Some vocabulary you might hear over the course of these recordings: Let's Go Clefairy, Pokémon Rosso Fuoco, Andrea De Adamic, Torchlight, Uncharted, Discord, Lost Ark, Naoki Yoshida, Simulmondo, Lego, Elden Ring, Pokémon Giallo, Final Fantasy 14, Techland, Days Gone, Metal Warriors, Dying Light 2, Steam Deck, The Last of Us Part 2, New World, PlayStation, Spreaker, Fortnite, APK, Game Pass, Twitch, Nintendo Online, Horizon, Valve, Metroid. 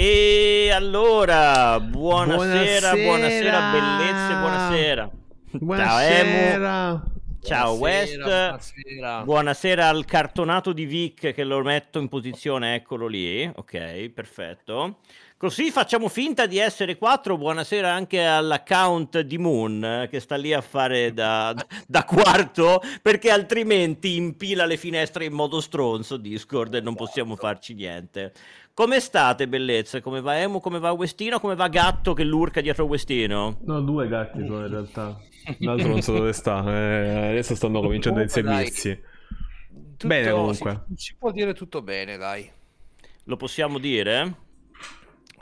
E allora, buonasera, buonasera bellezze, buonasera. Buonasera. Ciao West, buonasera. Buonasera al cartonato di Vic che lo metto in posizione, eccolo lì, ok, perfetto. Così facciamo finta di essere quattro. Buonasera anche all'account di Moon che sta lì a fare da quarto, perché altrimenti impila le finestre in modo stronzo Discord e non possiamo farci niente. Come state bellezze? Come va Emu? Come va Westino? Come va Gatto che lurca dietro Westino? No, due gatti sono in realtà. L'altro non so dove sta, adesso stanno cominciando a inseguirsi. Bene comunque. Si può dire tutto bene, dai. Lo possiamo dire?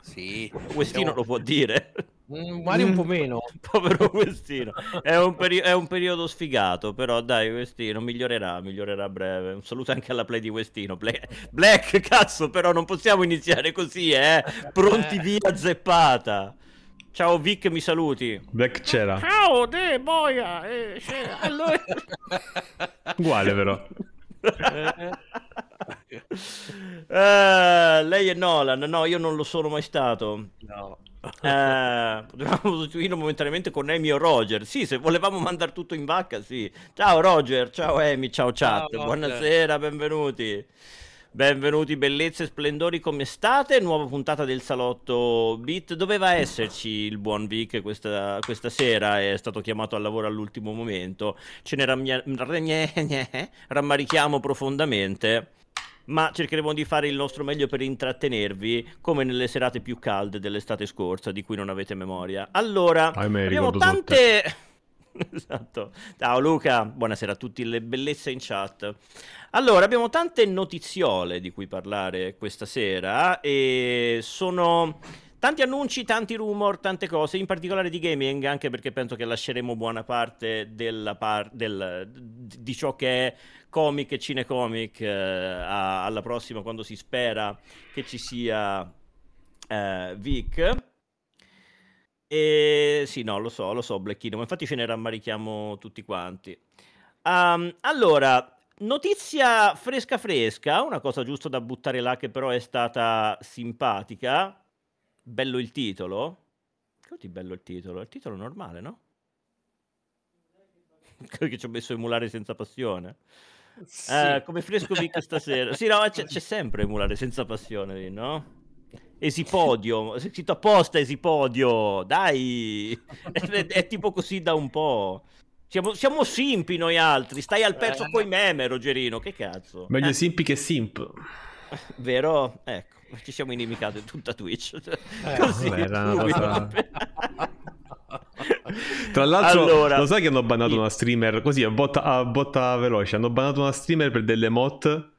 Sì, Westino lo può dire. Mario un po' meno. Povero Westino. È un periodo sfigato, però dai Westino migliorerà a breve. Un saluto anche alla play di Westino. Black, cazzo, però non possiamo iniziare così, eh. Pronti via zeppata. Ciao Vic, mi saluti. Black c'era. Ciao De Boia. C'era. Allora... Uguale però. Lei è Nolan. No, io non lo sono mai stato. No. Potevamo sostituirlo momentaneamente con Amy o Roger. Sì, se volevamo mandare tutto in vacca, sì. Ciao Roger, ciao Amy, ciao chat. Ciao, buonasera, benvenuti. Benvenuti bellezze e splendori, come state? Nuova puntata del Salotto Beat. Doveva esserci il buon Vic questa sera, è stato chiamato al lavoro all'ultimo momento. Ce ne rammarichiamo profondamente, ma cercheremo di fare il nostro meglio per intrattenervi come nelle serate più calde dell'estate scorsa, di cui non avete memoria. Allora, abbiamo tante... Esatto. Ciao Luca, buonasera a tutti, le bellezze in chat. Allora, abbiamo tante notiziole di cui parlare questa sera e sono tanti annunci, tanti rumor, tante cose, in particolare di gaming, anche perché penso che lasceremo buona parte di ciò che è comic e cinecomic alla prossima, quando si spera che ci sia Vic. E sì, no, lo so, Blechino, ma infatti ce ne rammarichiamo tutti quanti. Allora, notizia fresca, una cosa giusto da buttare là che però è stata simpatica. Bello il titolo. Che bello il titolo? Il titolo normale, no? Che ci ho messo emulare senza passione. Sì. Come fresco Vic stasera. Sì, no, c'è sempre emulare senza passione, no? Esipodio, ho scritto apposta Esipodio, dai, è tipo così da un po'. Siamo simpi noi altri, stai al pezzo coi meme, Rogerino, che cazzo. Meglio simpi che simp. Vero? Ecco, ci siamo inimicati tutta Twitch. Così. Vabbè, era una cosa... Tra l'altro, allora, lo sai che hanno bannato una streamer, così a botta veloce, hanno bannato una streamer per delle emote,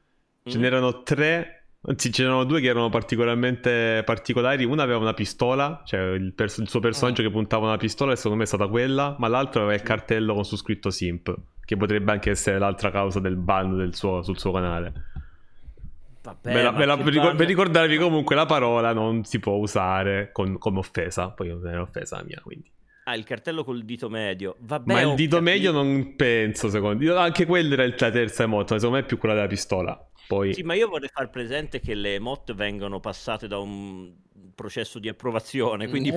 ce n'erano tre. Anzi, ce n'erano due che erano particolarmente particolari. Una aveva una pistola, cioè il suo personaggio che puntava una pistola, e secondo me è stata quella. Ma l'altra aveva il cartello con su scritto simp, che potrebbe anche essere l'altra causa del ban sul suo canale. Vabbè, per ricordarvi comunque, la parola non si può usare come offesa. Poi non è un'offesa la mia, quindi. Ah, il cartello col dito medio. Vabbè, ma il dito medio non penso, secondo me. Anche quella era la terza emote, ma secondo me è più quella della pistola. Poi... Sì, ma io vorrei far presente che le emote vengono passate da un processo di approvazione, quindi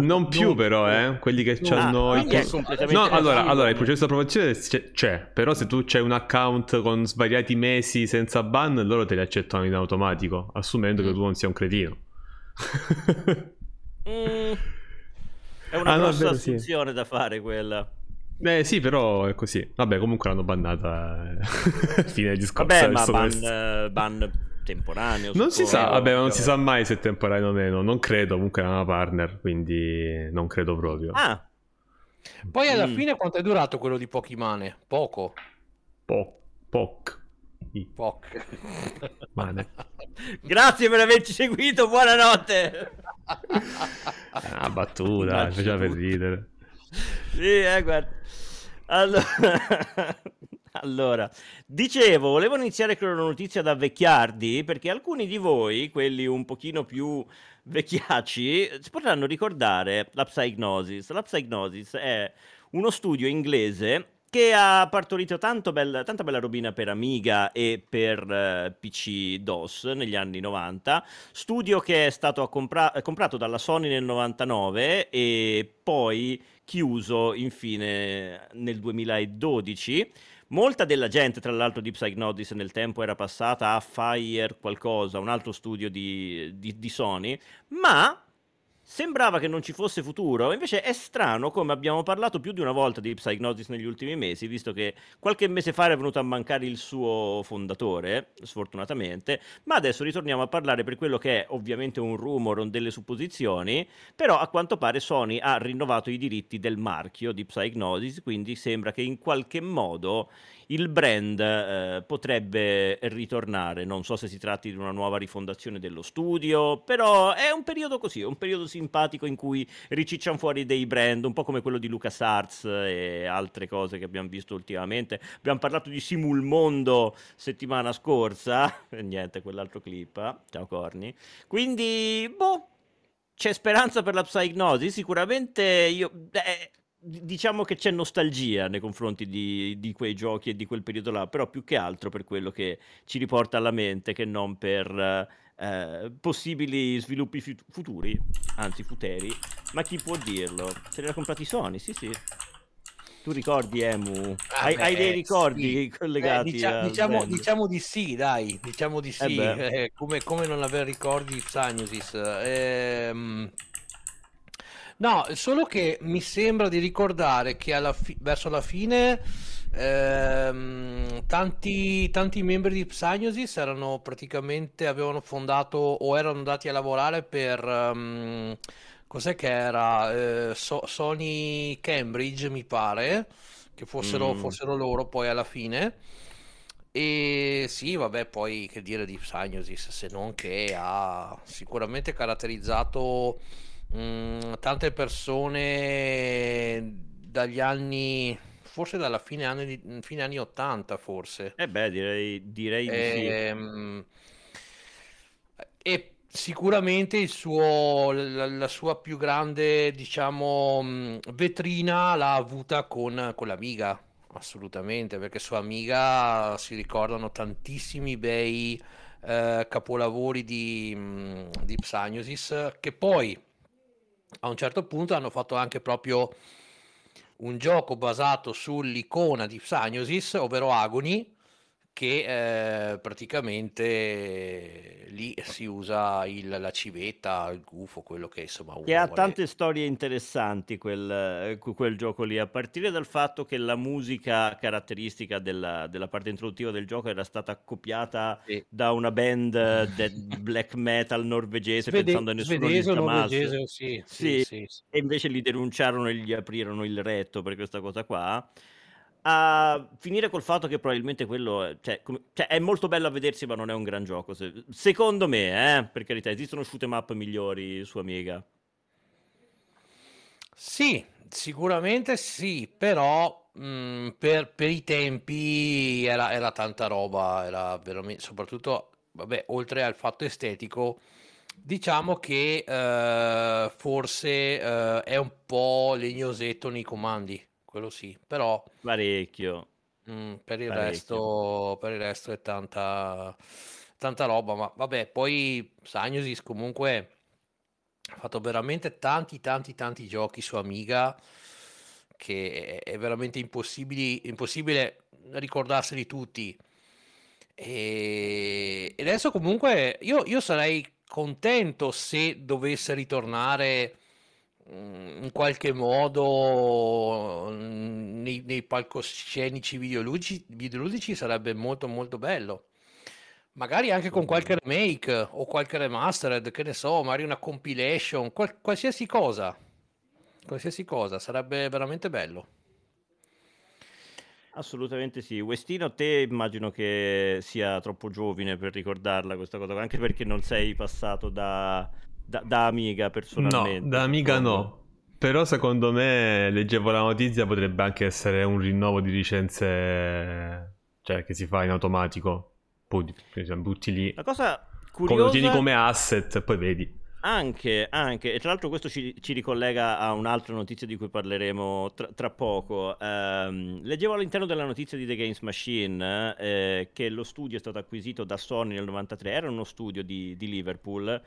non più però. Quelli che hanno allora il processo di approvazione c'è, però se tu c'hai un account con svariati mesi senza ban, loro te li accettano in automatico, assumendo che tu non sia un cretino. È una grossa assunzione da fare quella. Sì, però è così. Vabbè, comunque l'hanno bannata. Fine discorso. Vabbè, ma ban temporaneo. Non si sa, vabbè, non si sa mai se è temporaneo o meno. Non credo, comunque è una partner, quindi non credo proprio. Ah. Poi alla fine quanto è durato quello di Pokémon? Poco. Poc. Mane. Grazie per averci seguito, buonanotte. Una battuta, faceva per ridere. Sì, guarda. Allora, dicevo, volevo iniziare con una notizia da vecchiardi, perché alcuni di voi, quelli un pochino più vecchiaci, si potranno ricordare la Psygnosis. La Psygnosis è uno studio inglese che ha partorito tanta bella robina per Amiga e per PC DOS negli anni 90, studio che è stato comprato dalla Sony nel 99 e poi chiuso infine nel 2012. Molta della gente, tra l'altro, di Psygnosis nel tempo era passata a Fire qualcosa, un altro studio di Sony, ma sembrava che non ci fosse futuro. Invece è strano come abbiamo parlato più di una volta di Psygnosis negli ultimi mesi, visto che qualche mese fa era venuto a mancare il suo fondatore, sfortunatamente, ma adesso ritorniamo a parlare per quello che è ovviamente un rumor, o delle supposizioni, però a quanto pare Sony ha rinnovato i diritti del marchio di Psygnosis, quindi sembra che in qualche modo il brand potrebbe ritornare. Non so se si tratti di una nuova rifondazione dello studio, però è un periodo così, un periodo simpatico in cui ricicciano fuori dei brand, un po' come quello di LucasArts e altre cose che abbiamo visto ultimamente. Abbiamo parlato di Simulmondo settimana scorsa, e niente, quell'altro clip, ciao Corni. Quindi, boh, c'è speranza per la Psygnosis, sicuramente io... diciamo che c'è nostalgia nei confronti di quei giochi e di quel periodo là, però più che altro per quello che ci riporta alla mente che non per possibili sviluppi futuri, anzi futeri, ma chi può dirlo? Se li ha comprati Sony, sì sì. Tu ricordi, Emu? Hai dei ricordi, sì, collegati? Diciamo di sì, dai, diciamo di sì, come non avere ricordi di Psygnosis. No, solo che mi sembra di ricordare che verso la fine tanti membri di Psygnosis erano praticamente, avevano fondato o erano andati a lavorare per cos'è che era? Sony Cambridge, mi pare, che fossero loro poi alla fine. E sì, vabbè, poi che dire di Psygnosis, se non che ha sicuramente caratterizzato tante persone dagli anni, forse dalla fine anni 80 forse, direi di sì. E sicuramente la sua più grande, diciamo, vetrina l'ha avuta con l'Amiga, assolutamente, perché su Amiga si ricordano tantissimi bei capolavori di Psygnosis, che poi a un certo punto hanno fatto anche proprio un gioco basato sull'icona di Psygnosis, ovvero Agony, che praticamente lì si usa la civetta, il gufo, quello che insomma uno che ha vuole. Tante storie interessanti quel gioco lì, a partire dal fatto che la musica caratteristica della parte introduttiva del gioco era stata copiata da una band black metal norvegese, pensando a nessuno li chiamasse, sì. E invece li denunciarono e gli aprirono il retto per questa cosa qua, a finire col fatto che probabilmente quello è molto bello a vedersi, ma non è un gran gioco, secondo me, per carità, esistono shoot 'em up migliori su Amiga. Sì, sicuramente sì, però per i tempi era tanta roba, era veramente, soprattutto, vabbè, oltre al fatto estetico, diciamo che forse è un po' legnosetto nei comandi, quello sì, però parecchio. Per il resto è tanta roba, ma vabbè, poi Psygnosis comunque ha fatto veramente tanti giochi su Amiga che è veramente impossibile ricordarseli tutti. E adesso comunque io sarei contento se dovesse ritornare in qualche modo nei palcoscenici videoludici, sarebbe molto molto bello, magari anche con qualche remake o qualche remastered, che ne so, magari una compilation, qualsiasi cosa sarebbe veramente bello. Assolutamente sì. Westino, te immagino che sia troppo giovane per ricordarla questa cosa, anche perché non sei passato da Amiga personalmente. No, da Amiga no. Però secondo me, leggevo la notizia, potrebbe anche essere un rinnovo di licenze, cioè che si fa in automatico. Poi butti lì. La cosa curiosa, lo tieni come asset, poi vedi. Anche, e tra l'altro questo ci ricollega a un'altra notizia di cui parleremo tra poco. Leggevo all'interno della notizia di The Games Machine che lo studio è stato acquisito da Sony nel 93, era uno studio di Liverpool.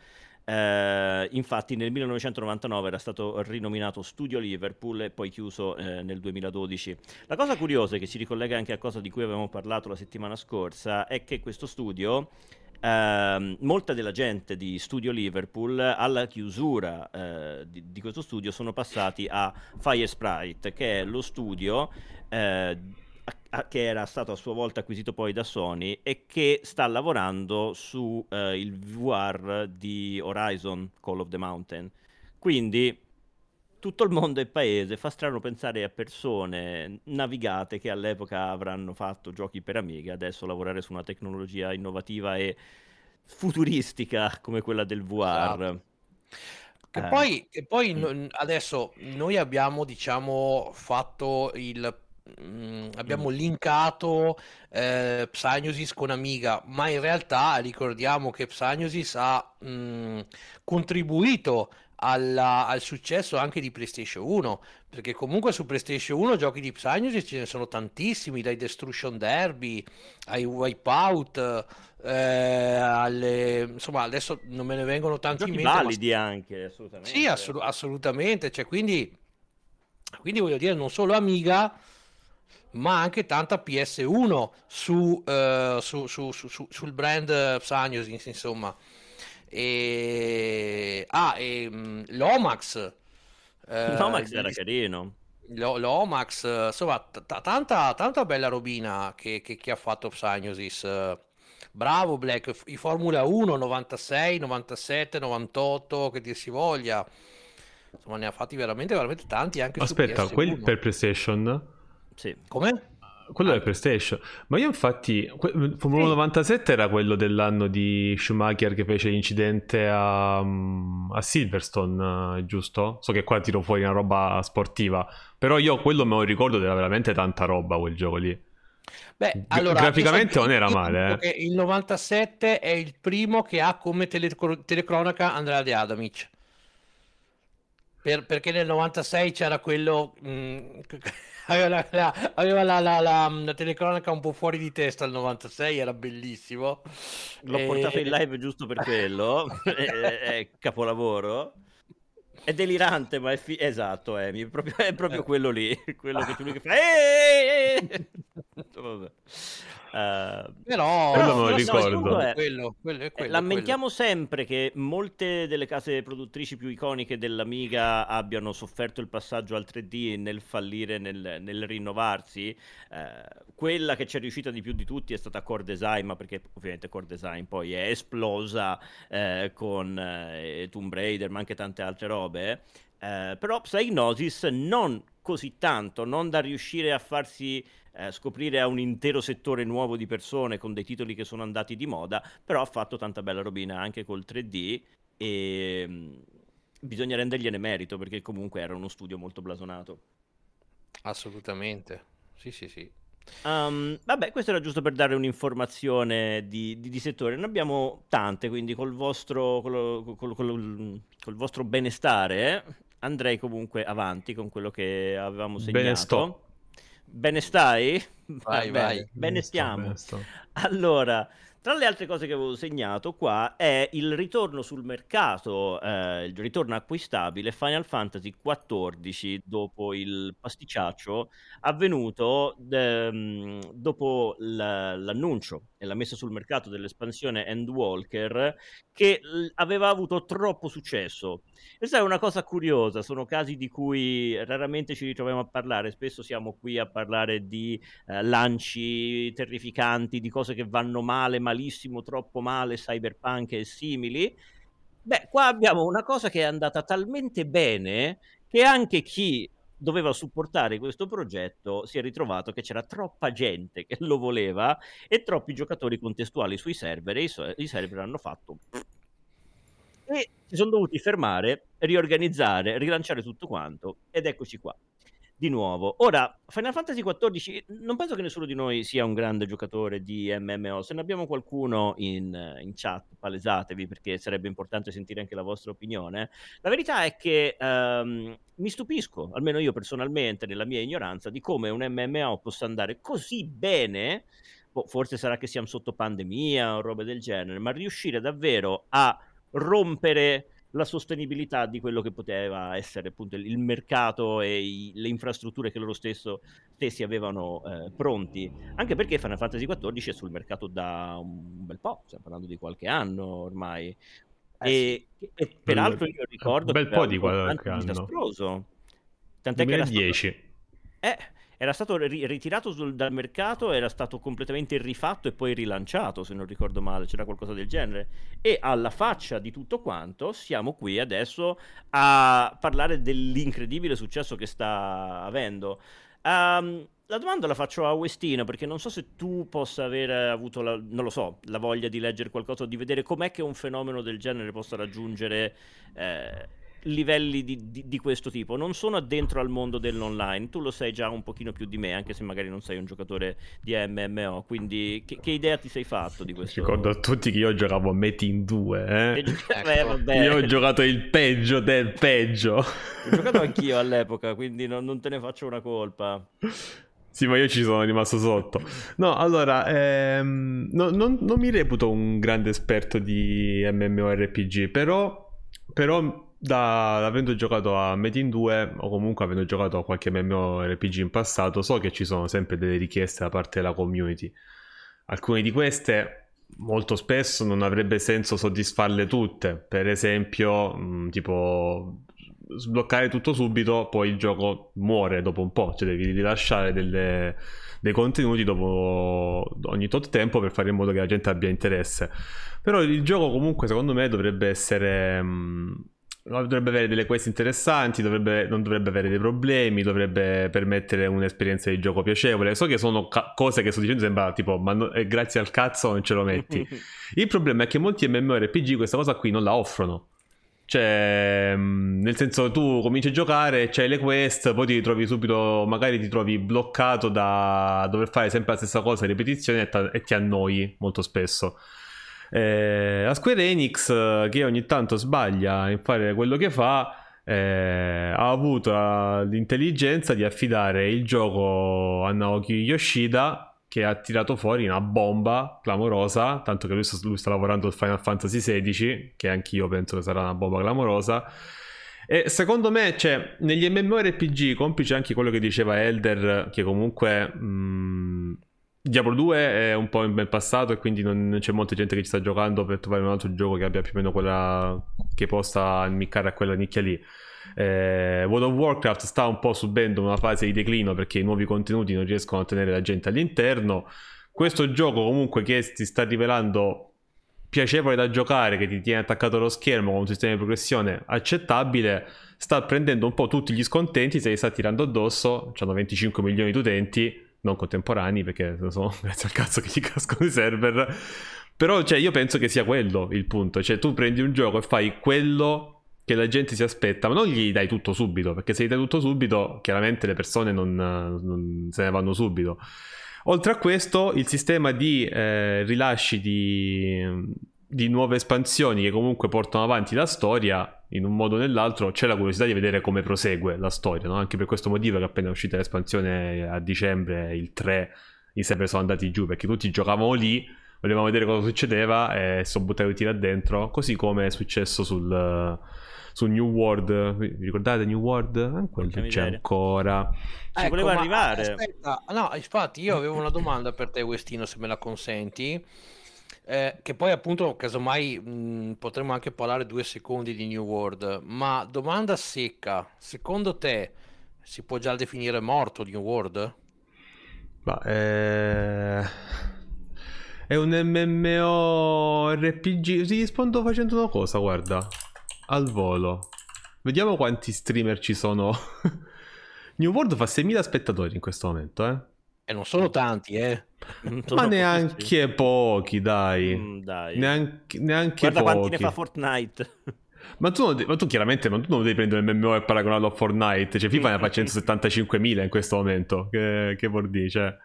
Infatti nel 1999 era stato rinominato Studio Liverpool e poi chiuso nel 2012. La cosa curiosa, che si ricollega anche a cosa di cui avevamo parlato la settimana scorsa, è che questo studio, molta della gente di Studio Liverpool alla chiusura di questo studio sono passati a Firesprite, che è lo studio che era stato a sua volta acquisito poi da Sony e che sta lavorando su il VR di Horizon Call of the Mountain. Quindi tutto il mondo e il paese, fa strano pensare a persone navigate che all'epoca avranno fatto giochi per Amiga, adesso lavorare su una tecnologia innovativa e futuristica come quella del VR. Esatto. E poi adesso noi abbiamo, diciamo, fatto il... abbiamo linkato Psygnosis con Amiga, ma in realtà ricordiamo che Psygnosis ha contribuito al successo anche di PlayStation 1, perché comunque su PlayStation 1 giochi di Psygnosis ce ne sono tantissimi, dai Destruction Derby ai Wipeout, insomma adesso non me ne vengono tanti in mente, validi, ma... anche assolutamente. Sì, assolutamente, cioè, quindi voglio dire, non solo Amiga ma anche tanta PS1 sul brand Psygnosis, insomma. E l'Omax era carino. L'Omax, insomma, tanta bella robina che ha fatto Psygnosis. Bravo Black, i Formula 1 96, 97, 98, che dir si voglia. Insomma, ne ha fatti veramente tanti anche. Aspetta, su quelli per PlayStation? Sì. Come? Quello è PlayStation, ma io infatti Formula 97 era quello dell'anno di Schumacher che fece l'incidente a Silverstone, giusto? So che qua tiro fuori una roba sportiva, però io quello me lo ricordo, era veramente tanta roba quel gioco lì. Beh, allora, graficamente non era male. Il 97 è il primo che ha come telecronaca Andrea De Adamic, perché nel 96 c'era quello aveva la telecronaca un po' fuori di testa, il 96 era bellissimo, l'ho portato in live giusto per quello. è capolavoro, è delirante, ma esatto, è proprio quello lì, quello che tu lui che fa vabbè. Però me lo ricordo. Quello, l'ammentiamo sempre che molte delle case produttrici più iconiche dell'Amiga abbiano sofferto il passaggio al 3D nel fallire, nel rinnovarsi. Quella che ci è riuscita di più di tutti è stata Core Design, ma perché ovviamente Core Design poi è esplosa con Tomb Raider, ma anche tante altre robe. Però Psygnosis non così tanto, non da riuscire a farsi scoprire a un intero settore nuovo di persone con dei titoli che sono andati di moda, però ha fatto tanta bella robina anche col 3D e bisogna rendergliene merito, perché comunque era uno studio molto blasonato. Assolutamente, sì. Vabbè, questo era giusto per dare un'informazione di settore. Ne abbiamo tante, quindi col vostro benestare andrei comunque avanti con quello che avevamo segnato. Bene stai? Vai. Bene stiamo. Allora, tra le altre cose che avevo segnato qua è il ritorno sul mercato, il ritorno acquistabile Final Fantasy 14 dopo il pasticciaccio avvenuto dopo l'annuncio e la messa sul mercato dell'espansione Endwalker, che aveva avuto troppo successo. Questa è una cosa curiosa, sono casi di cui raramente ci ritroviamo a parlare, spesso siamo qui a parlare di lanci terrificanti, di cose che vanno male, malissimo, troppo male, cyberpunk e simili. Beh, qua abbiamo una cosa che è andata talmente bene che anche chi doveva supportare questo progetto si è ritrovato che c'era troppa gente che lo voleva e troppi giocatori contestuali sui server, e i server hanno fatto... E si sono dovuti fermare, riorganizzare, rilanciare tutto quanto, ed eccoci qua. di nuovo. Ora, Final Fantasy 14, non penso che nessuno di noi sia un grande giocatore di MMO. Se ne abbiamo qualcuno in chat, palesatevi, perché sarebbe importante sentire anche la vostra opinione. La verità è che mi stupisco, almeno io personalmente, nella mia ignoranza, di come un MMO possa andare così bene. Forse sarà che siamo sotto pandemia o roba del genere, ma riuscire davvero a rompere la sostenibilità di quello che poteva essere appunto il mercato e le infrastrutture che loro stessi avevano pronti, anche perché Final Fantasy XIV è sul mercato da un bel po', stiamo parlando di qualche anno ormai, e peraltro io ricordo un bel po' di qualche anno, disastroso, tant'è 2010. Che era stato ritirato dal mercato, era stato completamente rifatto e poi rilanciato, se non ricordo male, c'era qualcosa del genere. E alla faccia di tutto quanto, siamo qui adesso a parlare dell'incredibile successo che sta avendo. La domanda la faccio a Westino, perché non so se tu possa aver avuto la voglia di leggere qualcosa o di vedere com'è che un fenomeno del genere possa raggiungere... livelli di questo tipo. Non sono addentro al mondo dell'online, tu lo sai già un pochino più di me, anche se magari non sei un giocatore di MMO, quindi che idea ti sei fatto di questo? Ricordo a tutti che io giocavo a Metin 2, vabbè. Io ho giocato il peggio del peggio, ho giocato anch'io all'epoca, quindi non te ne faccio una colpa. Sì, ma io ci sono rimasto sotto. No, allora, non mi reputo un grande esperto di MMORPG, però avendo giocato a Metin 2 o comunque avendo giocato a qualche MMORPG in passato, so che ci sono sempre delle richieste da parte della community. Alcune di queste molto spesso non avrebbe senso soddisfarle tutte, per esempio tipo sbloccare tutto subito, poi il gioco muore dopo un po', cioè devi rilasciare dei contenuti dopo ogni tot tempo per fare in modo che la gente abbia interesse. Però il gioco comunque secondo me dovrebbe essere... dovrebbe avere delle quest interessanti, non dovrebbe avere dei problemi, dovrebbe permettere un'esperienza di gioco piacevole. So che sono cose che sto dicendo, sembra tipo ma grazie al cazzo non ce lo metti. Il problema è che molti MMORPG questa cosa qui non la offrono, cioè nel senso tu cominci a giocare, c'hai le quest, poi ti ritrovi subito, magari ti trovi bloccato da dover fare sempre la stessa cosa, ripetizione, e ti annoi molto spesso. La Square Enix, che ogni tanto sbaglia in fare quello che fa, ha avuto l'intelligenza di affidare il gioco a Naoki Yoshida, che ha tirato fuori una bomba clamorosa, tanto che lui sta lavorando al Final Fantasy 16, che anch'io penso che sarà una bomba clamorosa. E secondo me, cioè, negli MMORPG, complice anche quello che diceva Elder, che comunque... Diablo 2 è un po' in bel passato e quindi non c'è molta gente che ci sta giocando per trovare un altro gioco che abbia più o meno quella, che possa ammiccare a quella nicchia lì. World of Warcraft sta un po' subendo una fase di declino perché i nuovi contenuti non riescono a tenere la gente all'interno. Questo gioco comunque che ti sta rivelando piacevole da giocare, che ti tiene attaccato allo schermo con un sistema di progressione accettabile, sta prendendo un po' tutti gli scontenti, se li sta tirando addosso. C'hanno 25 milioni di utenti non contemporanei, perché sono grazie al cazzo che gli cascano i server. Però cioè, io penso che sia quello il punto, cioè tu prendi un gioco e fai quello che la gente si aspetta, ma non gli dai tutto subito, perché se gli dai tutto subito chiaramente le persone non se ne vanno subito. Oltre a questo, il sistema di rilasci di nuove espansioni che comunque portano avanti la storia in un modo o nell'altro, c'è la curiosità di vedere come prosegue la storia, no? Anche per questo motivo che appena è uscita l'espansione a dicembre, il 3, i server sono andati giù perché tutti giocavamo lì, volevamo vedere cosa succedeva e sono buttati là dentro, così come è successo su New World. Vi ricordate New World? Quello c'è vedere. Ancora ci voleva arrivare. Aspetta, no, infatti io avevo una domanda per te, Westino, se me la consenti. Che poi appunto casomai potremmo anche parlare 2 secondi di New World, ma domanda secca: secondo te si può già definire morto New World? È un MMORPG. Ti rispondo facendo una cosa, guarda, al volo, vediamo quanti streamer ci sono. New World fa 6.000 spettatori in questo momento, e non sono tanti, ma neanche pochi, dai. Neanche guarda pochi. Quanti ne fa Fortnite. Ma tu non devi prendere un MMO e paragonarlo a Fortnite. Cioè FIFA ne fa 175.000 in questo momento. Che vuol dire? Cioè,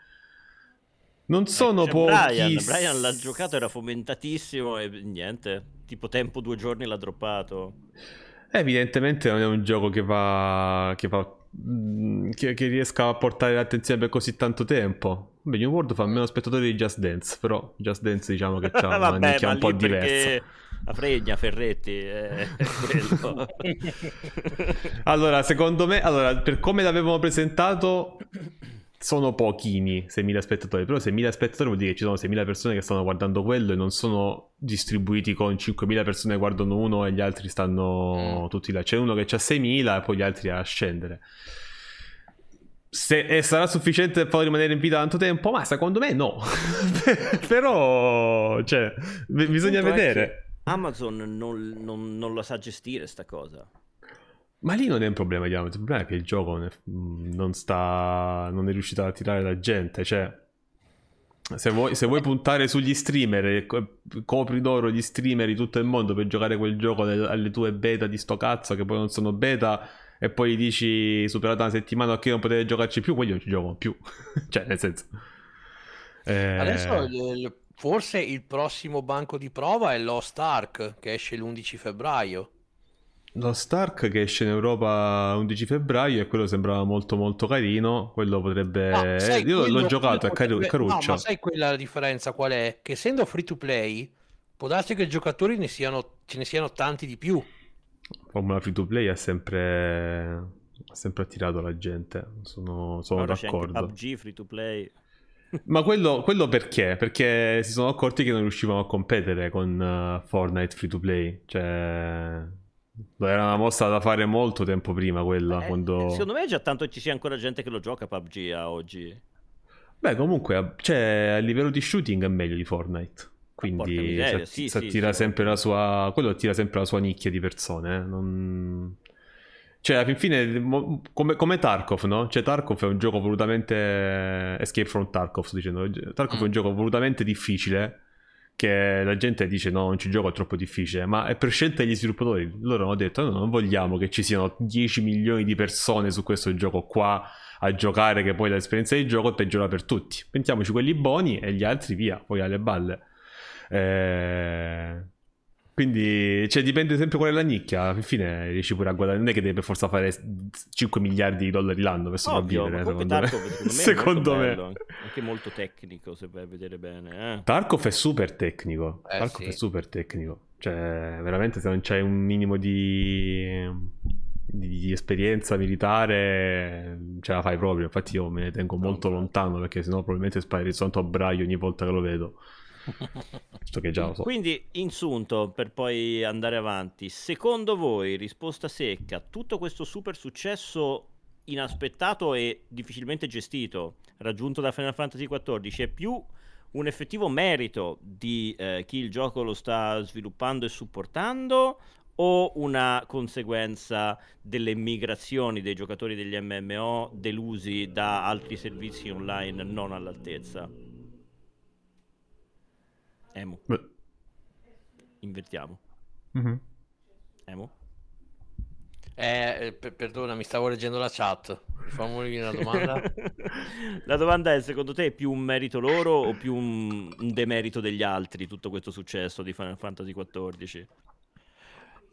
non sono pochi. Brian l'ha giocato, era fomentatissimo e niente, tipo tempo 2 giorni l'ha droppato. Evidentemente non è un gioco che riesca a portare l'attenzione per così tanto tempo. Beh, New World fa meno spettatori di Just Dance, però Just Dance diciamo che c'ha una nicchia un po' diversa. La fregna, Ferretti è quello. Allora, secondo me, per come l'avevano presentato sono pochini 6.000 spettatori, però 6.000 spettatori vuol dire che ci sono 6.000 persone che stanno guardando quello e non sono distribuiti con 5.000 persone che guardano uno e gli altri stanno tutti là. C'è uno che c'ha 6.000 e poi gli altri a scendere. E sarà sufficiente per poi rimanere in vita tanto tempo? Ma secondo me no. Però cioè, bisogna vedere. Amazon non la sa gestire sta cosa. Ma lì non è un problema di Amazon, il problema è che il gioco non è riuscito a tirare la gente, cioè se vuoi puntare sugli streamer, copri d'oro gli streamer di tutto il mondo per giocare quel gioco alle tue beta di sto cazzo che poi non sono beta e poi gli dici superata una settimana ok non potete giocarci più, quelli non ci giocano più. Cioè nel senso adesso forse il prossimo banco di prova è Lost Ark che esce l'11 febbraio. Lost Ark che esce in Europa 11 febbraio e quello sembrava molto molto carino, quello potrebbe io l'ho giocato, è caruccio. No, ma sai quella differenza qual è? Che essendo free to play può darsi che i giocatori ce ne siano tanti di più. Formula free to play ha sempre attirato la gente, sono d'accordo. PUBG free to play. Ma quello perché? Perché si sono accorti che non riuscivano a competere con Fortnite free to play, cioè era una mossa da fare molto tempo prima quella. Secondo me già tanto ci sia ancora gente che lo gioca PUBG a oggi. Beh comunque cioè, a livello di shooting è meglio di Fortnite, quindi attira sempre la sua nicchia di persone Cioè alla fine come Tarkov, no? Cioè Tarkov è un gioco volutamente Escape from Tarkov, sto dicendo. Tarkov è un gioco volutamente difficile che la gente dice no, non ci gioco, è troppo difficile, ma è per scelta degli sviluppatori. Loro hanno detto no, non vogliamo che ci siano 10 milioni di persone su questo gioco qua a giocare, che poi l'esperienza di gioco peggiora per tutti. Pentiamoci quelli buoni e gli altri via, poi alle balle. Quindi cioè, dipende sempre qual è la nicchia. Alla fine riesci pure a guadagnare, non è che devi per forza fare 5 miliardi di dollari l'anno per sopravvivere. Secondo me anche molto tecnico, se vai a vedere bene Tarkov è super tecnico, è super tecnico, cioè veramente se non c'hai un minimo di esperienza militare ce la fai proprio. Infatti io me ne tengo molto lontano perché sennò probabilmente sparirei soltanto a braio ogni volta che lo vedo. Che già lo so. Quindi insunto, per poi andare avanti, secondo voi, risposta secca, tutto questo super successo inaspettato e difficilmente gestito raggiunto da Final Fantasy 14 è più un effettivo merito di chi il gioco lo sta sviluppando e supportando o una conseguenza delle migrazioni dei giocatori degli MMO delusi da altri servizi online non all'altezza? Emo. Beh. Invertiamo. Mm-hmm. Emo? Perdona, mi stavo leggendo la chat. Fammi una domanda. La domanda è, secondo te è più un merito loro o più un demerito degli altri tutto questo successo di Final Fantasy 14?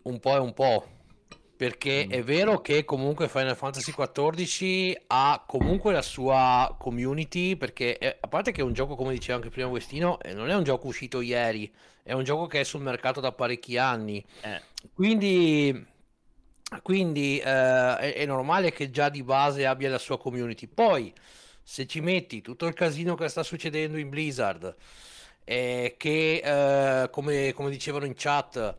Un po' e un po'. Perché è vero che comunque Final Fantasy 14 ha comunque la sua community, perché a parte che è un gioco, come diceva anche prima Agostino, non è un gioco uscito ieri, è un gioco che è sul mercato da parecchi anni, quindi è normale che già di base abbia la sua community. Poi se ci metti tutto il casino che sta succedendo in Blizzard, che come dicevano in chat,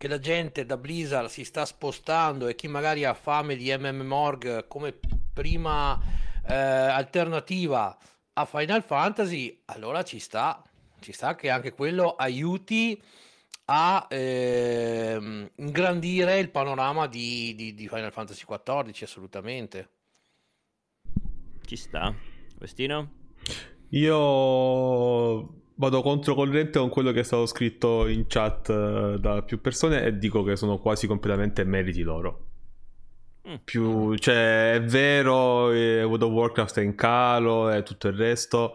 che la gente da Blizzard si sta spostando e chi magari ha fame di MMORG come prima alternativa a Final Fantasy, allora ci sta che anche quello aiuti a ingrandire il panorama di Final Fantasy 14, assolutamente. Ci sta. Questino? Io vado controcorrente con quello che è stato scritto in chat da più persone e dico che sono quasi completamente meriti loro. Più, cioè, è vero, World of Warcraft è in calo e tutto il resto,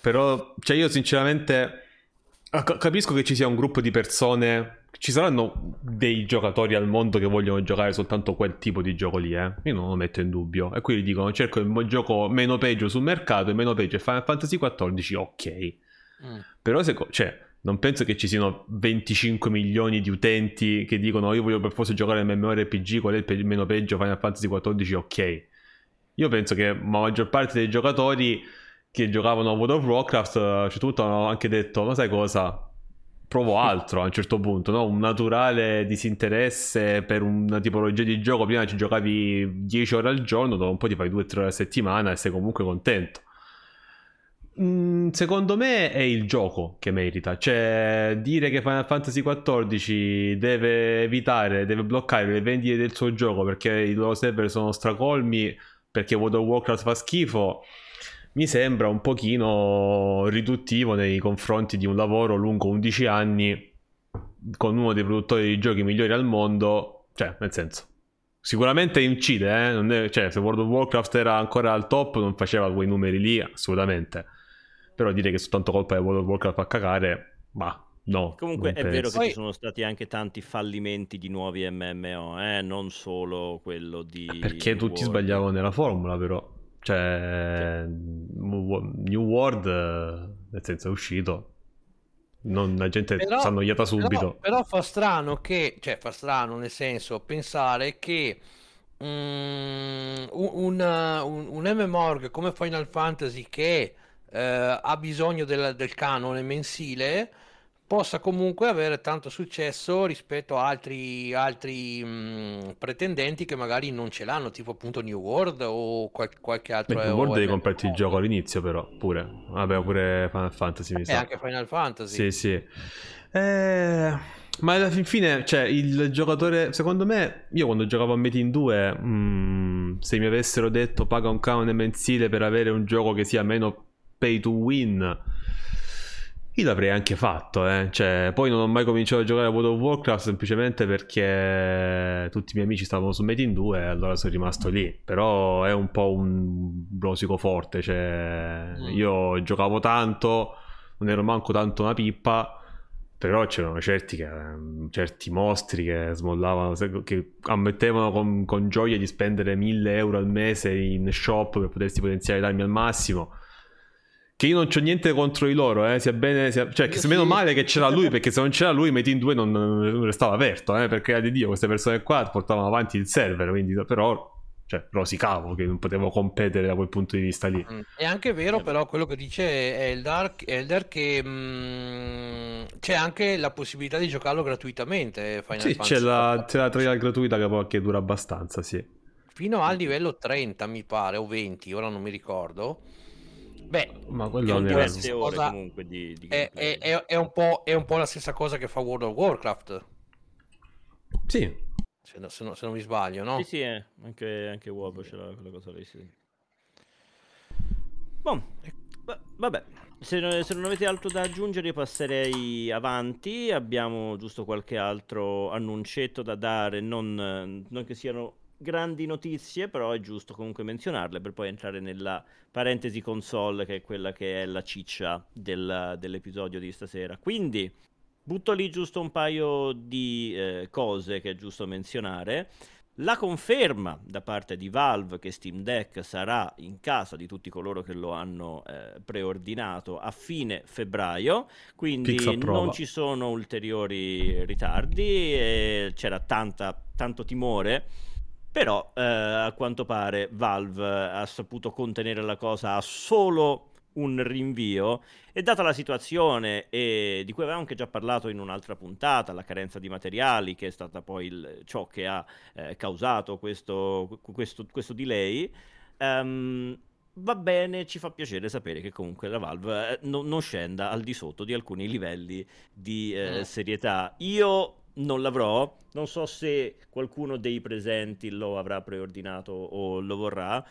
però, cioè, io sinceramente capisco che ci sia un gruppo di persone, ci saranno dei giocatori al mondo che vogliono giocare soltanto quel tipo di gioco lì, eh? Io non lo metto in dubbio, e quindi dicono cerco il gioco meno peggio sul mercato, e meno peggio è Final Fantasy 14, ok. Però se, cioè, non penso che ci siano 25 milioni di utenti che dicono io voglio per forza giocare MMORPG, qual è il meno peggio, Final Fantasy 14, ok. Io penso che la maggior parte dei giocatori che giocavano a World of Warcraft, cioè, tutto, hanno anche detto ma sai cosa, provo altro a un certo punto, no? Un naturale disinteresse per una tipologia di gioco. Prima ci giocavi 10 ore al giorno, dopo un po' ti fai 2-3 ore a settimana e sei comunque contento. Secondo me è il gioco che merita, cioè dire che Final Fantasy 14 deve evitare, deve bloccare le vendite del suo gioco perché i loro server sono stracolmi, perché World of Warcraft fa schifo, mi sembra un pochino riduttivo nei confronti di un lavoro lungo 11 anni con uno dei produttori di giochi migliori al mondo. Cioè, nel senso, sicuramente incide, eh? Non è, cioè, se World of Warcraft era ancora al top non faceva quei numeri lì, assolutamente. Però dire che è soltanto colpa di World of Warcraft a cagare, ma no. Comunque è vero che ci sono stati anche tanti fallimenti di nuovi MMO, non solo quello di... Perché tutti sbagliavano nella formula, però. Cioè, New World, nel senso, è uscito. Non, la gente si annoiata subito. Però fa strano che... Cioè, fa strano nel senso pensare che... un MMORPG come Final Fantasy che... ha bisogno del canone mensile, possa comunque avere tanto successo rispetto a altri pretendenti che magari non ce l'hanno, tipo appunto New World o qualche altro. New World devi comprarti il gioco all'inizio, però pure pure Final Fantasy mi sa. Anche Final Fantasy sì. Ma alla fine, cioè, il giocatore, secondo me, io quando giocavo a Metin 2 se mi avessero detto paga un canone mensile per avere un gioco che sia meno pay to win, io l'avrei anche fatto, Cioè, poi non ho mai cominciato a giocare a World of Warcraft semplicemente perché tutti i miei amici stavano su Metin 2 e allora sono rimasto lì. Però è un po' un rosico forte, cioè io giocavo tanto, non ero manco tanto una pippa, però c'erano certi mostri che smollavano, che ammettevano con gioia di spendere 1.000 euro al mese in shop per potersi potenzializzarmi al massimo. Che io non c'ho niente contro di loro, sia bene, cioè, che se meno male che c'era lui, perché se non c'era lui Metin 2 non restava aperto, perché di Dio queste persone qua portavano avanti il server, quindi però, cioè, rosicavo che non potevo competere da quel punto di vista lì. È anche vero però quello che dice Eldar che c'è anche la possibilità di giocarlo gratuitamente, Final Fantasy. Sì, c'è la trial gratuita che poi che dura abbastanza, sì. Fino al livello 30 mi pare, o 20, ora non mi ricordo. Beh, ma quello cosa... comunque di... È un po' la stessa cosa che fa World of Warcraft. Sì. Se non mi sbaglio, no? Sì, anche WoW ce l'ha quella cosa lì, sì. Bon. Vabbè, se non avete altro da aggiungere passerei avanti. Abbiamo giusto qualche altro annuncetto da dare, non che siano... grandi notizie, però è giusto comunque menzionarle per poi entrare nella parentesi console, che è quella che è la ciccia dell'episodio di stasera. Quindi butto lì giusto un paio di cose che è giusto menzionare. La conferma da parte di Valve che Steam Deck sarà in casa di tutti coloro che lo hanno preordinato a fine febbraio, quindi non ci sono ulteriori ritardi, e c'era tanto timore. Però a quanto pare Valve ha saputo contenere la cosa a solo un rinvio, e data la situazione di cui avevamo anche già parlato in un'altra puntata, la carenza di materiali che è stata poi ciò che ha causato questo delay, va bene, ci fa piacere sapere che comunque la Valve non scenda al di sotto di alcuni livelli di serietà. Io non l'avrò, non so se qualcuno dei presenti lo avrà preordinato o lo vorrà,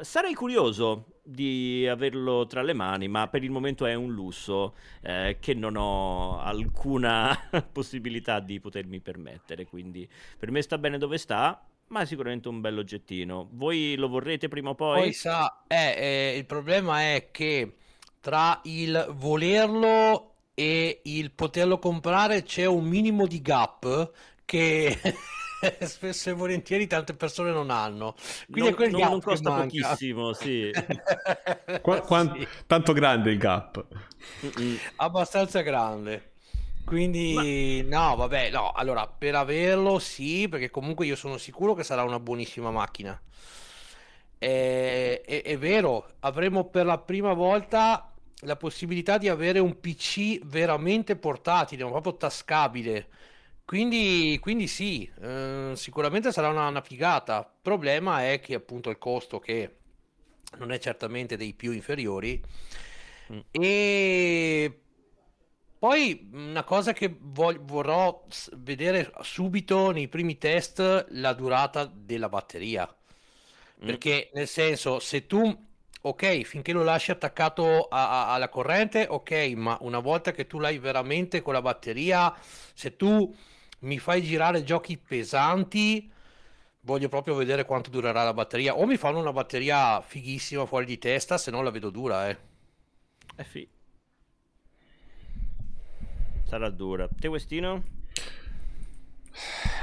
sarei curioso di averlo tra le mani, ma per il momento è un lusso che non ho alcuna possibilità di potermi permettere, quindi per me sta bene dove sta, ma è sicuramente un bell'oggettino. Voi lo vorrete prima o poi? Poi sa, il problema è che tra il volerlo e il poterlo comprare c'è un minimo di gap che spesso e volentieri tante persone non hanno, quindi non costa pochissimo, sì. Sì, tanto grande il gap, abbastanza grande, quindi allora per averlo sì, perché comunque io sono sicuro che sarà una buonissima macchina, è vero, avremo per la prima volta la possibilità di avere un PC veramente portatile, ma proprio tascabile, quindi sì, sicuramente sarà una figata. Il problema è che appunto il costo, che non è certamente dei più inferiori, e poi una cosa che vorrò vedere subito nei primi test, la durata della batteria, perché nel senso, se tu ok, finché lo lasci attaccato alla corrente, ok, ma una volta che tu l'hai veramente con la batteria, se tu mi fai girare giochi pesanti, voglio proprio vedere quanto durerà la batteria. O mi fanno una batteria fighissima fuori di testa, se no la vedo dura, sì. Sarà dura. Te, Westino?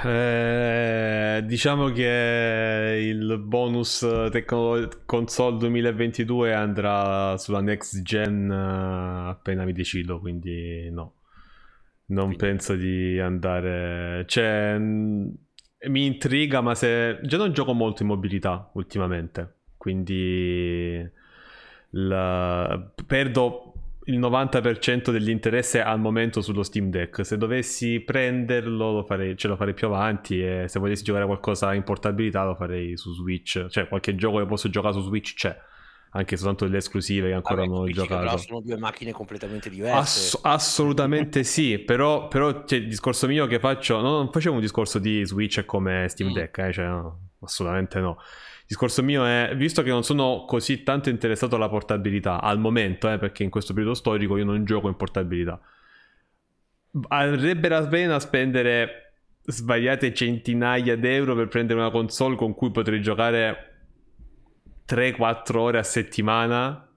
Diciamo che il bonus console 2022 andrà sulla next gen appena mi decido, quindi no, non penso di andare, cioè mi intriga, ma se già non gioco molto in mobilità ultimamente, quindi perdo il 90% dell'interesse al momento sullo Steam Deck. Se dovessi prenderlo lo farei più avanti, e se volessi giocare qualcosa in portabilità lo farei su Switch, cioè qualche gioco che posso giocare su Switch c'è, anche soltanto delle esclusive che ancora non ho giocato. Però sono due macchine completamente diverse. Assolutamente sì, però c'è il discorso mio che faccio, non facevo un discorso di Switch come Steam Deck, cioè no, assolutamente no. Il discorso mio è, visto che non sono così tanto interessato alla portabilità al momento, perché in questo periodo storico io non gioco in portabilità, varrebbe la pena spendere svariate centinaia d'euro per prendere una console con cui potrei giocare 3-4 ore a settimana?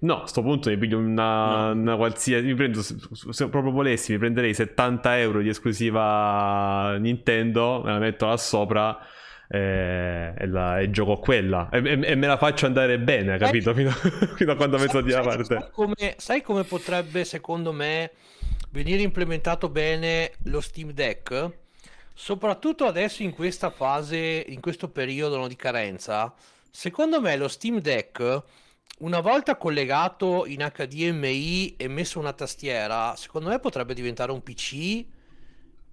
No, a sto punto mi piglio una qualsiasi, mi prendo, se proprio volessi mi prenderei 70 euro di esclusiva Nintendo, me la metto là sopra e gioco quella e me la faccio andare bene, capito? Fino a quando metto di la parte. Sai come potrebbe secondo me venire implementato bene lo Steam Deck, soprattutto adesso in questa fase, in questo periodo di carenza? Secondo me lo Steam Deck, una volta collegato in HDMI e messo una tastiera, secondo me potrebbe diventare un PC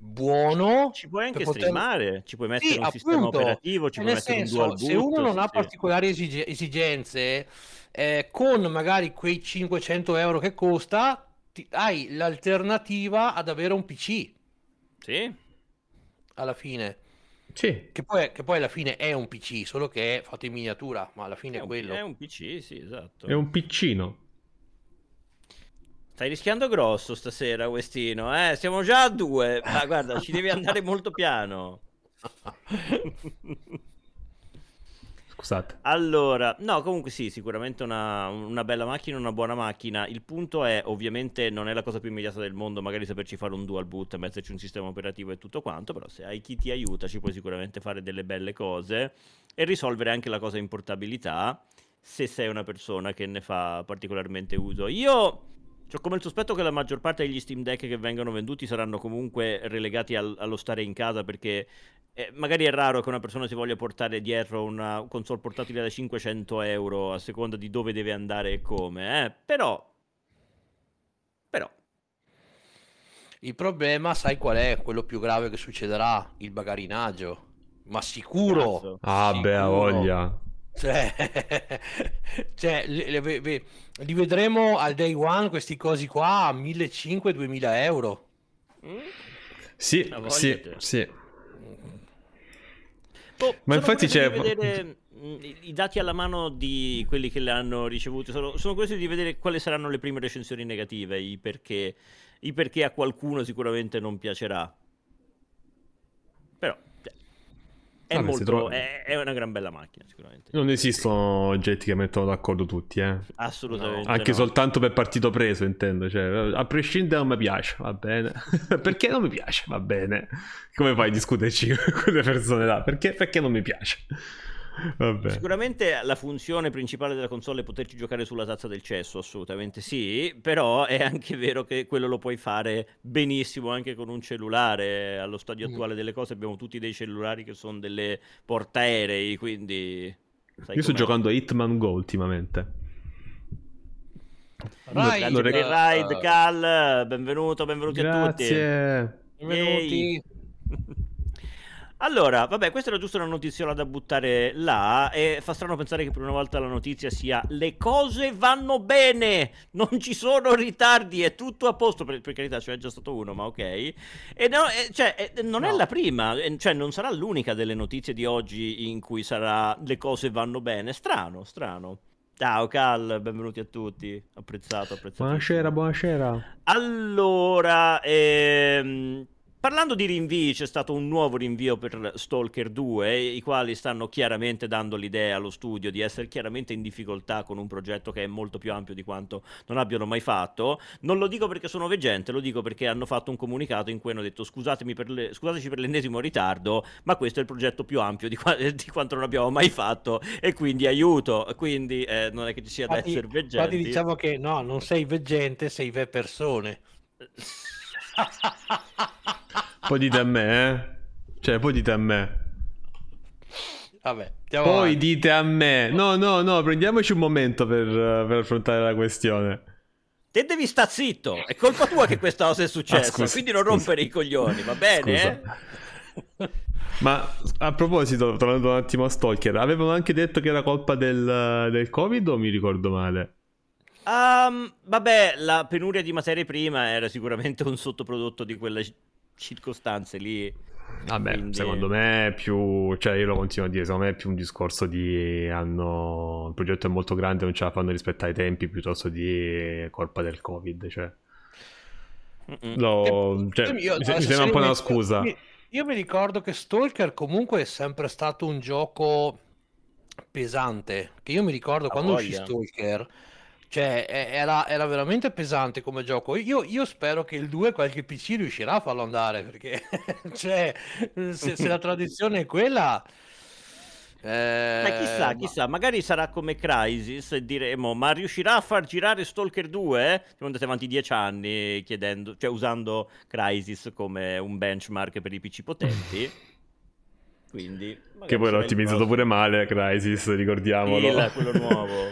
buono. Ci puoi anche streamare, ci puoi mettere un sistema operativo, ci puoi mettere un dual boot. Se uno non ha particolari esigenze, con magari quei 500 euro che costa, hai l'alternativa ad avere un PC. Sì. Alla fine. Sì. Che poi alla fine è un PC, solo che è fatto in miniatura, ma alla fine è quello. È un PC, sì, esatto. È un piccino. Stai rischiando grosso stasera, Westino, siamo già a 2, ma guarda, ci devi andare molto piano. Scusate. Allora, no, comunque sì, sicuramente una bella macchina, una buona macchina. Il punto è, ovviamente non è la cosa più immediata del mondo magari saperci fare un dual boot, metterci un sistema operativo e tutto quanto, però se hai chi ti aiuta ci puoi sicuramente fare delle belle cose e risolvere anche la cosa in portabilità, se sei una persona che ne fa particolarmente uso. Io ho come il sospetto che la maggior parte degli Steam Deck che vengono venduti saranno comunque relegati allo stare in casa, perché magari è raro che una persona si voglia portare dietro una console portatile da 500 euro a seconda di dove deve andare e come, però il problema sai qual è? Quello più grave che succederà, il bagarinaggio, ma sicuro. Beh, ha voglia. Cioè li vedremo al day one questi cosi qua a 1500-2000 euro. Sì. Oh, ma infatti c'è... Vedere... I dati alla mano di quelli che le hanno ricevute, sono curiosi di vedere quali saranno le prime recensioni negative, i perché a qualcuno sicuramente non piacerà. Però è molto, è una gran bella macchina sicuramente. Non esistono oggetti che mettono d'accordo tutti, eh? Assolutamente. No. Anche no. Soltanto per partito preso, intendo, cioè, a prescindere non mi piace, va bene. Perché non mi piace, va bene. Come fai a discuterci con quelle persone là? Perché non mi piace? Vabbè. Sicuramente la funzione principale della console è poterci giocare sulla tazza del cesso, assolutamente sì, però è anche vero che quello lo puoi fare benissimo anche con un cellulare. Allo stadio attuale delle cose abbiamo tutti dei cellulari che sono delle portaerei, quindi... Sai, io sto giocando a Hitman Go ultimamente. Ride Cal, benvenuti grazie. A tutti. Benvenuti. Allora, vabbè, questa era giusto una notiziola da buttare là, e fa strano pensare che per una volta la notizia sia le cose vanno bene, non ci sono ritardi, è tutto a posto, per carità, cioè è già stato uno, ma ok. E no, cioè, non no. È la prima, cioè non sarà l'unica delle notizie di oggi in cui sarà le cose vanno bene, strano. Ciao Cal, benvenuti a tutti, apprezzato. Buonasera. Allora, parlando di rinvii, c'è stato un nuovo rinvio per Stalker 2, i quali stanno chiaramente dando l'idea allo studio di essere chiaramente in difficoltà con un progetto che è molto più ampio di quanto non abbiano mai fatto. Non lo dico perché sono veggente, lo dico perché hanno fatto un comunicato in cui hanno detto scusateci per l'ennesimo ritardo, ma questo è il progetto più ampio di quanto non abbiamo mai fatto e quindi aiuto, quindi non è che ci sia da essere veggenti. Infatti diciamo che no, non sei veggente, sei ve persone. Poi dite a me, Cioè, poi dite a me. Vabbè, poi dite a me. No, prendiamoci un momento per affrontare la questione. Te devi sta zitto, è colpa tua che questa cosa è successa, quindi non rompere i coglioni, va bene? Ma a proposito, tornando un attimo a Stalker, avevano anche detto che era colpa del Covid o mi ricordo male? Vabbè, la penuria di materie prime era sicuramente un sottoprodotto di quella circostanze lì. Vabbè, quindi... secondo me è più, cioè io lo continuo a dire, secondo me è più un discorso di il progetto è molto grande, non ce la fanno rispettare i tempi, piuttosto di colpa del Covid, cioè. Mi sembra un po' una scusa. Io mi ricordo che Stalker comunque è sempre stato un gioco pesante, che io mi ricordo quando uscì Stalker, cioè era veramente pesante come gioco. Io spero che il 2 qualche PC riuscirà a farlo andare, perché cioè se la tradizione è quella, ma chissà, magari sarà come Crysis e diremo ma riuscirà a far girare Stalker 2? Siamo andati avanti 10 anni chiedendo, cioè usando Crysis come un benchmark per i PC potenti. Quindi che poi l'ho ottimizzato pure male Crysis, ricordiamolo, quello nuovo.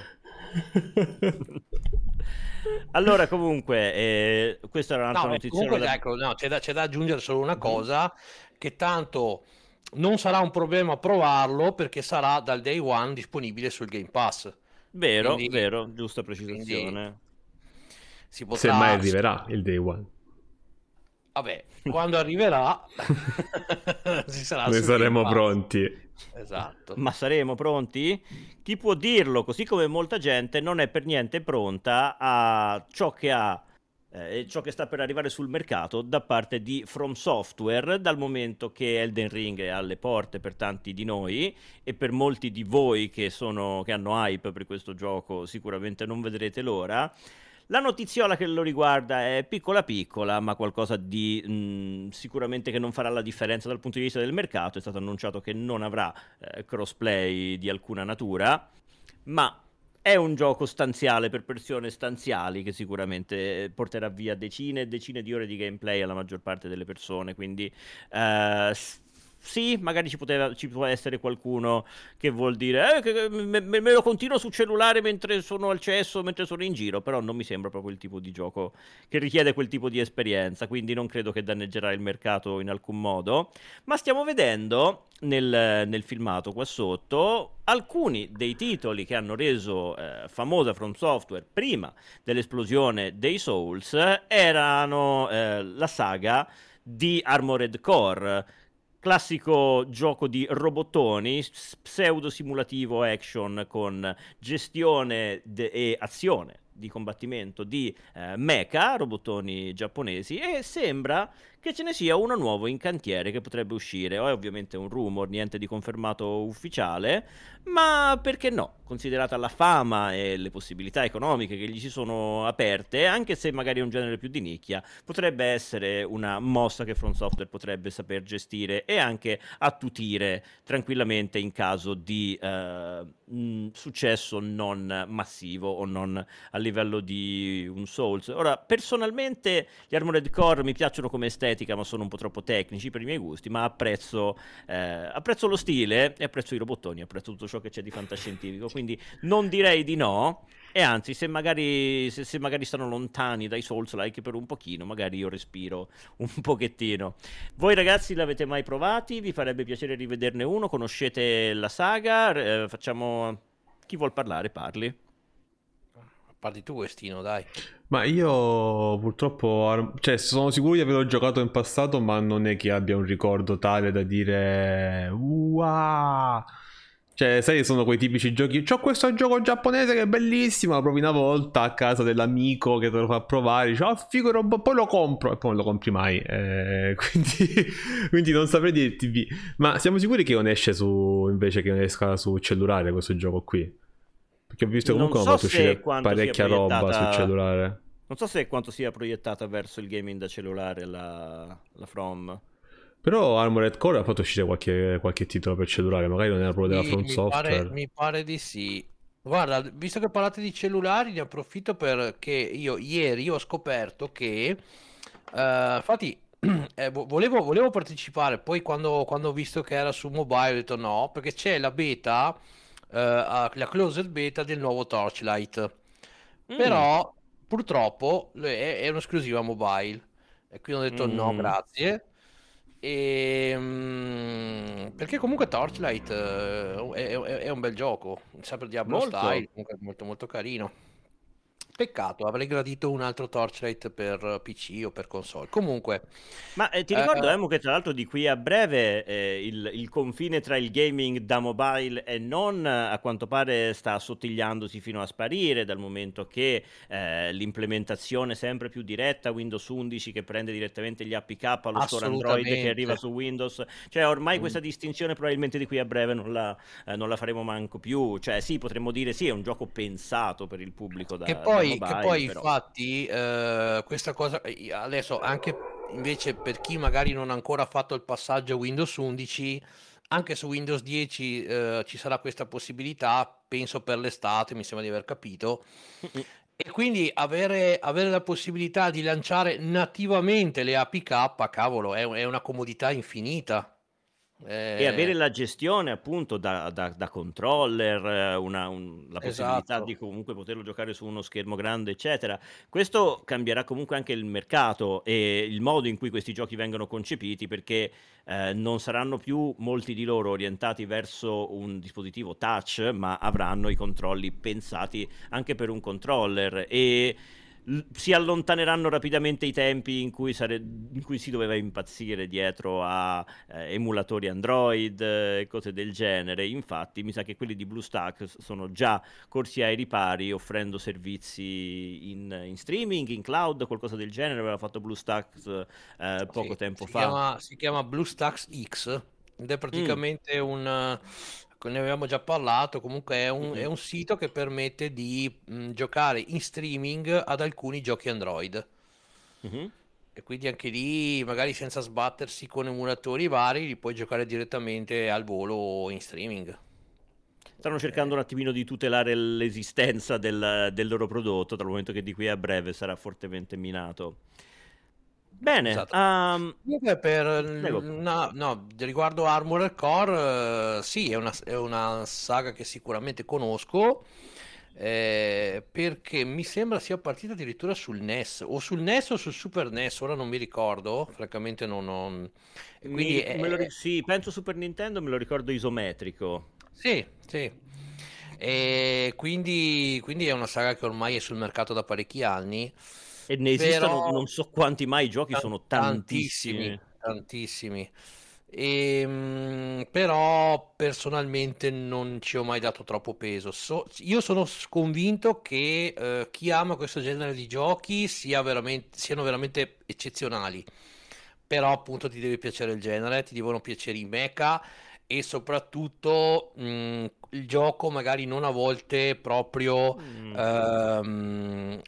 Allora comunque questa era un'altra notizia. Comunque ecco, c'è da aggiungere solo una cosa, che tanto non sarà un problema provarlo perché sarà dal day one disponibile sul Game Pass. Vero, giusta precisazione. Si potrà... Se mai arriverà il day one. Vabbè, quando arriverà noi saremo pronti. Esatto. Ma saremo pronti? Chi può dirlo? Così come molta gente non è per niente pronta a ciò che ha e ciò che sta per arrivare sul mercato da parte di From Software, dal momento che Elden Ring è alle porte per tanti di noi e per molti di voi che hanno hype per questo gioco sicuramente non vedrete l'ora. La notiziola che lo riguarda è piccola, ma qualcosa di sicuramente che non farà la differenza dal punto di vista del mercato. È stato annunciato che non avrà crossplay di alcuna natura, ma è un gioco stanziale per persone stanziali che sicuramente porterà via decine e decine di ore di gameplay alla maggior parte delle persone, quindi... Sì, magari ci può essere qualcuno che vuol dire me lo continuo sul cellulare mentre sono al cesso, mentre sono in giro, però non mi sembra proprio il tipo di gioco che richiede quel tipo di esperienza, quindi non credo che danneggerà il mercato in alcun modo, ma stiamo vedendo nel filmato qua sotto alcuni dei titoli che hanno reso famosa From Software prima dell'esplosione dei Souls. Erano la saga di Armored Core, classico gioco di robottoni, pseudo simulativo action con gestione e azione di combattimento di mecha, robottoni giapponesi, e sembra che ce ne sia uno nuovo in cantiere che potrebbe uscire. È ovviamente un rumor, niente di confermato ufficiale, ma perché no? Considerata la fama e le possibilità economiche che gli si sono aperte, anche se magari è un genere più di nicchia, potrebbe essere una mossa che From Software potrebbe saper gestire e anche attutire tranquillamente in caso di successo non massivo o non a livello di un Souls. Ora, personalmente gli Armored Core mi piacciono come estetica, ma sono un po' troppo tecnici per i miei gusti, ma apprezzo lo stile e apprezzo i robottoni, apprezzo tutto ciò che c'è di fantascientifico, quindi non direi di no, e anzi se magari stanno lontani dai Souls-like per un pochino, magari io respiro un pochettino. Voi ragazzi l'avete mai provati? Vi farebbe piacere rivederne uno? Conoscete la saga? Facciamo, chi vuol parlare parli. Parli tu, Questino, dai. Ma io purtroppo, cioè, sono sicuro di averlo giocato in passato, ma non è che abbia un ricordo tale da dire wow. Cioè, sai, sono quei tipici giochi, c'ho questo gioco giapponese che è bellissimo, lo provi una volta a casa dell'amico che te lo fa provare, dici oh figo robot, poi lo compro, e poi non lo compri mai, quindi quindi non saprei dirti. Ma siamo sicuri che non esce su, invece che non esca su cellulare questo gioco qui? Perché ho visto comunque hanno fatto uscire parecchia roba sul cellulare. Non so se quanto sia proiettata verso il gaming da cellulare la From. Però Armored Core ha fatto uscire qualche titolo per cellulare, magari non era proprio della From Software. Mi pare di sì. Guarda, visto che parlate di cellulari, ne approfitto perché io ieri ho scoperto che infatti volevo partecipare, poi quando ho visto che era su mobile ho detto no, perché c'è la beta, la closed beta del nuovo Torchlight, però purtroppo è un'esclusiva mobile e quindi ho detto no grazie, perché comunque Torchlight è un bel gioco, sempre Diablo molto style, comunque molto molto carino. Peccato, avrei gradito un altro Torchlight per PC o per console. Comunque, ma ti ricordo che tra l'altro di qui a breve il confine tra il gaming da mobile e non, a quanto pare, sta assottigliandosi fino a sparire, dal momento che l'implementazione sempre più diretta Windows 11 che prende direttamente gli APK allo store Android che arriva su Windows, cioè ormai questa distinzione probabilmente di qui a breve non la faremo manco più. Cioè sì, potremmo dire sì, è un gioco pensato per il pubblico da Che poi però. Infatti questa cosa adesso anche invece per chi magari non ha ancora fatto il passaggio a Windows 11, anche su Windows 10 ci sarà questa possibilità, penso per l'estate, mi sembra di aver capito, e quindi avere la possibilità di lanciare nativamente le APK, cavolo, è una comodità infinita. E avere la gestione appunto da controller, la possibilità di comunque poterlo giocare su uno schermo grande eccetera. Questo cambierà comunque anche il mercato e il modo in cui questi giochi vengono concepiti, perché non saranno più molti di loro orientati verso un dispositivo touch, ma avranno i controlli pensati anche per un controller, e si allontaneranno rapidamente i tempi in cui si doveva impazzire dietro a emulatori Android e cose del genere. Infatti mi sa che quelli di BlueStack sono già corsi ai ripari, offrendo servizi in streaming, in cloud, qualcosa del genere aveva fatto BlueStack poco tempo fa. Si chiama BlueStack X ed è praticamente un... ne avevamo già parlato, comunque è un sito che permette di giocare in streaming ad alcuni giochi Android, e quindi anche lì magari senza sbattersi con emulatori vari li puoi giocare direttamente al volo in streaming. Stanno cercando un attimino di tutelare l'esistenza del loro prodotto, dal momento che di qui a breve sarà fortemente minato. Bene, esatto. Riguardo Armored Core, sì, è una saga che sicuramente conosco, perché mi sembra sia partita addirittura sul NES o sul Super NES, ora non mi ricordo, francamente non ho... Quindi sì, penso Super Nintendo, me lo ricordo isometrico. Sì, sì. E quindi è una saga che ormai è sul mercato da parecchi anni. E ne esistono non so quanti mai, i giochi sono tantissimi. E, però personalmente non ci ho mai dato troppo peso. Io sono convinto che chi ama questo genere di giochi siano veramente eccezionali, però appunto ti deve piacere il genere, ti devono piacere i mecha e soprattutto il gioco magari non a volte proprio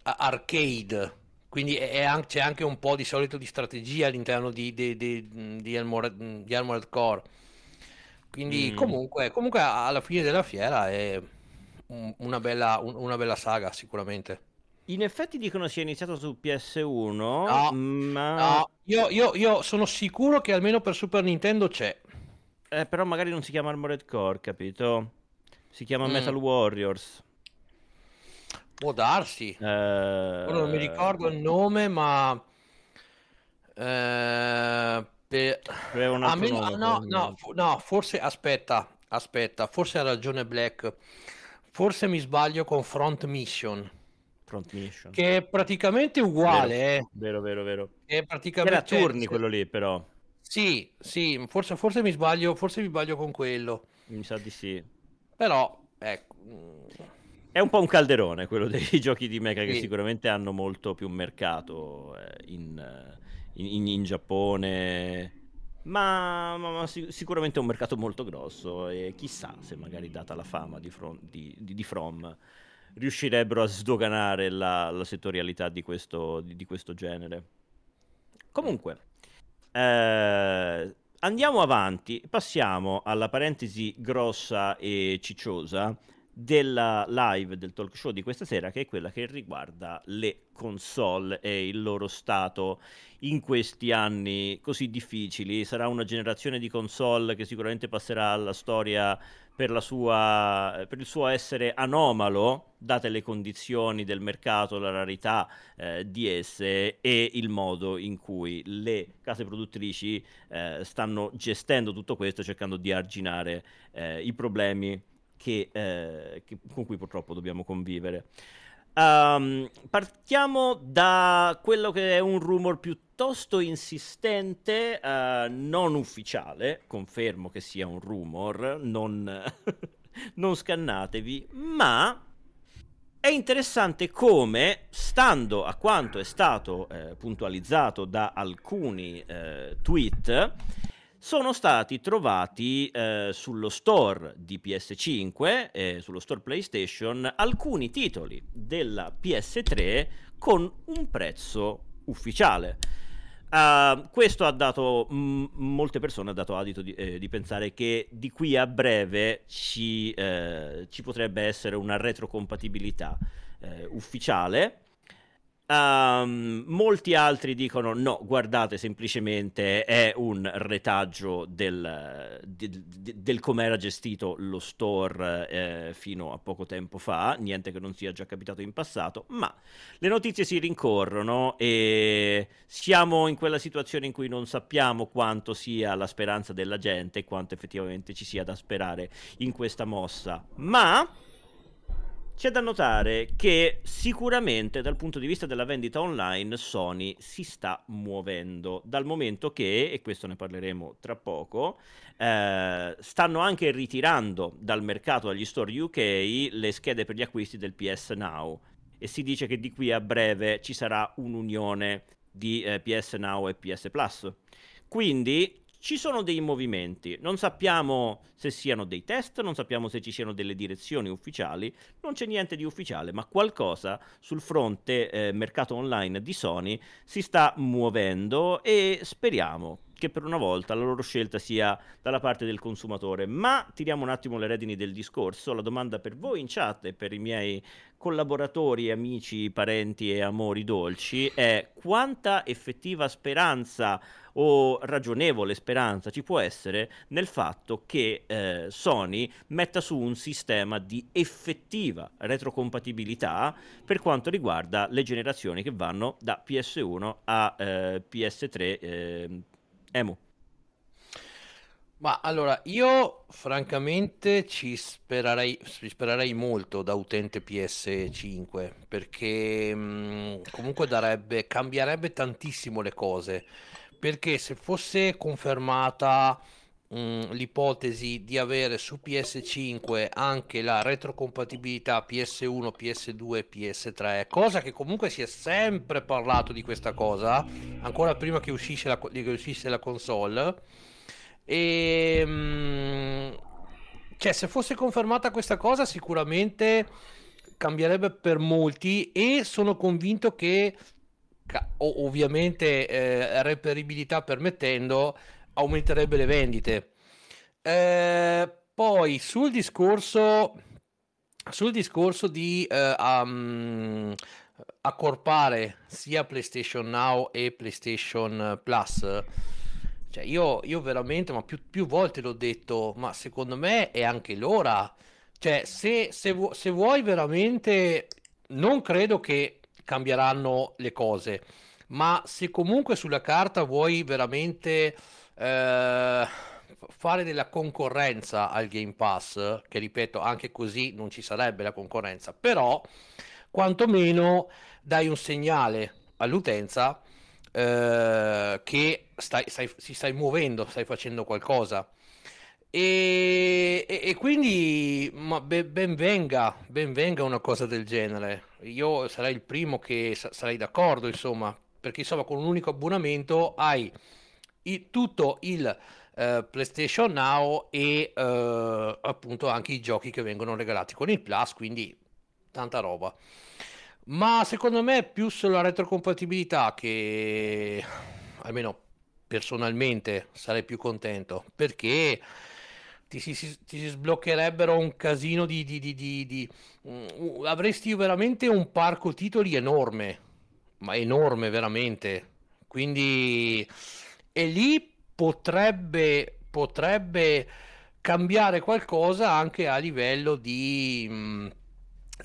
arcade. Quindi c'è anche un po' di solito di strategia all'interno di Armored Core. Quindi comunque alla fine della fiera è una bella saga sicuramente. In effetti dicono sia iniziato su PS1, no, io sono sicuro che almeno per Super Nintendo c'è. Però magari non si chiama Armored Core, capito? Si chiama Metal Warriors. Può darsi, ora non mi ricordo il nome, ma forse aspetta, forse ha ragione Black, forse mi sbaglio con Front Mission, che è praticamente uguale, vero, è praticamente era turni quello lì, però sì, forse mi sbaglio con quello, mi sa di sì, però ecco. È un po' un calderone quello dei giochi di mecha, che sicuramente hanno molto più mercato in Giappone, ma sicuramente è un mercato molto grosso, e chissà se magari, data la fama di From, riuscirebbero a sdoganare la settorialità di questo genere. Comunque, andiamo avanti, passiamo alla parentesi grossa e cicciosa della live, del talk show di questa sera, che è quella che riguarda le console e il loro stato in questi anni così difficili. Sarà una generazione di console che sicuramente passerà alla storia per il suo essere anomalo, date le condizioni del mercato, la rarità di esse e il modo in cui le case produttrici stanno gestendo tutto questo, cercando di arginare i problemi che con cui purtroppo dobbiamo convivere. Partiamo da quello che è un rumor piuttosto insistente, non ufficiale, confermo che sia un rumor, non scannatevi, ma è interessante come, stando a quanto è stato puntualizzato da alcuni tweet, sono stati trovati sullo store di PS5 e sullo store PlayStation alcuni titoli della PS3 con un prezzo ufficiale. Questo ha dato molte persone, ha dato adito di pensare che di qui a breve ci potrebbe essere una retrocompatibilità ufficiale. Molti altri dicono no, guardate, semplicemente è un retaggio del come era gestito lo store fino a poco tempo fa, niente che non sia già capitato in passato, ma le notizie si rincorrono e siamo in quella situazione in cui non sappiamo quanto sia la speranza della gente e quanto effettivamente ci sia da sperare in questa mossa, ma c'è da notare che sicuramente dal punto di vista della vendita online Sony si sta muovendo, dal momento che, e questo ne parleremo tra poco, stanno anche ritirando dal mercato, agli store UK, le schede per gli acquisti del PS Now, e si dice che di qui a breve ci sarà un'unione di PS Now e PS Plus. Quindi ci sono dei movimenti, non sappiamo se siano dei test, non sappiamo se ci siano delle direzioni ufficiali, non c'è niente di ufficiale, ma qualcosa sul fronte mercato online di Sony si sta muovendo, e speriamo che per una volta la loro scelta sia dalla parte del consumatore. Ma tiriamo un attimo le redini del discorso, la domanda per voi in chat e per i miei collaboratori, amici, parenti e amori dolci è: quanta effettiva speranza o ragionevole speranza ci può essere nel fatto che Sony metta su un sistema di effettiva retrocompatibilità per quanto riguarda le generazioni che vanno da PS1 a PS3? Emu. Ma allora, io francamente ci spererei molto da utente PS5, perché comunque cambierebbe tantissimo le cose, perché se fosse confermata l'ipotesi di avere su PS5 anche la retrocompatibilità PS1, PS2, PS3, cosa che comunque si è sempre parlato di questa cosa, ancora prima che uscisse la console. E cioè, se fosse confermata questa cosa, sicuramente cambierebbe per molti. E sono convinto che, ovviamente, reperibilità permettendo, aumenterebbe le vendite. Poi sul discorso di accorpare sia PlayStation Now e PlayStation Plus. Cioè io veramente, ma più volte l'ho detto, ma secondo me è anche l'ora. Cioè, se vuoi veramente, non credo che cambieranno le cose, ma se comunque sulla carta vuoi veramente fare della concorrenza al Game Pass, che ripeto, anche così non ci sarebbe la concorrenza, però quantomeno dai un segnale all'utenza che si stai muovendo, stai facendo qualcosa, e quindi ben venga una cosa del genere. Io sarei il primo che sarei d'accordo, insomma, perché insomma con un unico abbonamento hai tutto il PlayStation Now e appunto anche i giochi che vengono regalati con il Plus, quindi tanta roba. Ma secondo me è più sulla retrocompatibilità che, almeno personalmente, sarei più contento, perché ti si sbloccherebbero un casino di avresti veramente un parco titoli enorme, ma enorme veramente. Quindi e lì potrebbe cambiare qualcosa anche a livello di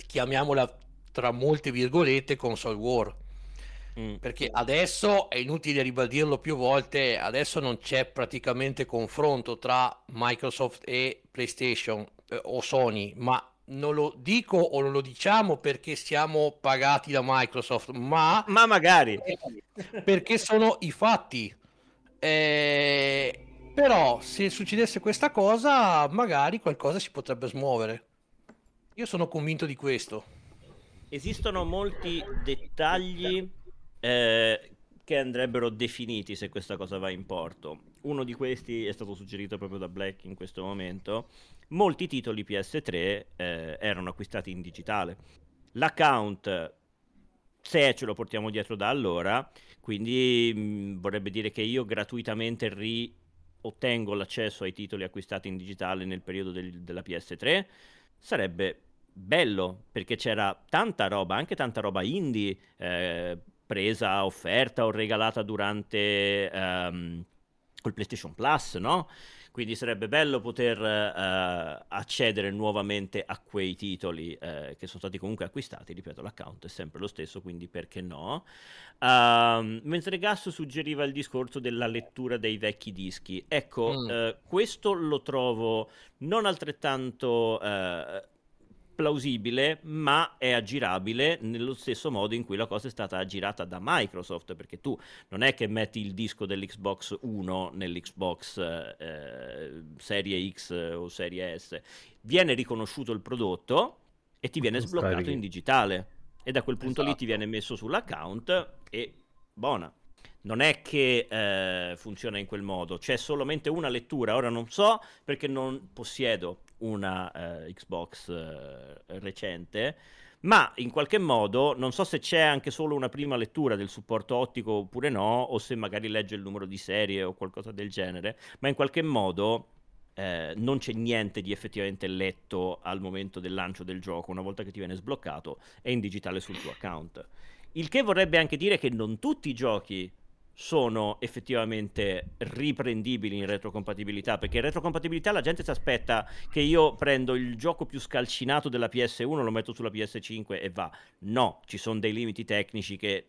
chiamiamola tra molte virgolette console war, perché adesso è inutile ribadirlo più volte, adesso non c'è praticamente confronto tra Microsoft e PlayStation o Sony, ma non lo dico o non lo diciamo perché siamo pagati da Microsoft, ma magari perché sono i fatti. Però se succedesse questa cosa magari qualcosa si potrebbe smuovere, io sono convinto di questo. Esistono molti dettagli che andrebbero definiti se questa cosa va in porto. Uno di questi è stato suggerito proprio da Black in questo momento. Molti titoli PS3 erano acquistati in digitale. L'account, se ce lo portiamo dietro da allora, quindi vorrebbe dire che io gratuitamente ottengo l'accesso ai titoli acquistati in digitale nel periodo della PS3. Sarebbe bello, perché c'era tanta roba, anche tanta roba indie presa, offerta o regalata durante col PlayStation Plus, no? Quindi sarebbe bello poter accedere nuovamente a quei titoli che sono stati comunque acquistati. Ripeto, l'account è sempre lo stesso, quindi perché no? Mentre Gasso suggeriva il discorso della lettura dei vecchi dischi. Ecco, questo lo trovo non altrettanto plausibile, ma è aggirabile nello stesso modo in cui la cosa è stata aggirata da Microsoft, perché tu non è che metti il disco dell'Xbox One nell'Xbox Serie X o Serie S, viene riconosciuto il prodotto e ti viene sbloccato in digitale, e da quel punto lì ti viene messo sull'account e buona. Non è che funziona in quel modo, c'è solamente una lettura. Ora non so, perché non possiedo una Xbox recente, ma in qualche modo non so se c'è anche solo una prima lettura del supporto ottico oppure no, o se magari legge il numero di serie o qualcosa del genere, ma in qualche modo non c'è niente di effettivamente letto al momento del lancio del gioco. Una volta che ti viene sbloccato è in digitale sul tuo account, il che vorrebbe anche dire che non tutti i giochi sono effettivamente riprendibili in retrocompatibilità, perché in retrocompatibilità la gente si aspetta che io prendo il gioco più scalcinato della PS1, lo metto sulla PS5 e va. No, ci sono dei limiti tecnici che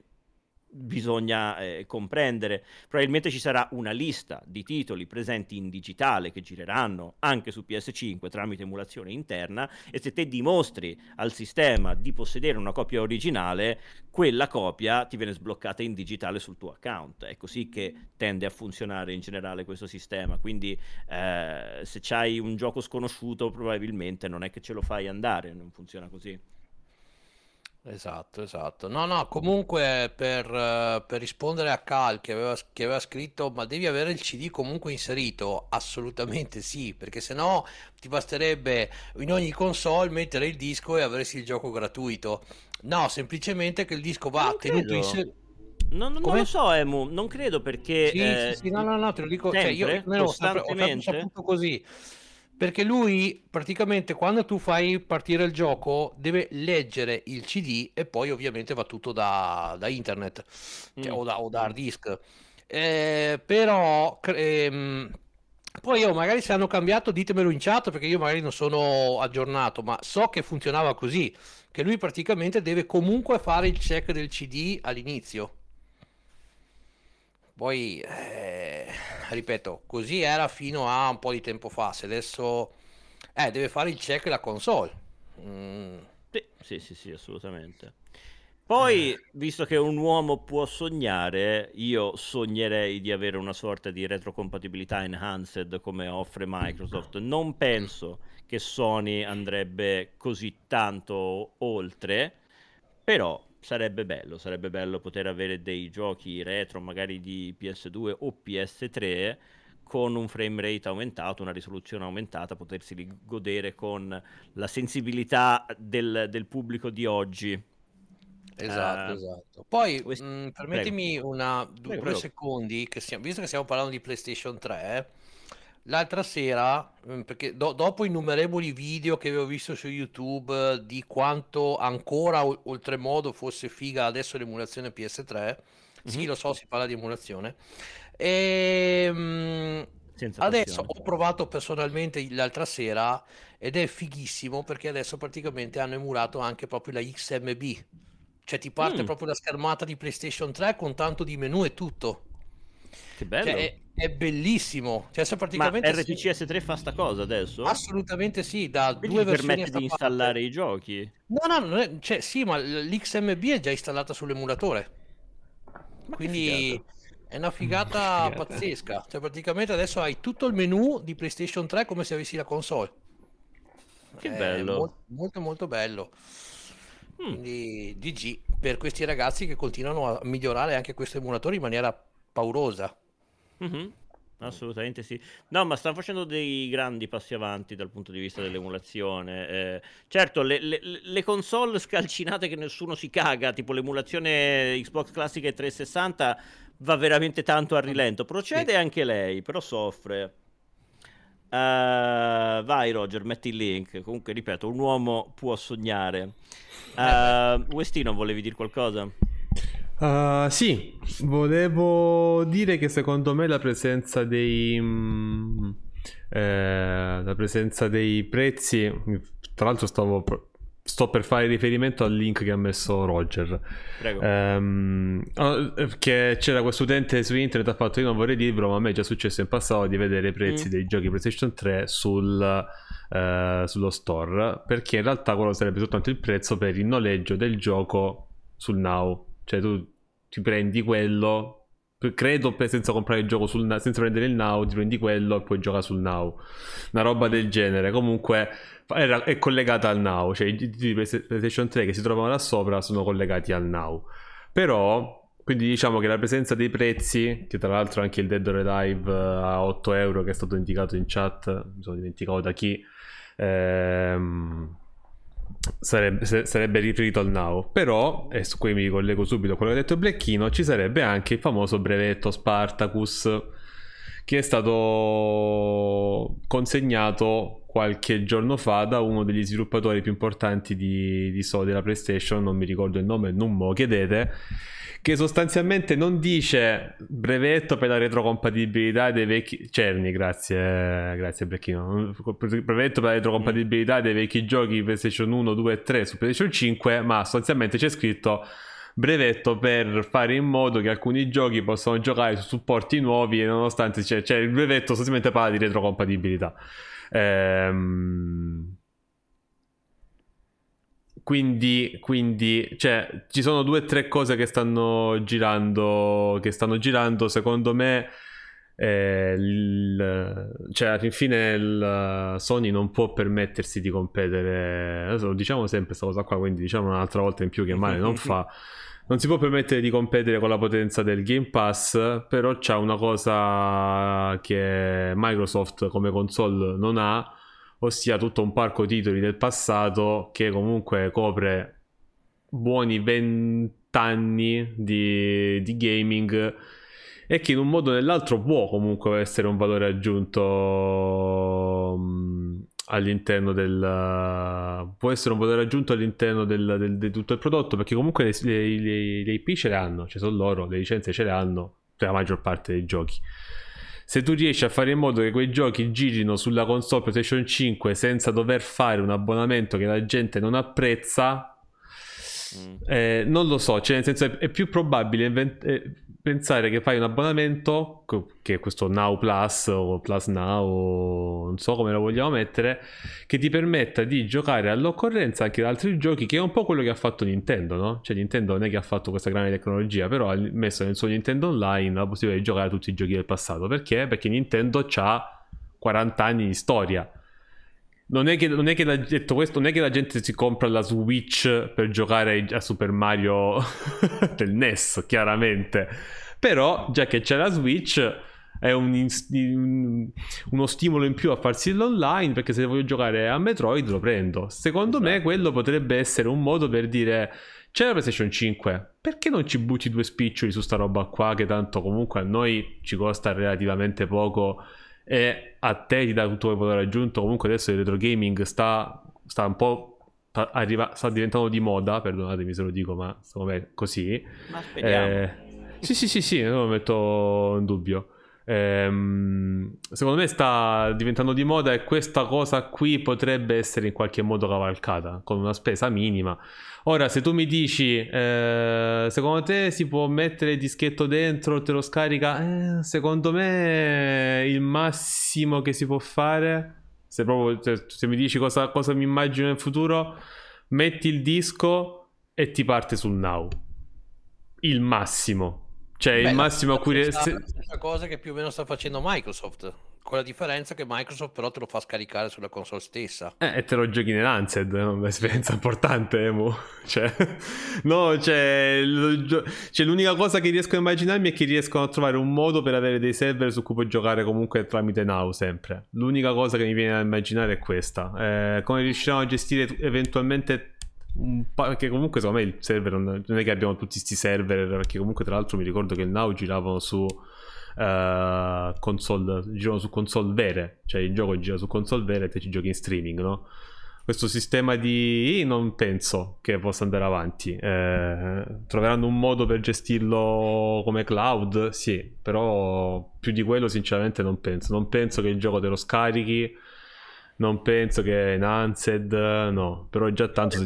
bisogna comprendere. Probabilmente ci sarà una lista di titoli presenti in digitale che gireranno anche su PS5 tramite emulazione interna, e se te dimostri al sistema di possedere una copia originale, quella copia ti viene sbloccata in digitale sul tuo account. È così che tende a funzionare in generale questo sistema, quindi se c'hai un gioco sconosciuto probabilmente non è che ce lo fai andare, non funziona così. Esatto, esatto. No, comunque per rispondere a Cal che aveva scritto ma devi avere il CD comunque inserito, assolutamente sì, perché sennò ti basterebbe in ogni console mettere il disco e avresti il gioco gratuito. No, semplicemente che il disco va tenuto inserito. Non lo so, Emu, non credo, perché sì, no, te lo dico sempre, cioè io almeno ho saputo così. Perché lui praticamente quando tu fai partire il gioco deve leggere il CD e poi ovviamente va tutto da internet, cioè, o da hard disk. Però poi io magari se hanno cambiato ditemelo in chat, perché io magari non sono aggiornato, ma so che funzionava così, che lui praticamente deve comunque fare il check del CD all'inizio. Poi, ripeto, così era fino a un po' di tempo fa. Se adesso deve fare il check la console. Sì, assolutamente. Poi, visto che un uomo può sognare, io sognerei di avere una sorta di retrocompatibilità enhanced come offre Microsoft. Non penso che Sony andrebbe così tanto oltre, però... Sarebbe bello poter avere dei giochi retro, magari di PS2 o PS3, con un frame rate aumentato, una risoluzione aumentata, potersi godere con la sensibilità del pubblico di oggi. Esatto. Poi permettimi due secondi, visto che stiamo parlando di PlayStation 3, l'altra sera, perché dopo innumerevoli video che avevo visto su YouTube di quanto ancora oltremodo fosse figa adesso l'emulazione PS3, sì, lo so, si parla di emulazione, adesso ho provato personalmente l'altra sera ed è fighissimo, perché adesso praticamente hanno emulato anche proprio la XMB, cioè ti parte proprio la schermata di PlayStation 3 con tanto di menu e tutto. Che bello. Cioè, è bellissimo, cioè, praticamente. Ma RTCS3 fa sta cosa adesso? Assolutamente sì, da quindi due versioni permette di installare parte. I giochi? No, non è... cioè, sì, ma l'XMB è già installata sull'emulatore, ma quindi è una figata pazzesca, cioè praticamente adesso hai tutto il menu di PlayStation 3 come se avessi la console. Che bello, molto molto bello. Quindi GG per questi ragazzi che continuano a migliorare anche questo emulatore in maniera paurosa. Assolutamente sì. No, ma stanno facendo dei grandi passi avanti dal punto di vista dell'emulazione. Certo, le console scalcinate che nessuno si caga, tipo l'emulazione Xbox classica e 360, va veramente tanto a rilento. Procede anche lei, però soffre. Vai Roger, metti il link. Comunque, ripeto, un uomo può sognare. Westino, volevi dire qualcosa? Sì, volevo dire che secondo me la presenza dei prezzi, tra l'altro sto per fare riferimento al link che ha messo Roger. Prego. Che c'era questo utente su internet che ha fatto: io non vorrei dirvelo, ma a me è già successo in passato di vedere i prezzi dei giochi PlayStation 3 sullo store, perché in realtà quello sarebbe soltanto il prezzo per il noleggio del gioco sul Now. Cioè tu ti prendi quello, credo, senza comprare il gioco senza prendere il Now, ti prendi quello e poi gioca sul Now, una roba del genere. Comunque è collegata al Now, cioè i titoli PlayStation 3 che si trovano là sopra sono collegati al Now. Però quindi diciamo che la presenza dei prezzi, che tra l'altro anche il Dead or Alive a €8 che è stato indicato in chat, mi sono dimenticato da chi, sarebbe riferito al Now. Però, e su cui mi collego subito a quello che ha detto Blecchino, ci sarebbe anche il famoso brevetto Spartacus, che è stato consegnato qualche giorno fa da uno degli sviluppatori più importanti di Sony della PlayStation, non mi ricordo il nome, non me lo chiedete, che sostanzialmente non dice brevetto per la retrocompatibilità dei vecchi Cerni, grazie Blecchino, brevetto per la retrocompatibilità dei vecchi giochi PlayStation 1, 2 e 3 su PlayStation 5, ma sostanzialmente c'è scritto brevetto per fare in modo che alcuni giochi possano giocare su supporti nuovi, e nonostante cioè il brevetto sostanzialmente parla di retrocompatibilità. Quindi cioè, ci sono due o tre cose che stanno girando secondo me. Cioè alla fine Sony non può permettersi di competere, adesso lo diciamo sempre sta cosa qua, quindi diciamo un'altra volta in più che male non fa, non si può permettere di competere con la potenza del Game Pass, però c'ha una cosa che Microsoft come console non ha, ossia tutto un parco titoli del passato che comunque copre buoni 20 anni di gaming, e che in un modo o nell'altro può comunque essere un valore aggiunto all'interno del, può essere un valore aggiunto all'interno del di tutto il prodotto, perché comunque le IP ce le hanno, cioè sono loro, le licenze ce le hanno per la maggior parte dei giochi. Se tu riesci a fare in modo che quei giochi girino sulla console PlayStation 5 senza dover fare un abbonamento che la gente non apprezza, non lo so, cioè nel senso è più probabile pensare che fai un abbonamento, che è questo Now Plus o Plus Now, o non so come lo vogliamo mettere, che ti permetta di giocare all'occorrenza anche da altri giochi, che è un po' quello che ha fatto Nintendo, no? Cioè Nintendo non è che ha fatto questa grande tecnologia, però ha messo nel suo Nintendo Online la possibilità di giocare a tutti i giochi del passato. Perché? Perché Nintendo c'ha 40 anni di storia. Non è che detto questo, non è che la gente si compra la Switch per giocare a Super Mario del NES, chiaramente. Però, già che c'è la Switch, è uno stimolo in più a farsi l'online, perché se voglio giocare a Metroid lo prendo. Secondo me quello potrebbe essere un modo per dire: c'è la PlayStation 5, perché non ci butti due spiccioli su sta roba qua, che tanto comunque a noi ci costa relativamente poco, e a te ti dà tutto quello che ho raggiunto. Comunque adesso il retro gaming sta un po' sta diventando di moda, perdonatemi se lo dico, ma secondo me è così, ma speriamo. Sì, non lo metto in dubbio. Secondo me sta diventando di moda, e questa cosa qui potrebbe essere in qualche modo cavalcata con una spesa minima. Ora, se tu mi dici secondo te si può mettere il dischetto dentro, te lo scarica, secondo me il massimo che si può fare, se proprio se mi dici cosa mi immagino nel futuro, metti il disco e ti parte sul Now, il massimo, cioè il massimo a cui la stessa cosa che più o meno sta facendo Microsoft, con la differenza che Microsoft però te lo fa scaricare sulla console stessa, e te lo giochi nell'Unset, è un'esperienza importante, cioè, no, cioè l'unica cosa che riesco a immaginarmi è che riescono a trovare un modo per avere dei server su cui puoi giocare comunque tramite Now sempre. L'unica cosa che mi viene da immaginare è questa, come riusciranno a gestire eventualmente, perché comunque secondo me il server non è che abbiamo tutti questi server, perché comunque tra l'altro mi ricordo che il Now giravano su console vere, cioè il gioco gira su console vere e te ci giochi in streaming, no? Questo sistema di non penso che possa andare avanti, troveranno un modo per gestirlo come cloud, sì, però più di quello sinceramente non penso che il gioco te lo scarichi, non penso che in Unset, no, però è già tanto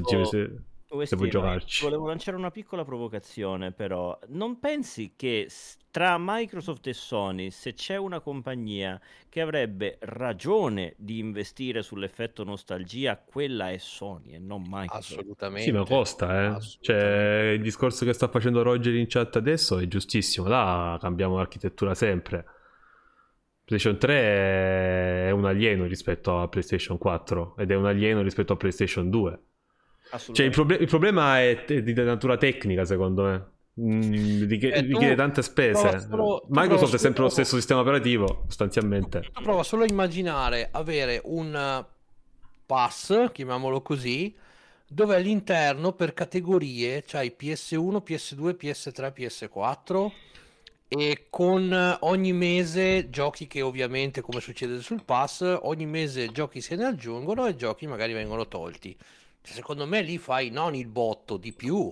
se puoi giocarci. Volevo lanciare una piccola provocazione, però non pensi che tra Microsoft e Sony, se c'è una compagnia che avrebbe ragione di investire sull'effetto nostalgia, quella è Sony e non Microsoft? Assolutamente. Sì, ma costa, eh. Cioè, il discorso che sta facendo Roger in chat adesso è giustissimo, là cambiamo l'architettura sempre. PlayStation 3 è un alieno rispetto a PlayStation 4 ed è un alieno rispetto a PlayStation 2. Cioè il problema è di natura tecnica, secondo me. Richiede tante spese. Microsoft è sempre lo stesso sistema operativo, sostanzialmente. Tu prova solo a immaginare avere un pass, chiamiamolo così, dove all'interno per categorie c'hai PS1, PS2, PS3, PS4. E con ogni mese giochi che ovviamente, come succede sul pass, ogni mese giochi se ne aggiungono e giochi magari vengono tolti. Secondo me lì fai non il botto, di più.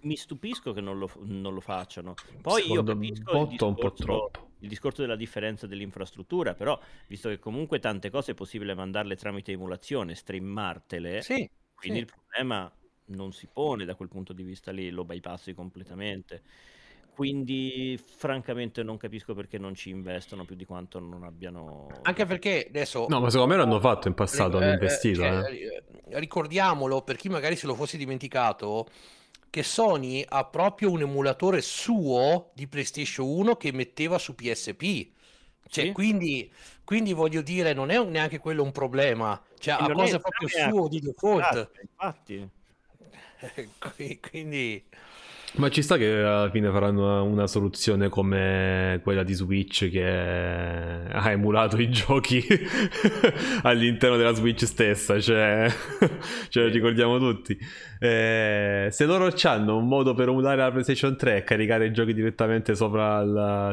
Mi stupisco che non lo facciano. Poi secondo io capisco il botto un po' troppo. Il discorso della differenza dell'infrastruttura, però visto che comunque tante cose è possibile mandarle tramite emulazione, streamartele, quindi il problema non si pone da quel punto di vista lì, lo bypassi completamente. Quindi francamente non capisco perché non ci investono più di quanto non abbiano... Anche perché adesso... No, ma secondo me l'hanno fatto in passato, hanno investito. Ricordiamolo, per chi magari se lo fosse dimenticato, che Sony ha proprio un emulatore suo di PlayStation 1 che metteva su PSP. Cioè, sì? Quindi voglio dire, non è neanche quello un problema. Cioè, ha cose proprio suo di default. Infatti. Quindi... Ma ci sta che alla fine faranno una soluzione come quella di Switch, che ha emulato i giochi all'interno della Switch stessa, cioè ce lo ricordiamo tutti. Se loro hanno un modo per emulare la PlayStation 3 e caricare i giochi direttamente sopra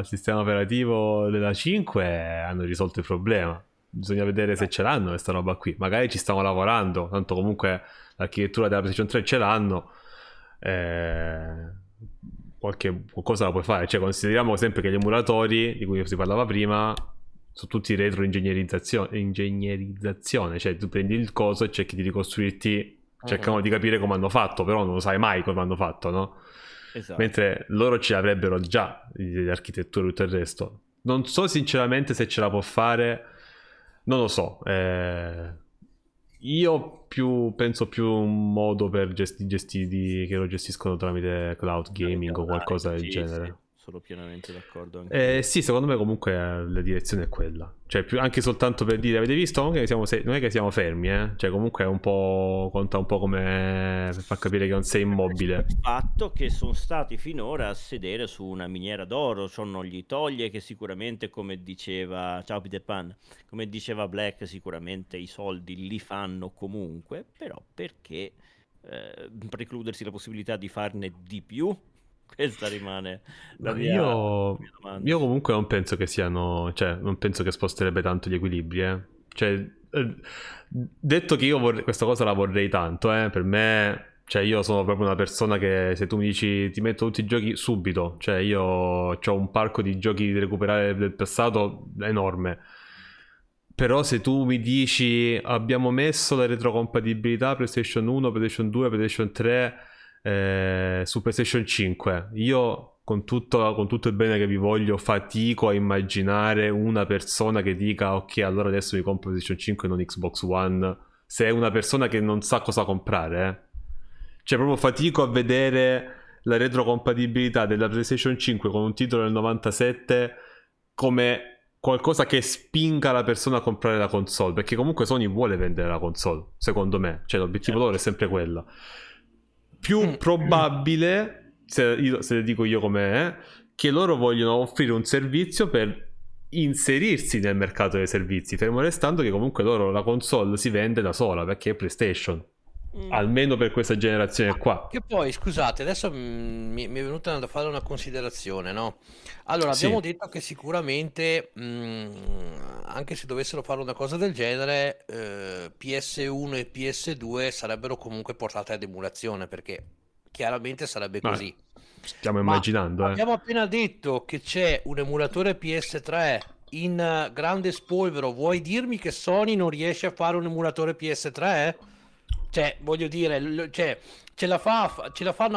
il sistema operativo della 5, hanno risolto il problema. Bisogna vedere se ce l'hanno questa roba qui. Magari ci stanno lavorando, tanto comunque l'architettura della PlayStation 3 ce l'hanno. Qualcosa la puoi fare, cioè consideriamo sempre che gli emulatori di cui si parlava prima sono tutti retroingegnerizzazione, cioè tu prendi il coso e cerchi di ricostruirti, cercano di capire come hanno fatto, però non lo sai mai come hanno fatto, no? Esatto. Mentre loro ce l'avrebbero già, l'architettura e tutto il resto. Non so sinceramente se ce la può fare, non lo so. Io penso più un modo per che lo gestiscono tramite cloud gaming o qualcosa del genere. Sì, sono pienamente d'accordo. Sì, secondo me comunque la direzione è quella. Cioè, anche soltanto per dire, avete visto? Non è che siamo fermi, eh? Cioè, comunque è un po', conta un po' come per far capire che non sei immobile. Il fatto che sono stati finora a sedere su una miniera d'oro, ciò non gli toglie che sicuramente, come diceva Ciao Peter Pan, come diceva Black, sicuramente i soldi li fanno comunque, però perché precludersi la possibilità di farne di più? Questa rimane la mia, domanda. Io comunque non penso che siano, cioè non penso che sposterebbe tanto gli equilibri, Cioè, detto che io questa cosa la vorrei tanto, per me, cioè io sono proprio una persona che se tu mi dici ti metto tutti i giochi subito, cioè io ho un parco di giochi da recuperare del passato enorme. Però se tu mi dici abbiamo messo la retrocompatibilità PlayStation 1, PlayStation 2, PlayStation 3 su PlayStation 5, io con tutto il bene che vi voglio fatico a immaginare una persona che dica ok, allora adesso mi compro PlayStation 5 e non Xbox One, se è una persona che non sa cosa comprare, cioè proprio fatico a vedere la retrocompatibilità della PlayStation 5 con un titolo del 97 come qualcosa che spinga la persona a comprare la console, perché comunque Sony vuole vendere la console, secondo me, cioè l'obiettivo loro è sempre quello. Più probabile, se le dico io com'è, che loro vogliono offrire un servizio per inserirsi nel mercato dei servizi, fermo restando che comunque loro la console si vende da sola perché è PlayStation, almeno per questa generazione qua. Che poi, scusate, adesso mi è venuta da fare una considerazione, no? Allora, abbiamo detto che sicuramente anche se dovessero fare una cosa del genere, PS1 e PS2 sarebbero comunque portate ad emulazione, perché chiaramente sarebbe così. Stiamo immaginando. Abbiamo appena detto che c'è un emulatore PS3 in grande spolvero. Vuoi dirmi che Sony non riesce a fare un emulatore PS3? Cioè, voglio dire, cioè, ce la fanno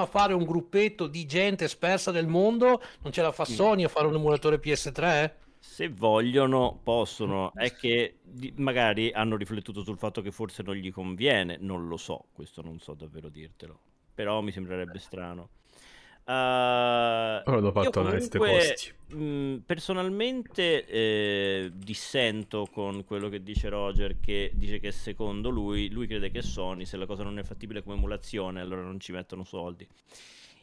a fare un gruppetto di gente spersa nel mondo, non ce la fa Sony a fare un emulatore PS3? Se vogliono possono, è che magari hanno riflettuto sul fatto che forse non gli conviene, non lo so, questo non so davvero dirtelo, però mi sembrerebbe strano. L'ho fatto io comunque, personalmente dissento con quello che dice Roger, che dice che secondo lui crede che Sony, se la cosa non è fattibile come emulazione, allora non ci mettono soldi.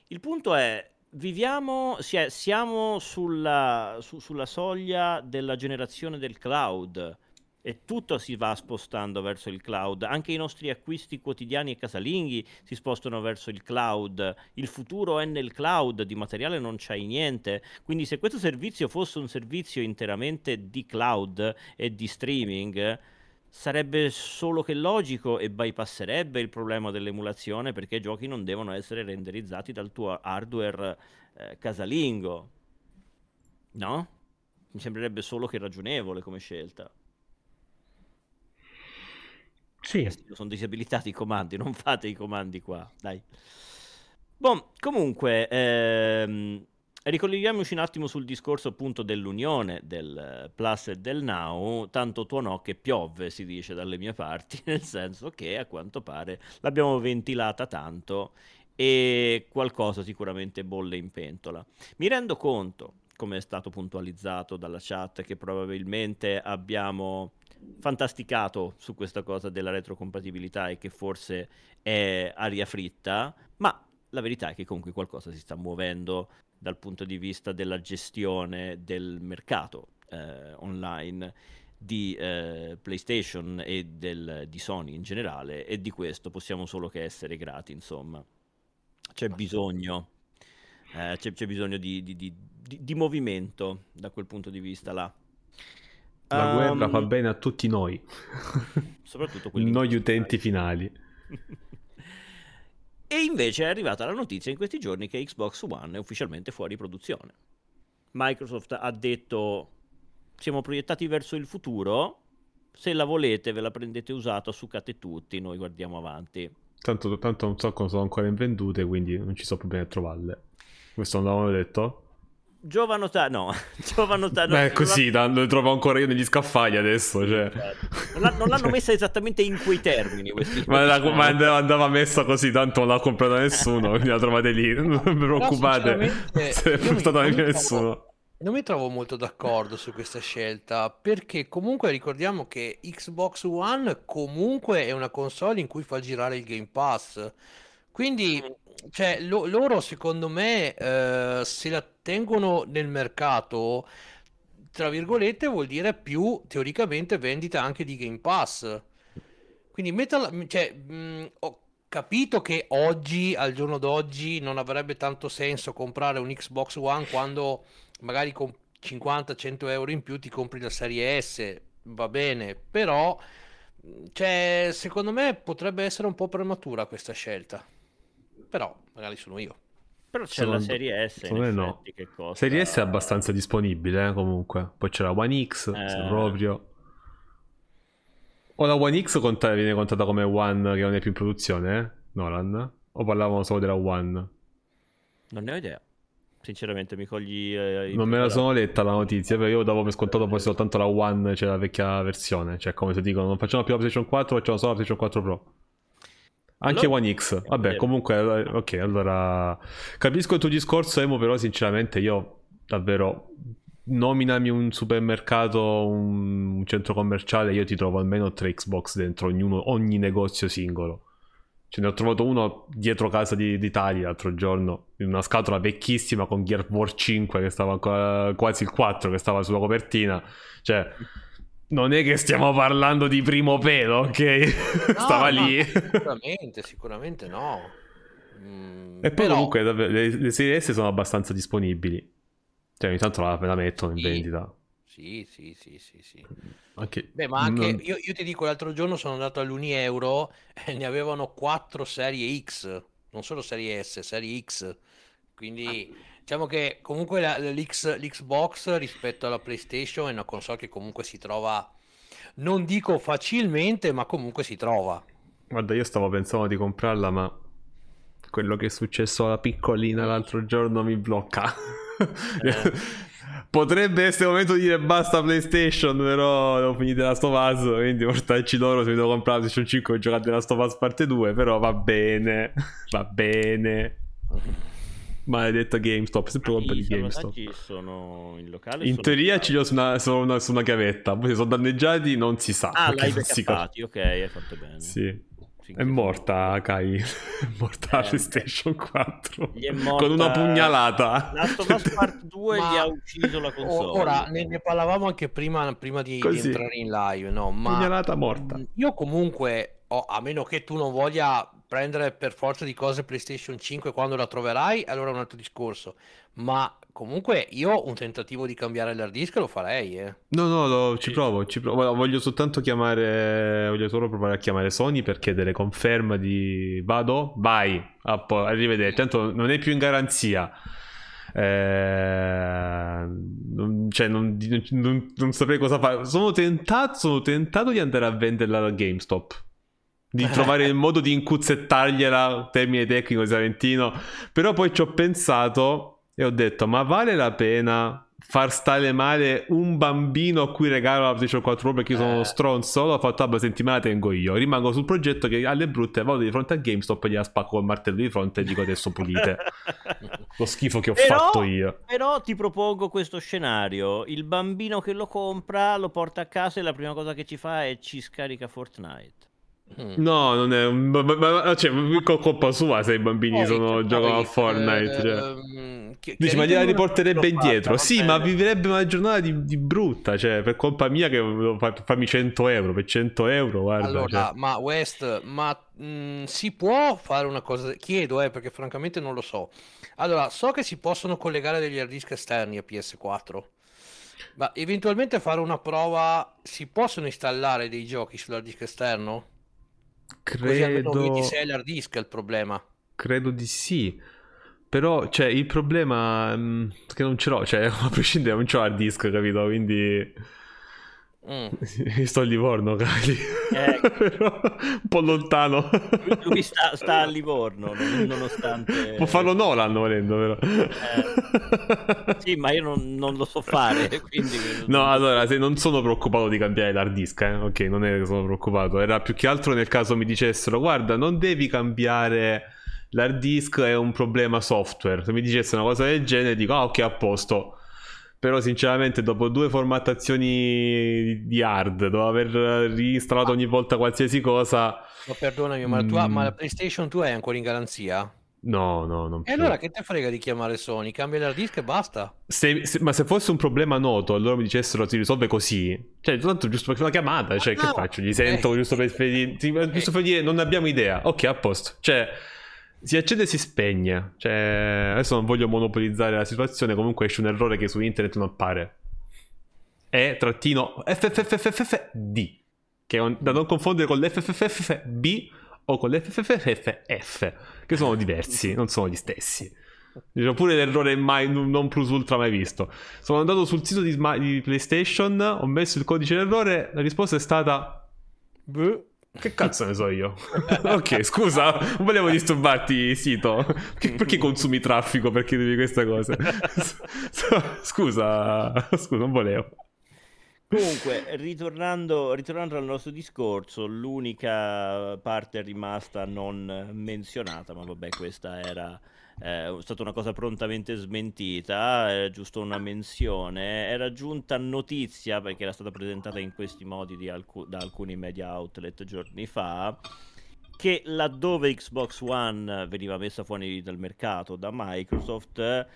Il punto è, siamo sulla soglia della generazione del cloud e tutto si va spostando verso il cloud, anche i nostri acquisti quotidiani e casalinghi si spostano verso il cloud, il futuro è nel cloud, di materiale non c'hai niente, quindi se questo servizio fosse un servizio interamente di cloud e di streaming sarebbe solo che logico e bypasserebbe il problema dell'emulazione, perché i giochi non devono essere renderizzati dal tuo hardware casalingo, no? Mi sembrerebbe solo che ragionevole come scelta. Sì. Sono disabilitati i comandi, non fate i comandi qua, dai. Boh, comunque, ricolleghiamoci un attimo sul discorso appunto dell'unione del Plus e del Now. Tanto tuonò che piove, si dice dalle mie parti, nel senso che a quanto pare l'abbiamo ventilata tanto e qualcosa sicuramente bolle in pentola. Mi rendo conto, come è stato puntualizzato dalla chat, che probabilmente abbiamo fantasticato su questa cosa della retrocompatibilità e che forse è aria fritta, ma la verità è che comunque qualcosa si sta muovendo dal punto di vista della gestione del mercato online di PlayStation e di Sony in generale, e di questo possiamo solo che essere grati, insomma. C'è bisogno di movimento da quel punto di vista là. La guerra fa bene a tutti noi, soprattutto quelli noi utenti finali. E invece è arrivata la notizia in questi giorni che Xbox One è ufficialmente fuori produzione. Microsoft ha detto: siamo proiettati verso il futuro, se la volete ve la prendete usata, sucate tutti, noi guardiamo avanti. Tanto non so come sono ancora in vendute, quindi non ci sono problemi a trovarle. Questo non l'avevamo detto? Giovanotà no. Beh, così, lo trovo ancora io negli scaffali adesso, cioè. Non l'hanno messa esattamente in quei termini, questi. ma andava messa così, tanto non l'ha comprata nessuno, quindi la trovate lì, non vi preoccupate, non se l'è portata neanche nessuno. Non mi trovo molto d'accordo su questa scelta, perché comunque ricordiamo che Xbox One comunque è una console in cui fa girare il Game Pass, quindi cioè, loro secondo me se la tengono nel mercato, tra virgolette, vuol dire più teoricamente vendita anche di Game Pass, quindi ho capito che oggi, al giorno d'oggi, non avrebbe tanto senso comprare un Xbox One quando magari con 50-100 euro in più ti compri la serie S, va bene, però cioè, secondo me potrebbe essere un po' prematura questa scelta, però magari sono io. Però c'è la serie S, in effetti, che costa... Serie S è abbastanza disponibile, comunque. Poi c'è la One X, se proprio. O la One X viene contata come One che non è più in produzione, Nolan? O parlavano solo della One? Non ne ho idea. Sinceramente mi cogli... non me la sono letta la notizia, perché io davo per scontato poi soltanto la One, cioè la vecchia versione. Cioè, come se dicono, non facciamo più la PlayStation 4, facciamo solo la PlayStation 4 Pro. Anche allora... One X, vabbè, comunque, ok, allora... Capisco il tuo discorso, Emo, però sinceramente io, davvero, nominami un supermercato, un centro commerciale, io ti trovo almeno 3 Xbox dentro ogni negozio singolo. Ce ne ho trovato uno dietro casa di Italia l'altro giorno, in una scatola vecchissima con Gear War 5 che stava ancora, quasi il 4 che stava sulla copertina. Cioè, non è che stiamo parlando di primo pelo, ok? No, stava lì. Sicuramente no. E poi però... comunque le serie S sono abbastanza disponibili. Cioè, ogni tanto la mettono in vendita. Sì. Okay. Beh, ma anche io ti dico, l'altro giorno sono andato all'Unieuro e ne avevano 4 serie X, non solo serie S, serie X. Quindi diciamo che comunque l'Xbox rispetto alla PlayStation è una console che comunque si trova, non dico facilmente, ma comunque si trova. Guarda, io stavo pensando di comprarla, ma quello che è successo alla piccolina l'altro giorno mi blocca. Potrebbe essere il momento di dire basta PlayStation, però devo finire The Last of Us, quindi portarci loro se mi devo comprare PlayStation 5 e giocare The Last of Us parte 2, però va bene. Maledetta GameStop, sempre colpa di GameStop. Sono in locale, in teoria locale. Ci ho su una gavetta, poi se sono danneggiati non si sa. Ah, l'hai decappati, ok, hai fatto bene. Sì. È morta Kai, è morta PlayStation 4 con una pugnalata. Last of Us Part 2 gli ha ucciso la console. Ora ne parlavamo anche prima di entrare in live, no? Ma pugnalata morta. Io comunque, a meno che tu non voglia prendere per forza di cose PlayStation 5 quando la troverai, allora è un altro discorso. Ma comunque io un tentativo di cambiare l'hard disk lo farei, eh. Ci provo. Voglio soltanto chiamare. Voglio solo provare a chiamare Sony per chiedere conferma di vado, vai, arrivederci. Tanto non è più in garanzia. Non saprei cosa fare. Sono tentato di andare a venderla alla GameStop. di trovare il modo di incuzzettargliela, termine tecnico salentino. Però poi ci ho pensato e ho detto, ma vale la pena far stare male un bambino a cui regalo la PlayStation 4 Pro perché io sono uno stronzo? L'ho fatto, vabbè, settimana la tengo io, rimango sul progetto che alle brutte vado di fronte a GameStop e gliela spacco col martello di fronte e dico adesso pulite lo schifo che ho fatto io. Però ti propongo questo scenario: il bambino che lo compra lo porta a casa e la prima cosa che ci fa è ci scarica Fortnite. No, non è cioè, con colpa sua se i bambini giocano a Fortnite, cioè. Dici, ma gliela riporterebbe indietro? Sì, ma vivrebbe una giornata di brutta, cioè, per colpa mia che fammi 100 euro per 100 euro, guarda. Allora, cioè. Ma West, si può fare una cosa? Chiedo, perché francamente non lo so. Allora, so che si possono collegare degli hard disk esterni a PS4. Ma eventualmente fare una prova, si possono installare dei giochi sull'hard disk esterno? Credo sia l'hard disk il problema. Credo di sì. Però, cioè, il problema che non ce l'ho, cioè, a prescindere non c'ho hard disk, capito? Quindi sto a Livorno, cari. Però, un po' lontano. Lui sta a Livorno, nonostante. Può farlo Nolan volendo, però. Sì, ma io non lo so fare, quindi. No, allora, se non sono preoccupato di cambiare l'hard disk, ok, non è che sono preoccupato, era più che altro nel caso mi dicessero "Guarda, non devi cambiare l'hard disk, è un problema software". Se mi dicessero una cosa del genere, dico "Ah, ok, a posto". Però sinceramente dopo 2 formattazioni di hard, dopo aver reinstallato ogni volta qualsiasi cosa. Ma perdonami, ma la PlayStation 2 è ancora in garanzia? No, non più. E allora che te frega di chiamare Sony? Cambia l'hard disk e basta. Ma se fosse un problema noto, allora mi dicessero si risolve così, cioè tanto giusto per una chiamata, cioè che faccio? Gli sento giusto per dire non abbiamo idea, ok, a posto, cioè si accende e si spegne, cioè adesso non voglio monopolizzare la situazione, comunque esce un errore che su internet non appare, è -FFFFD, che è da non confondere con l'FFFFB o con l'FFFFF, che sono diversi, non sono gli stessi. Oppure l'errore mai non plus ultra mai visto. Sono andato sul sito di PlayStation, ho messo il codice d'errore, la risposta è stata che cazzo ne so io. Ok, scusa, non volevo disturbarti, sito, perché consumi traffico per chiedermi questa cosa? Scusa, non volevo. Comunque, ritornando al nostro discorso, l'unica parte rimasta non menzionata, ma vabbè, questa era stata una cosa prontamente smentita, era giusto una menzione, era giunta notizia perché era stata presentata in questi modi da alcuni media outlet giorni fa, che laddove Xbox One veniva messa fuori dal mercato da Microsoft,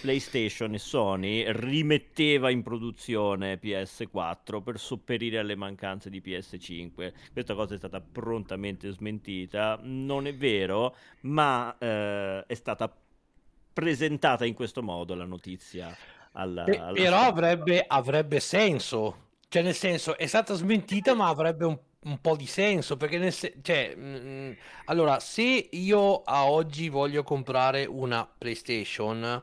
PlayStation e Sony rimetteva in produzione PS4 per sopperire alle mancanze di PS5. Questa cosa è stata prontamente smentita, non è vero, ma è stata presentata in questo modo la notizia alla però avrebbe senso, cioè nel senso è stata smentita ma avrebbe un po' di senso, perché allora se io a oggi voglio comprare una PlayStation,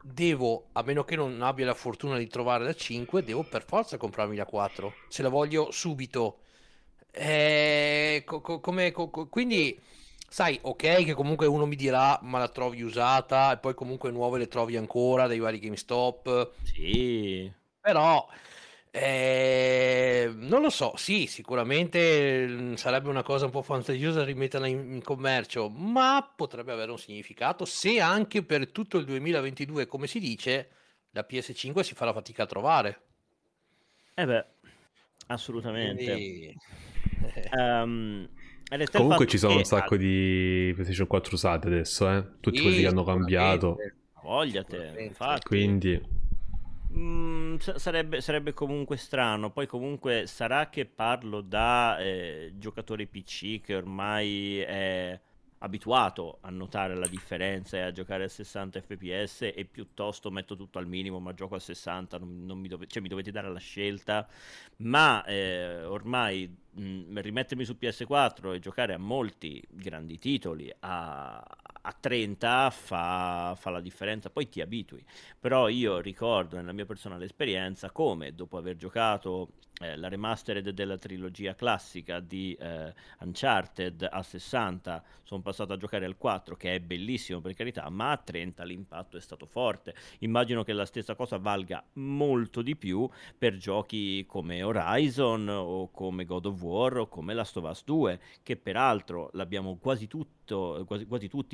devo, a meno che non abbia la fortuna di trovare la 5, devo per forza comprarmi la 4 se la voglio subito, quindi sai, ok, che comunque uno mi dirà ma la trovi usata e poi comunque nuove le trovi ancora dai vari GameStop, sì, però non lo so, sì, sicuramente sarebbe una cosa un po' fantasiosa rimetterla in commercio, ma potrebbe avere un significato se anche per tutto il 2022, come si dice, la PS5 si farà fatica a trovare. Beh, assolutamente. Quindi comunque ci sono un sacco di PlayStation 4 usate adesso, tutti quelli che hanno cambiato, vogliate, infatti. Quindi sarebbe comunque strano. Poi comunque sarà che parlo da giocatore PC che ormai è abituato a notare la differenza e a giocare a 60 fps e piuttosto metto tutto al minimo ma gioco a 60, non mi dovete dare la scelta, ma ormai rimettermi su PS4 e giocare a molti grandi titoli a 30 fa la differenza, poi ti abitui. Però io ricordo nella mia personale esperienza come, dopo aver giocato la remastered della trilogia classica di Uncharted a 60, sono passato a giocare al 4, che è bellissimo per carità, ma a 30 l'impatto è stato forte. Immagino che la stessa cosa valga molto di più per giochi come Horizon o come God of War o come Last of Us 2, che peraltro l'abbiamo quasi tutti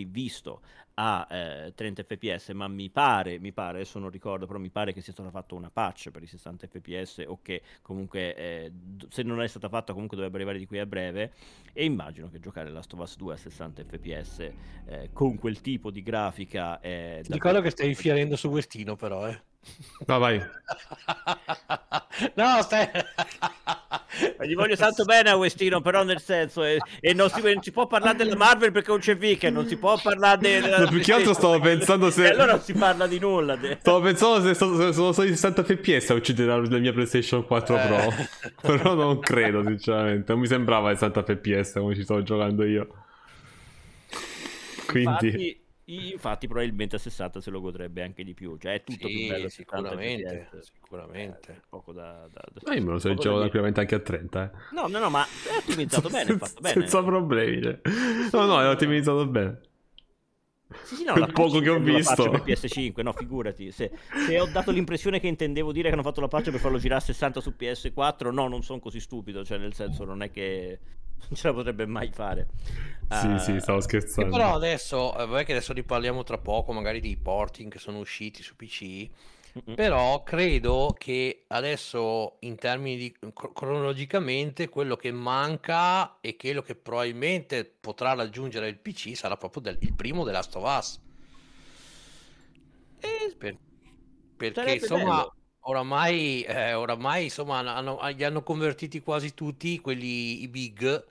visto a 30 fps, ma mi pare, adesso non ricordo, però mi pare che sia stata fatta una patch per i 60 fps o che comunque se non è stata fatta comunque dovrebbe arrivare di qui a breve, e immagino che giocare Last of Us 2 a 60 fps con quel tipo di grafica ti ricordo che stai infierendo su Westino però No, vai. No, stai. Gli voglio tanto bene a Westino, però nel senso e non si può parlare della Marvel perché non c'è Vick, non si può parlare della... Più che altro stavo pensando se... E allora non si parla di nulla. Stavo pensando se sono solo 60 fps a uccidere la mia PlayStation 4 Pro. Però non credo, sinceramente. Non mi sembrava 60 fps come ci stavo giocando io. Quindi... Infatti probabilmente a 60 se lo godrebbe anche di più, cioè è tutto più bello sicuramente, poco da ma io me lo so gioco tranquillamente anche a 30 no ma è ottimizzato bene, fatto bene senza problemi, cioè. no è ottimizzato bene. Sì, no, quel poco che ho visto per PS5, no, figurati se ho dato l'impressione che intendevo dire che hanno fatto la patch per farlo girare a 60 su PS4, no, non sono così stupido, cioè nel senso non è che non ce la potrebbe mai fare. Sì, stavo scherzando. Però adesso, vabbè che adesso riparliamo tra poco magari dei porting che sono usciti su PC, però credo che adesso in termini di cronologicamente quello che manca e quello che probabilmente potrà raggiungere il PC sarà proprio il primo The Last of Us. Perché insomma... Bello. Oramai insomma li hanno convertiti quasi tutti quelli i big,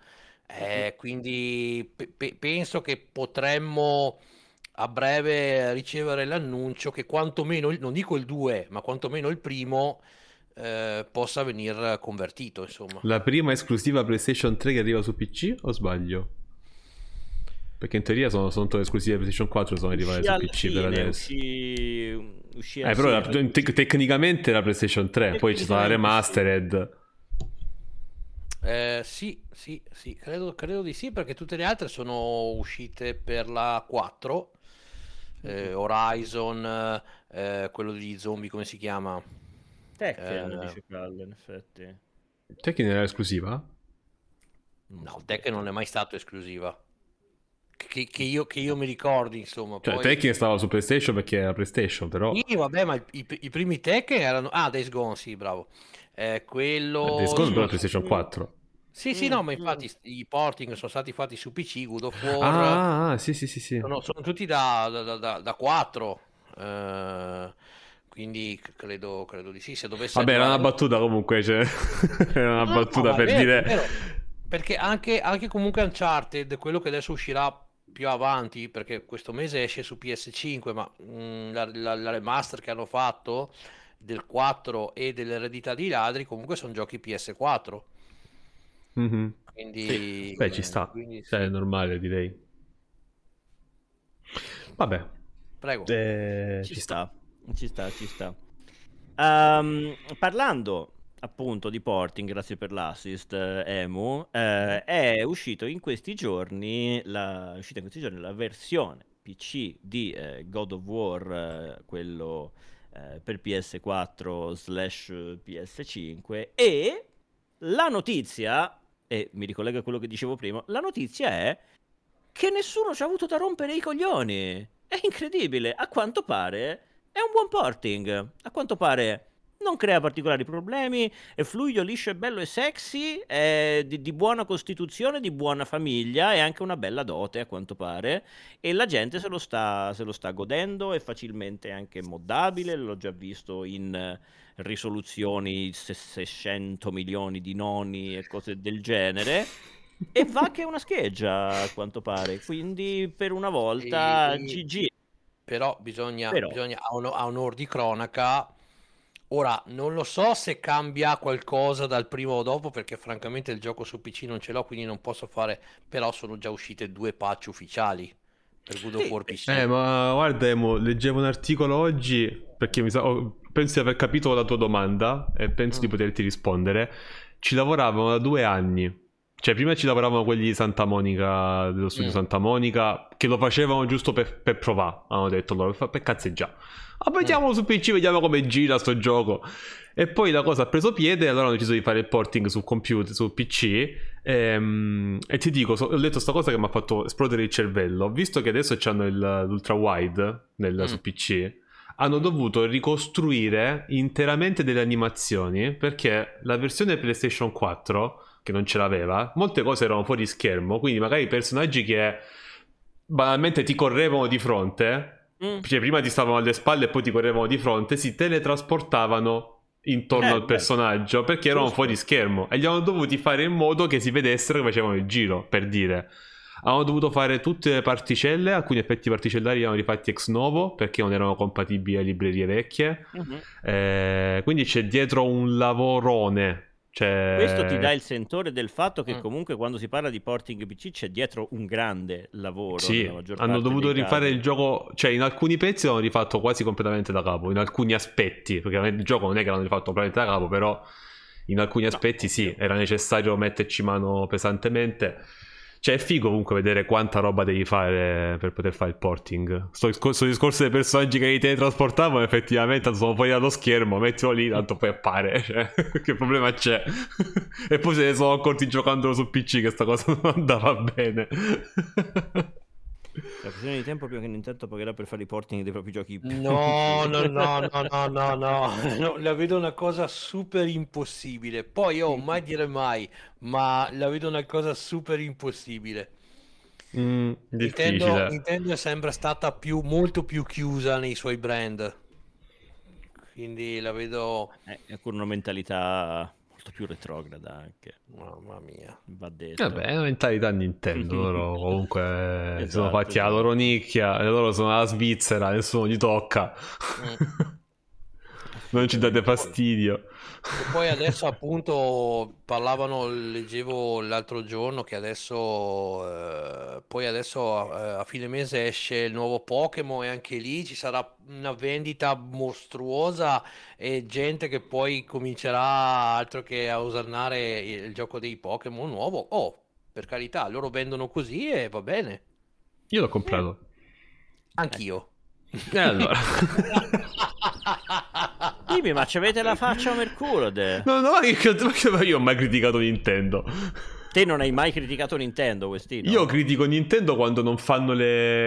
quindi penso che potremmo a breve ricevere l'annuncio che quantomeno, non dico il 2, ma quantomeno il primo possa venir convertito, insomma. La prima esclusiva PlayStation 3 che arriva su PC, o sbaglio? Perché in teoria sono esclusive PlayStation 4 sono arrivate su PC per adesso. Però tecnicamente la PlayStation 3, poi ci sarà la remastered. Sì, credo di sì, perché tutte le altre sono uscite per la 4. Horizon, quello degli zombie, come si chiama? Tekken, dice Calle, in effetti. Tekken era esclusiva? No, Tekken non è mai stato esclusiva. Che io mi ricordi, insomma, cioè, poi... Tekken stava su PlayStation perché era PlayStation, però sì, vabbè, ma i primi Tekken erano Days Gone, sì, bravo, quello Days Gone però PlayStation 4. Sì, no, ma infatti i porting sono stati fatti su PC, God of War. Sì. Sono tutti da 4. Quindi credo di sì, se dovesse vabbè, arrivare... era una battuta comunque, cioè. Era una battuta, per vero, dire vero. Perché anche comunque Uncharted, quello che adesso uscirà più avanti, perché questo mese esce su PS5, ma la remaster che hanno fatto del 4 e dell'eredità dei ladri comunque sono giochi PS4. Quindi sì. Beh, ci sta, quindi, sì. È normale, direi. Vabbè, prego. Ci sta. Parlando appunto di porting, grazie per l'assist, Emu, è uscita in questi giorni la versione PC di God of War, quello per PS4/PS5, e la notizia, e mi ricollego a quello che dicevo prima, la notizia è che nessuno ci ha avuto da rompere i coglioni. È incredibile, a quanto pare è un buon porting, a quanto pare non crea particolari problemi, è fluido, liscio, è bello e sexy, è di buona costituzione, di buona famiglia e anche una bella dote a quanto pare, e la gente se lo sta godendo. È facilmente anche moddabile, l'ho già visto in risoluzioni 600 milioni di noni e cose del genere. E va che è una scheggia a quanto pare, quindi per una volta GG. Però bisogna a onor di cronaca Ora, non lo so se cambia qualcosa dal primo o dopo, perché francamente il gioco su PC non ce l'ho, quindi non posso fare, però sono già uscite 2 patch ufficiali per God of War PC. Ma guarda Emo, leggevo un articolo oggi, perché mi sa, penso di aver capito la tua domanda e penso di poterti rispondere. Ci lavoravano da 2 anni. Cioè, prima ci lavoravano quelli di Santa Monica, dello studio Santa Monica, che lo facevano giusto per provare. Hanno detto loro, per cazzeggiare. Ah, mettiamolo su PC, vediamo come gira sto gioco. E poi la cosa ha preso piede e allora hanno deciso di fare il porting sul computer, sul PC. E ti dico, ho letto sta cosa che mi ha fatto esplodere il cervello. Ho visto che adesso c'hanno l'ultra wide su PC. Hanno dovuto ricostruire interamente delle animazioni, perché la versione PlayStation 4... che non ce l'aveva, molte cose erano fuori schermo, quindi magari i personaggi che banalmente ti correvano di fronte, cioè prima ti stavano alle spalle e poi ti correvano di fronte, si teletrasportavano intorno al personaggio, perché erano fuori schermo, e gli hanno dovuti fare in modo che si vedessero che facevano il giro, per dire. Hanno dovuto fare tutte le particelle, alcuni effetti particellari li hanno rifatti ex novo perché non erano compatibili a librerie vecchie, quindi c'è dietro un lavorone. Cioè... Questo ti dà il sentore del fatto che comunque quando si parla di porting PC c'è dietro un grande lavoro. Sì, hanno dovuto rifare il gioco, cioè in alcuni pezzi l'hanno rifatto quasi completamente da capo, in alcuni aspetti, perché il gioco non è che l'hanno rifatto completamente da capo, però in alcuni aspetti sì, era necessario metterci mano pesantemente. Cioè è figo comunque vedere quanta roba devi fare per poter fare il porting. Sto discorso dei personaggi che li teletrasportavano, effettivamente sono fuori dallo schermo, mettilo lì, tanto poi appare, cioè, che problema c'è? E poi se ne sono accorti giocandolo su PC che sta cosa non andava bene. La questione di tempo prima che Nintendo pagherà per fare i porting dei propri giochi. No, la vedo una cosa super impossibile. Poi io mai dire mai, ma la vedo una cosa super impossibile. Nintendo è sempre stata molto più chiusa nei suoi brand, quindi la vedo con una mentalità molto più retrograda anche. Mamma mia, va detto. Vabbè, è una mentalità Nintendo, loro comunque esatto, sono fatti alla loro nicchia, loro sono alla Svizzera, nessuno gli tocca. Non ci date fastidio. E poi adesso appunto parlavano, leggevo l'altro giorno che adesso a fine mese esce il nuovo Pokémon e anche lì ci sarà una vendita mostruosa e gente che poi comincerà altro che a usarnare il gioco dei Pokémon nuovo. Oh, per carità, loro vendono così e va bene. Io l'ho comprato. Anch'io. Allora. Dimmi, ma c'avete la faccia Mercurode? No, io ho mai criticato Nintendo. Te non hai mai criticato Nintendo, questino? Io critico Nintendo quando non fanno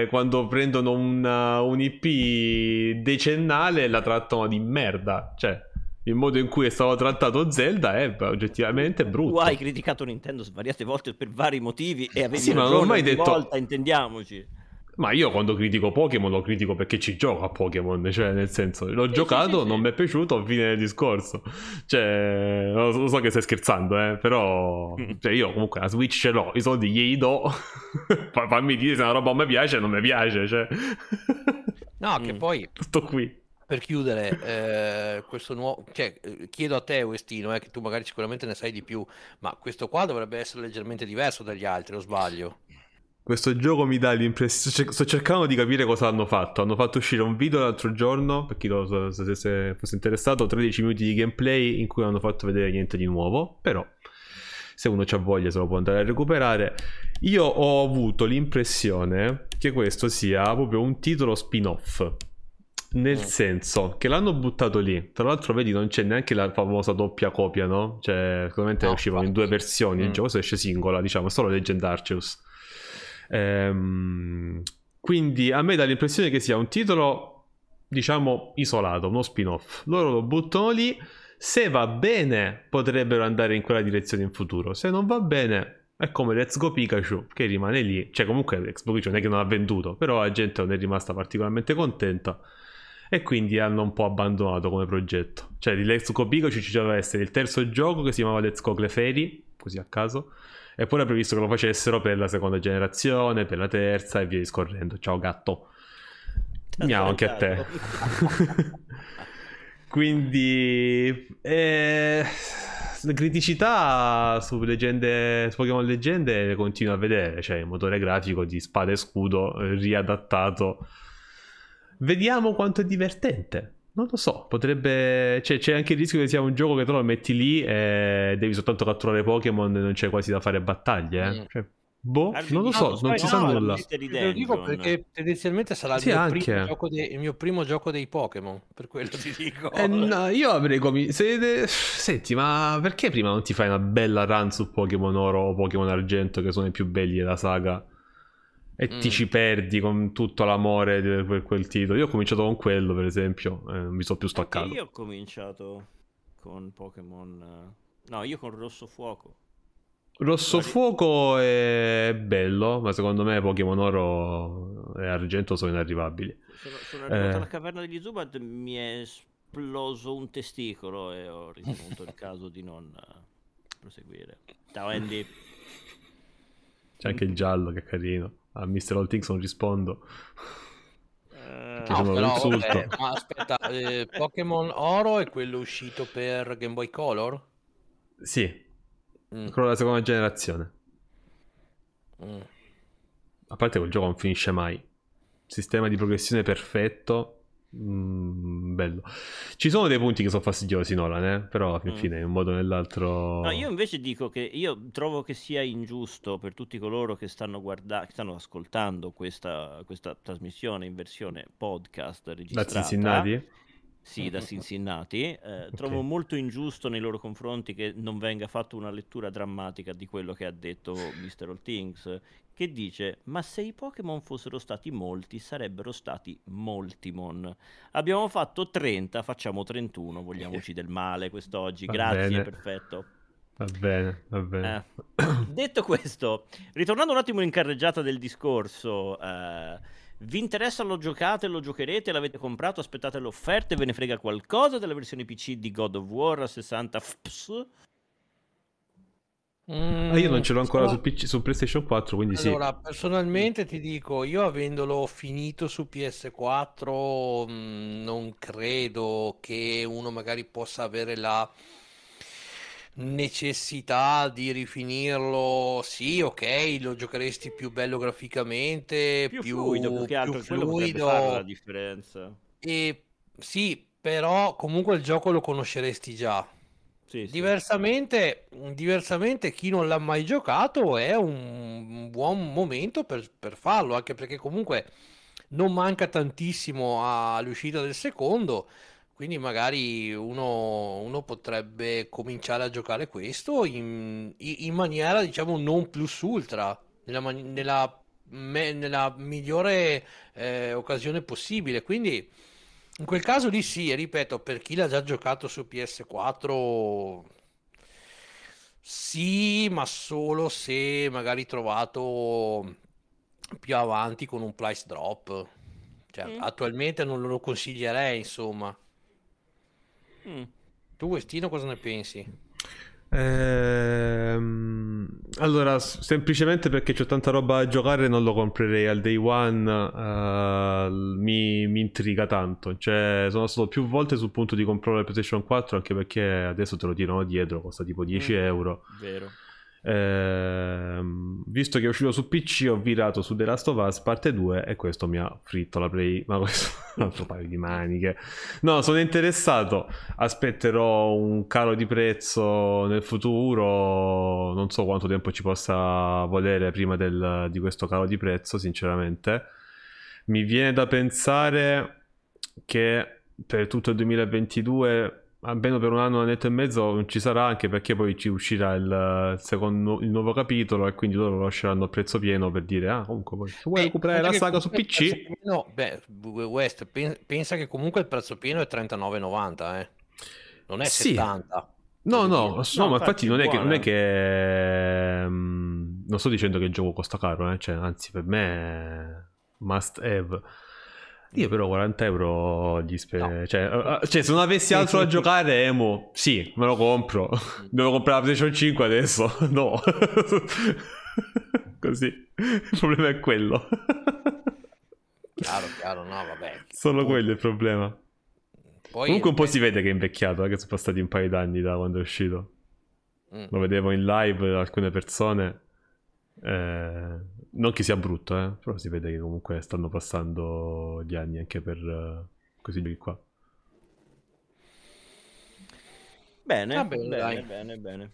quando prendono un IP decennale e la trattano di merda. Cioè, il modo in cui è stato trattato Zelda è oggettivamente brutto. Tu hai criticato Nintendo svariate volte per vari motivi e avevi volta, intendiamoci. Ma io quando critico Pokémon lo critico perché ci gioco a Pokémon, cioè nel senso l'ho giocato, non mi è piaciuto, fine del discorso. Cioè lo so che stai scherzando, però cioè, io comunque la Switch ce l'ho, i soldi glieli do. Fammi dire se una roba mi piace o non mi piace, cioè. No, che poi sto qui. Per chiudere, questo nuovo, cioè, chiedo a te Westino, che tu magari sicuramente ne sai di più, ma questo qua dovrebbe essere leggermente diverso dagli altri, o sbaglio? Questo gioco mi dà l'impressione, sto cercando di capire cosa hanno fatto. Hanno fatto uscire un video l'altro giorno, per chi se fosse interessato, 13 minuti di gameplay in cui non hanno fatto vedere niente di nuovo, però se uno c'ha voglia se lo può andare a recuperare. Io ho avuto l'impressione che questo sia proprio un titolo spin-off, nel senso che l'hanno buttato lì. Tra l'altro vedi, non c'è neanche la famosa doppia copia, no? Cioè sicuramente uscivano in 2 versioni, il gioco esce singola, diciamo, solo Legend Arceus. Quindi a me dà l'impressione che sia un titolo, diciamo, isolato, uno spin-off. Loro lo buttano lì, se va bene potrebbero andare in quella direzione in futuro, se non va bene è come Let's Go Pikachu che rimane lì. Cioè comunque Let's Go Pikachu non è che non ha venduto, però la gente non è rimasta particolarmente contenta e quindi hanno un po' abbandonato come progetto. Cioè di Let's Go Pikachu ci doveva essere il terzo gioco che si chiamava Let's Go Clefairy, così a caso. E poi era previsto che lo facessero per la seconda generazione, per la terza e via discorrendo. Ciao gatto. Miau anche a te. Quindi le criticità su Legende, su Pokémon Legende le continuo a vedere, cioè il motore grafico di Spada e Scudo riadattato. Vediamo quanto è divertente. Non lo so, potrebbe, cioè, c'è anche il rischio che sia un gioco che te lo metti lì e devi soltanto catturare Pokémon e non c'è quasi da fare battaglie, eh? Cioè, boh, non lo so, non si sa nulla. Te lo dico perché tendenzialmente sarà il, sì, mio primo gioco il mio primo gioco dei Pokémon, per quello ti dico. No, io avrei senti, ma perché prima non ti fai una bella run su Pokémon Oro o Pokémon Argento, che sono i più belli della saga, e ti ci perdi con tutto l'amore per quel titolo? Io ho cominciato con quello, per esempio, non mi sono più staccato. Io ho cominciato con Pokémon, no, io con Rosso Fuoco. Rosso Fuoco è bello, ma secondo me Pokémon Oro e Argento sono inarrivabili. Sono arrivato alla caverna degli Zubat, mi è esploso un testicolo e ho ritenuto il caso di non proseguire. Ciao Andy. C'è anche il giallo, che è carino. A Mr. All Things non rispondo. No, però, vabbè, ma aspetta, Pokémon Oro è quello uscito per Game Boy Color? Sì, quello della seconda generazione. A parte quel gioco non finisce mai. Sistema di progressione perfetto. Bello. Ci sono dei punti che sono fastidiosi, Nolan, però alla fine in un modo o nell'altro. No, io invece dico che io trovo che sia ingiusto per tutti coloro che stanno stanno ascoltando questa trasmissione in versione podcast registrata da Cincinnati. Sì, da Cincinnati. Okay. Trovo molto ingiusto nei loro confronti che non venga fatta una lettura drammatica di quello che ha detto Mr. All Things, che dice: ma se i Pokémon fossero stati molti, sarebbero stati Moltimon. Abbiamo fatto 30, facciamo 31, vogliamoci del male quest'oggi. Va grazie, bene. Perfetto. Va bene, va bene. Detto questo, ritornando un attimo in carreggiata del discorso, vi interessa, lo giocate, lo giocherete, l'avete comprato, aspettate l'offerta e ve ne frega qualcosa della versione PC di God of War a 60 fps? Io non ce l'ho ancora su PC, su PlayStation 4, quindi allora, sì. Personalmente ti dico, io avendolo finito su PS4 non credo che uno magari possa avere la necessità di rifinirlo. Sì, ok, lo giocheresti più bello graficamente, più fluido, che altro, più fluido. Fare la differenza. E sì, però comunque il gioco lo conosceresti già. Sì, diversamente chi non l'ha mai giocato è un buon momento per farlo, anche perché comunque non manca tantissimo all'uscita del secondo. Quindi magari uno potrebbe cominciare a giocare questo in maniera, diciamo, non plus ultra, nella migliore occasione possibile. Quindi in quel caso lì sì, ripeto, per chi l'ha già giocato su PS4 sì, ma solo se magari trovato più avanti con un price drop. Cioè, attualmente non lo consiglierei, insomma. Tu, Westino, cosa ne pensi? Allora, semplicemente perché c'ho tanta roba a giocare, non lo comprerei al day one. Mi intriga tanto. Cioè, sono stato più volte sul punto di comprare la PlayStation 4, anche perché adesso te lo tirano dietro, costa tipo 10 euro. Vero. Visto che è uscito su PC, ho virato su The Last of Us Parte 2 e questo mi ha fritto la play, ma questo è un altro paio di maniche. No, sono interessato, aspetterò un calo di prezzo nel futuro, non so quanto tempo ci possa volere prima di questo calo di prezzo. Sinceramente mi viene da pensare che per tutto il 2022, almeno per un annetto e mezzo, non ci sarà, anche perché poi ci uscirà il nuovo capitolo e quindi loro lo lasceranno a prezzo pieno per dire: ah, comunque vuoi recuperare la saga su PC? No, beh, West, pensa che comunque il prezzo pieno è 39,90, non è 70. No, ma infatti non è che non sto dicendo che il gioco costa caro, cioè, anzi, per me è must have. Io però 40 euro gli no. Cioè, se non avessi altro da giocare, sì, me lo compro. Devo comprare la PlayStation 5 adesso? No. Così. Il problema è quello. Chiaro, no, vabbè. Solo quello è il problema. Poi comunque un po' si vede che è invecchiato, che sono passati un paio d'anni da quando è uscito. Lo vedevo in live alcune persone, non che sia brutto, però si vede che comunque stanno passando gli anni anche per questi giochi qua. Bene, bene.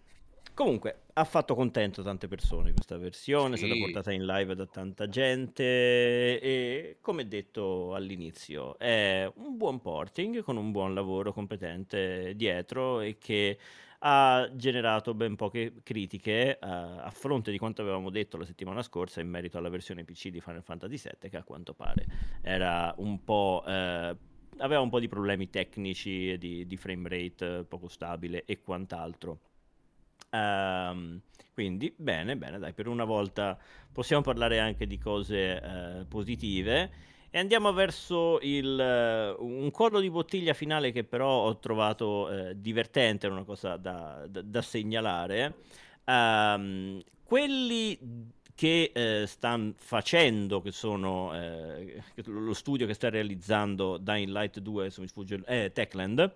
Comunque ha fatto contento tante persone questa versione, sì. È stata portata in live da tanta gente e, come detto all'inizio, è un buon porting con un buon lavoro competente dietro e che ha generato ben poche critiche a fronte di quanto avevamo detto la settimana scorsa in merito alla versione PC di Final Fantasy 7, che a quanto pare era un po'... aveva un po' di problemi tecnici, di frame rate poco stabile e quant'altro. Quindi bene, dai, per una volta possiamo parlare anche di cose positive e andiamo verso un collo di bottiglia finale che però ho trovato divertente, una cosa da segnalare. Quelli che stanno facendo, che sono lo studio che sta realizzando Dying Light 2, se mi sfugge, Techland,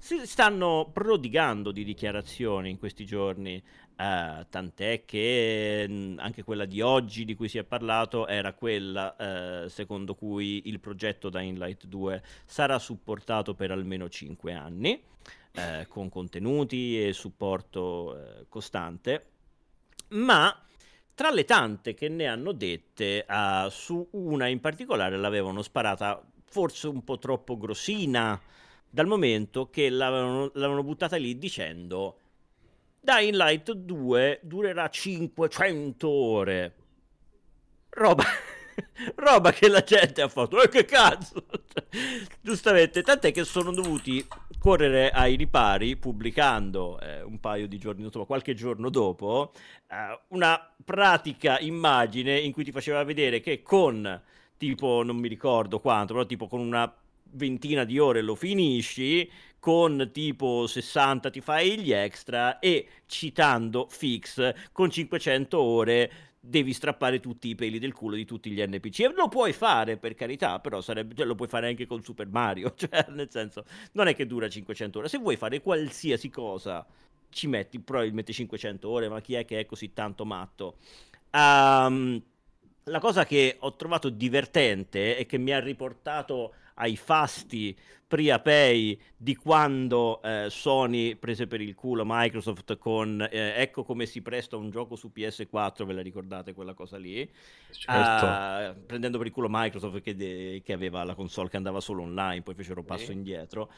si stanno prodigando di dichiarazioni in questi giorni, tant'è che anche quella di oggi di cui si è parlato era quella secondo cui il progetto Dying Light 2 sarà supportato per almeno 5 anni, con contenuti e supporto costante, ma... Tra le tante che ne hanno dette, su una in particolare l'avevano sparata forse un po' troppo grossina, dal momento che l'avevano buttata lì dicendo Dying Light 2 durerà 500 ore. Roba che la gente ha fatto, che cazzo! Giustamente, tant'è che sono dovuti correre ai ripari pubblicando un paio di giorni dopo, qualche giorno dopo, una pratica immagine in cui ti faceva vedere che con, tipo, non mi ricordo quanto, però tipo con una 20 di ore lo finisci, con tipo 60 ti fai gli extra e, citando Fix, con 500 ore devi strappare tutti i peli del culo di tutti gli NPC. E lo puoi fare, per carità, però lo puoi fare anche con Super Mario, cioè nel senso non è che dura 500 ore. Se vuoi fare qualsiasi cosa ci metti probabilmente 500 ore, ma chi è che è così tanto matto? La cosa che ho trovato divertente e che mi ha riportato ai fasti pre-apei di quando Sony prese per il culo Microsoft con ecco come si presta un gioco su PS4, ve la ricordate quella cosa lì? Certo. Prendendo per il culo Microsoft che aveva la console che andava solo online, poi fecero un passo indietro.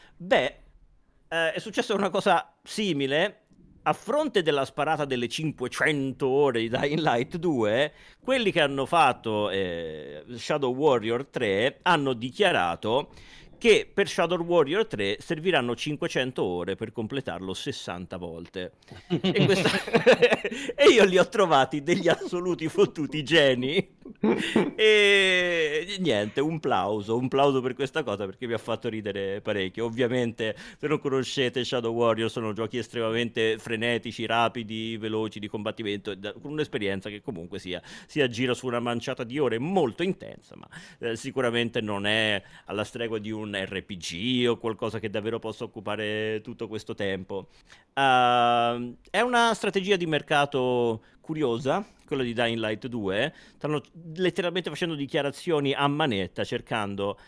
È successa una cosa simile. A fronte della sparata delle 500 ore di Dying Light 2, quelli che hanno fatto Shadow Warrior 3 hanno dichiarato che per Shadow Warrior 3 serviranno 500 ore per completarlo 60 volte. E io li ho trovati degli assoluti fottuti geni. E niente, un plauso per questa cosa, perché mi ha fatto ridere parecchio. Ovviamente, se non conoscete Shadow Warrior, sono giochi estremamente frenetici, rapidi, veloci di combattimento, con un'esperienza che comunque si aggira su una manciata di ore molto intensa, ma sicuramente non è alla stregua di un RPG o qualcosa che davvero possa occupare tutto questo tempo. È una strategia di mercato curiosa, quella di Dying Light 2. Stanno letteralmente facendo dichiarazioni a manetta, cercando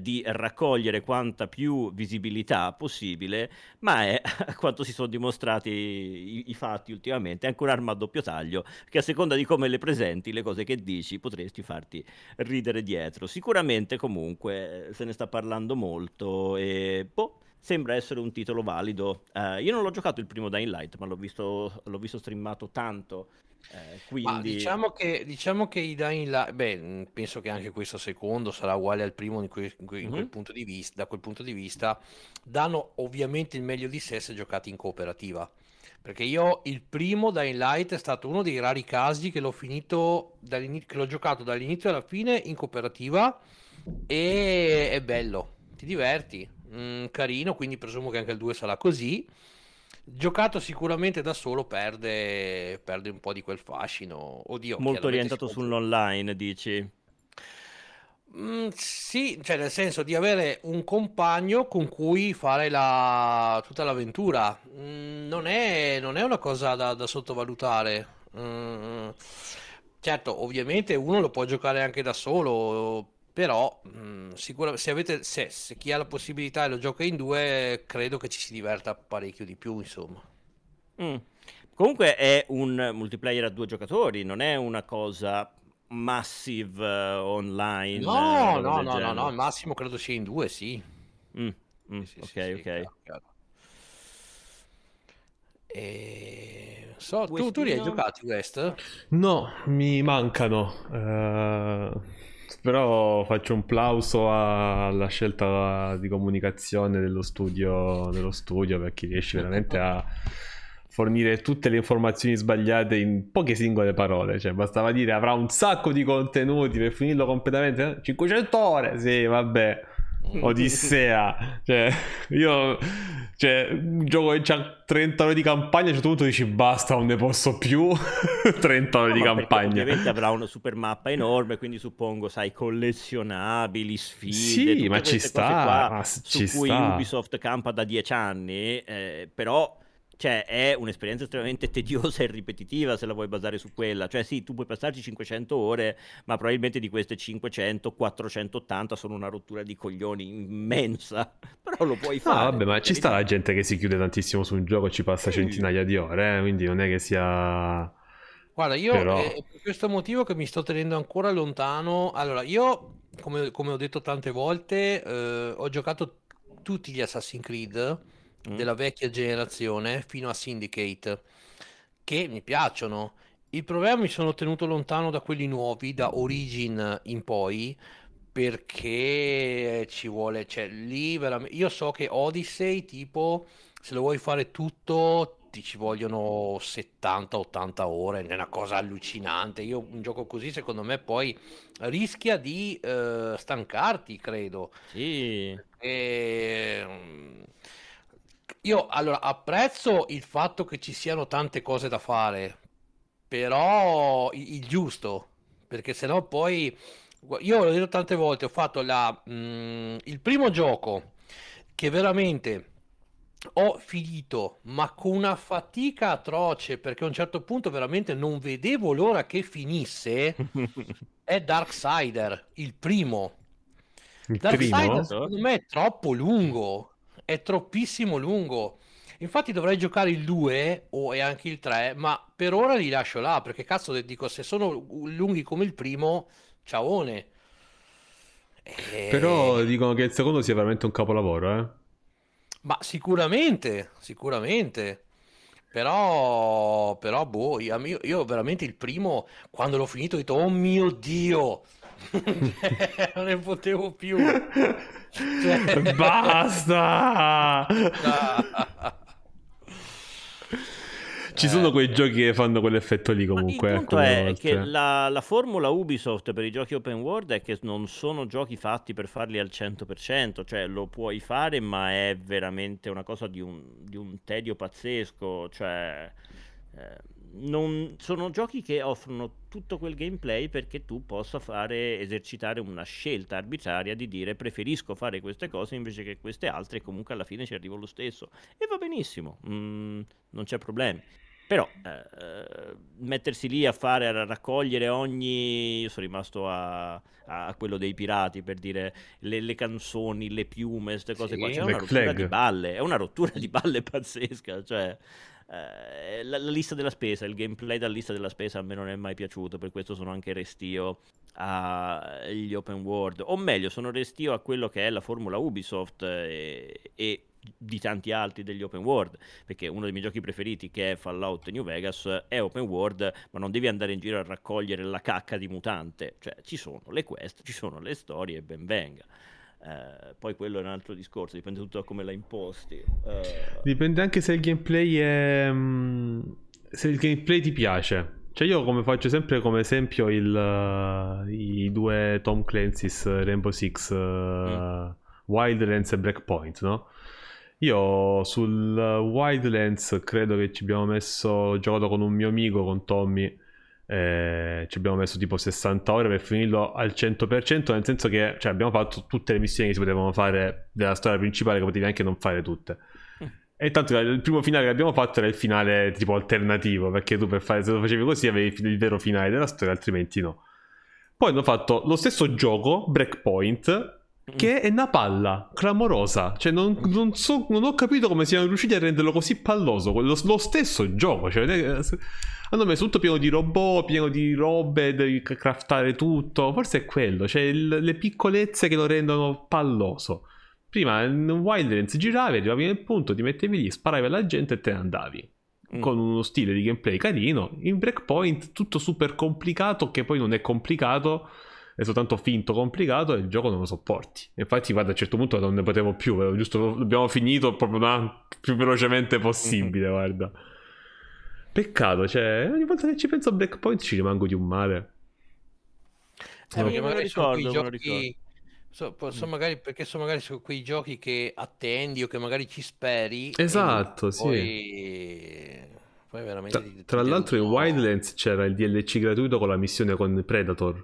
di raccogliere quanta più visibilità possibile, ma è, a quanto si sono dimostrati i fatti ultimamente, è anche un'arma a doppio taglio, che a seconda di come le presenti, le cose che dici, potresti farti ridere dietro. Sicuramente comunque se ne sta parlando molto e sembra essere un titolo valido. Io non l'ho giocato il primo Dying Light, ma l'ho visto streamato tanto. Quindi... Ma diciamo che i Dying Light, penso che anche questo secondo sarà uguale al primo in quel punto di vista, da quel punto di vista danno ovviamente il meglio di sé se giocati in cooperativa. Perché io il primo Dying Light è stato uno dei rari casi che l'ho finito che l'ho giocato dall'inizio alla fine in cooperativa, e è bello, ti diverti. Carino, quindi presumo che anche il 2 sarà così. Giocato sicuramente da solo perde un po' di quel fascino. Oddio, molto orientato sull'online, dici? Sì, cioè nel senso di avere un compagno con cui fare tutta l'avventura. Non è una cosa da sottovalutare. Certo, ovviamente uno lo può giocare anche da solo, però sicuramente se chi ha la possibilità e lo gioca in due, credo che ci si diverta parecchio di più, insomma. Mm. Comunque è un multiplayer a due giocatori, non è una cosa massive online. No, al massimo credo sia in due, sì. Ok. Chiaro. Tu li hai giocati, West? No, mi mancano. Però faccio un plauso alla scelta di comunicazione dello studio perché riesce veramente a fornire tutte le informazioni sbagliate in poche singole parole. Cioè bastava dire avrà un sacco di contenuti per finirlo completamente. 500 ore, sì, vabbè. Odissea. Io un gioco che c'ha 30 ore di campagna, a un certo punto dici basta, non ne posso più. 30 ore di campagna. Ovviamente avrà una super mappa enorme, quindi suppongo, sai, collezionabili, sfide. Sì, ma ci sta. Ubisoft campa da 10 anni, però... Cioè è un'esperienza estremamente tediosa e ripetitiva se la vuoi basare su quella. Cioè sì, tu puoi passarci 500 ore, ma probabilmente di queste 500, 480 sono una rottura di coglioni immensa. Però lo puoi fare. Ah vabbè, ma ci sta la gente che si chiude tantissimo su un gioco e ci passa centinaia di ore, quindi non è che sia... Guarda, io per questo motivo che mi sto tenendo ancora lontano. Allora, io, come ho detto tante volte, ho giocato tutti gli Assassin's Creed della vecchia generazione fino a Syndicate, che mi piacciono. Il problema, mi sono tenuto lontano da quelli nuovi, da Origin in poi, perché ci vuole, cioè lì veramente, io so che Odyssey, tipo, se lo vuoi fare tutto ti ci vogliono 70-80 ore, è una cosa allucinante. Io un gioco così secondo me poi rischia di stancarti, credo. Sì. Io allora apprezzo il fatto che ci siano tante cose da fare, però il giusto, perché sennò poi, io l'ho detto tante volte, ho fatto il primo gioco che veramente ho finito, ma con una fatica atroce, perché a un certo punto veramente non vedevo l'ora che finisse, è Darksider, il primo. Darksider secondo me è troppo lungo. È troppissimo lungo. Infatti dovrei giocare il 2 e anche il 3, ma per ora li lascio là, perché cazzo, dico, se sono lunghi come il primo, ciaone. Però dicono che il secondo sia veramente un capolavoro, eh? Ma sicuramente. Però boh, io veramente il primo, quando l'ho finito, ho detto "Oh mio Dio!" Non ne potevo più. Cioè... Basta. Ci sono quei giochi che fanno quell'effetto lì comunque. Il punto è volte. Che la formula Ubisoft per i giochi open world è che non sono giochi fatti per farli al 100%, cioè lo puoi fare, ma è veramente una cosa di un tedio pazzesco, cioè... Non sono giochi che offrono tutto quel gameplay perché tu possa esercitare una scelta arbitraria di dire preferisco fare queste cose invece che queste altre, e comunque alla fine ci arrivo lo stesso e va benissimo, non c'è problemi. Però mettersi lì a raccogliere ogni... Io sono rimasto a quello dei pirati, per dire, le canzoni, le piume, queste cose, sì, qua c'è una rottura di balle, è una rottura di balle pazzesca, cioè... La lista della spesa, il gameplay dalla lista della spesa a me non è mai piaciuto, per questo sono anche restio agli open world, o meglio sono restio a quello che è la formula Ubisoft e di tanti altri degli open world, perché uno dei miei giochi preferiti, che è Fallout New Vegas, è open world, ma non devi andare in giro a raccogliere la cacca di mutante, cioè ci sono le quest, ci sono le storie e ben venga. Poi quello è un altro discorso, dipende tutto da come la imposti. Dipende anche se il gameplay è... se il gameplay ti piace. Cioè io come faccio sempre come esempio i due Tom Clancy's Rainbow Six Wildlands e Breakpoint, no? Io sul Wildlands credo che ci abbiamo giocato con un mio amico, con Tommy, Ci abbiamo messo tipo 60 ore per finirlo al 100%, nel senso che, cioè, abbiamo fatto tutte le missioni che si potevano fare della storia principale, che potevi anche non fare tutte. E tanto il primo finale che abbiamo fatto era il finale tipo alternativo, perché tu per fare, se lo facevi così avevi il vero finale della storia, altrimenti no. Poi hanno fatto lo stesso gioco, Breakpoint, che è una palla clamorosa, cioè non ho capito come siano riusciti a renderlo così palloso, lo stesso gioco, cioè, hanno messo tutto pieno di robot, pieno di robe, devi craftare tutto, forse è quello, cioè le piccolezze che lo rendono palloso. Prima in Wildlands giravi, arrivavi nel punto, ti mettevi lì, sparavi alla gente e te ne andavi, con uno stile di gameplay carino. In Breakpoint tutto super complicato, che poi non è complicato, è soltanto finto complicato, e il gioco non lo sopporti. Infatti guarda, a un certo punto non ne potevo più, giusto, abbiamo finito proprio più velocemente possibile, guarda. Peccato, cioè ogni volta che ci penso a Breakpoint ci rimango di un male. Perché magari sono quei giochi, magari sono quei giochi che attendi o che magari ci speri. Esatto, sì. Poi veramente tra l'altro in Wildlands c'era il DLC gratuito con la missione con Predator.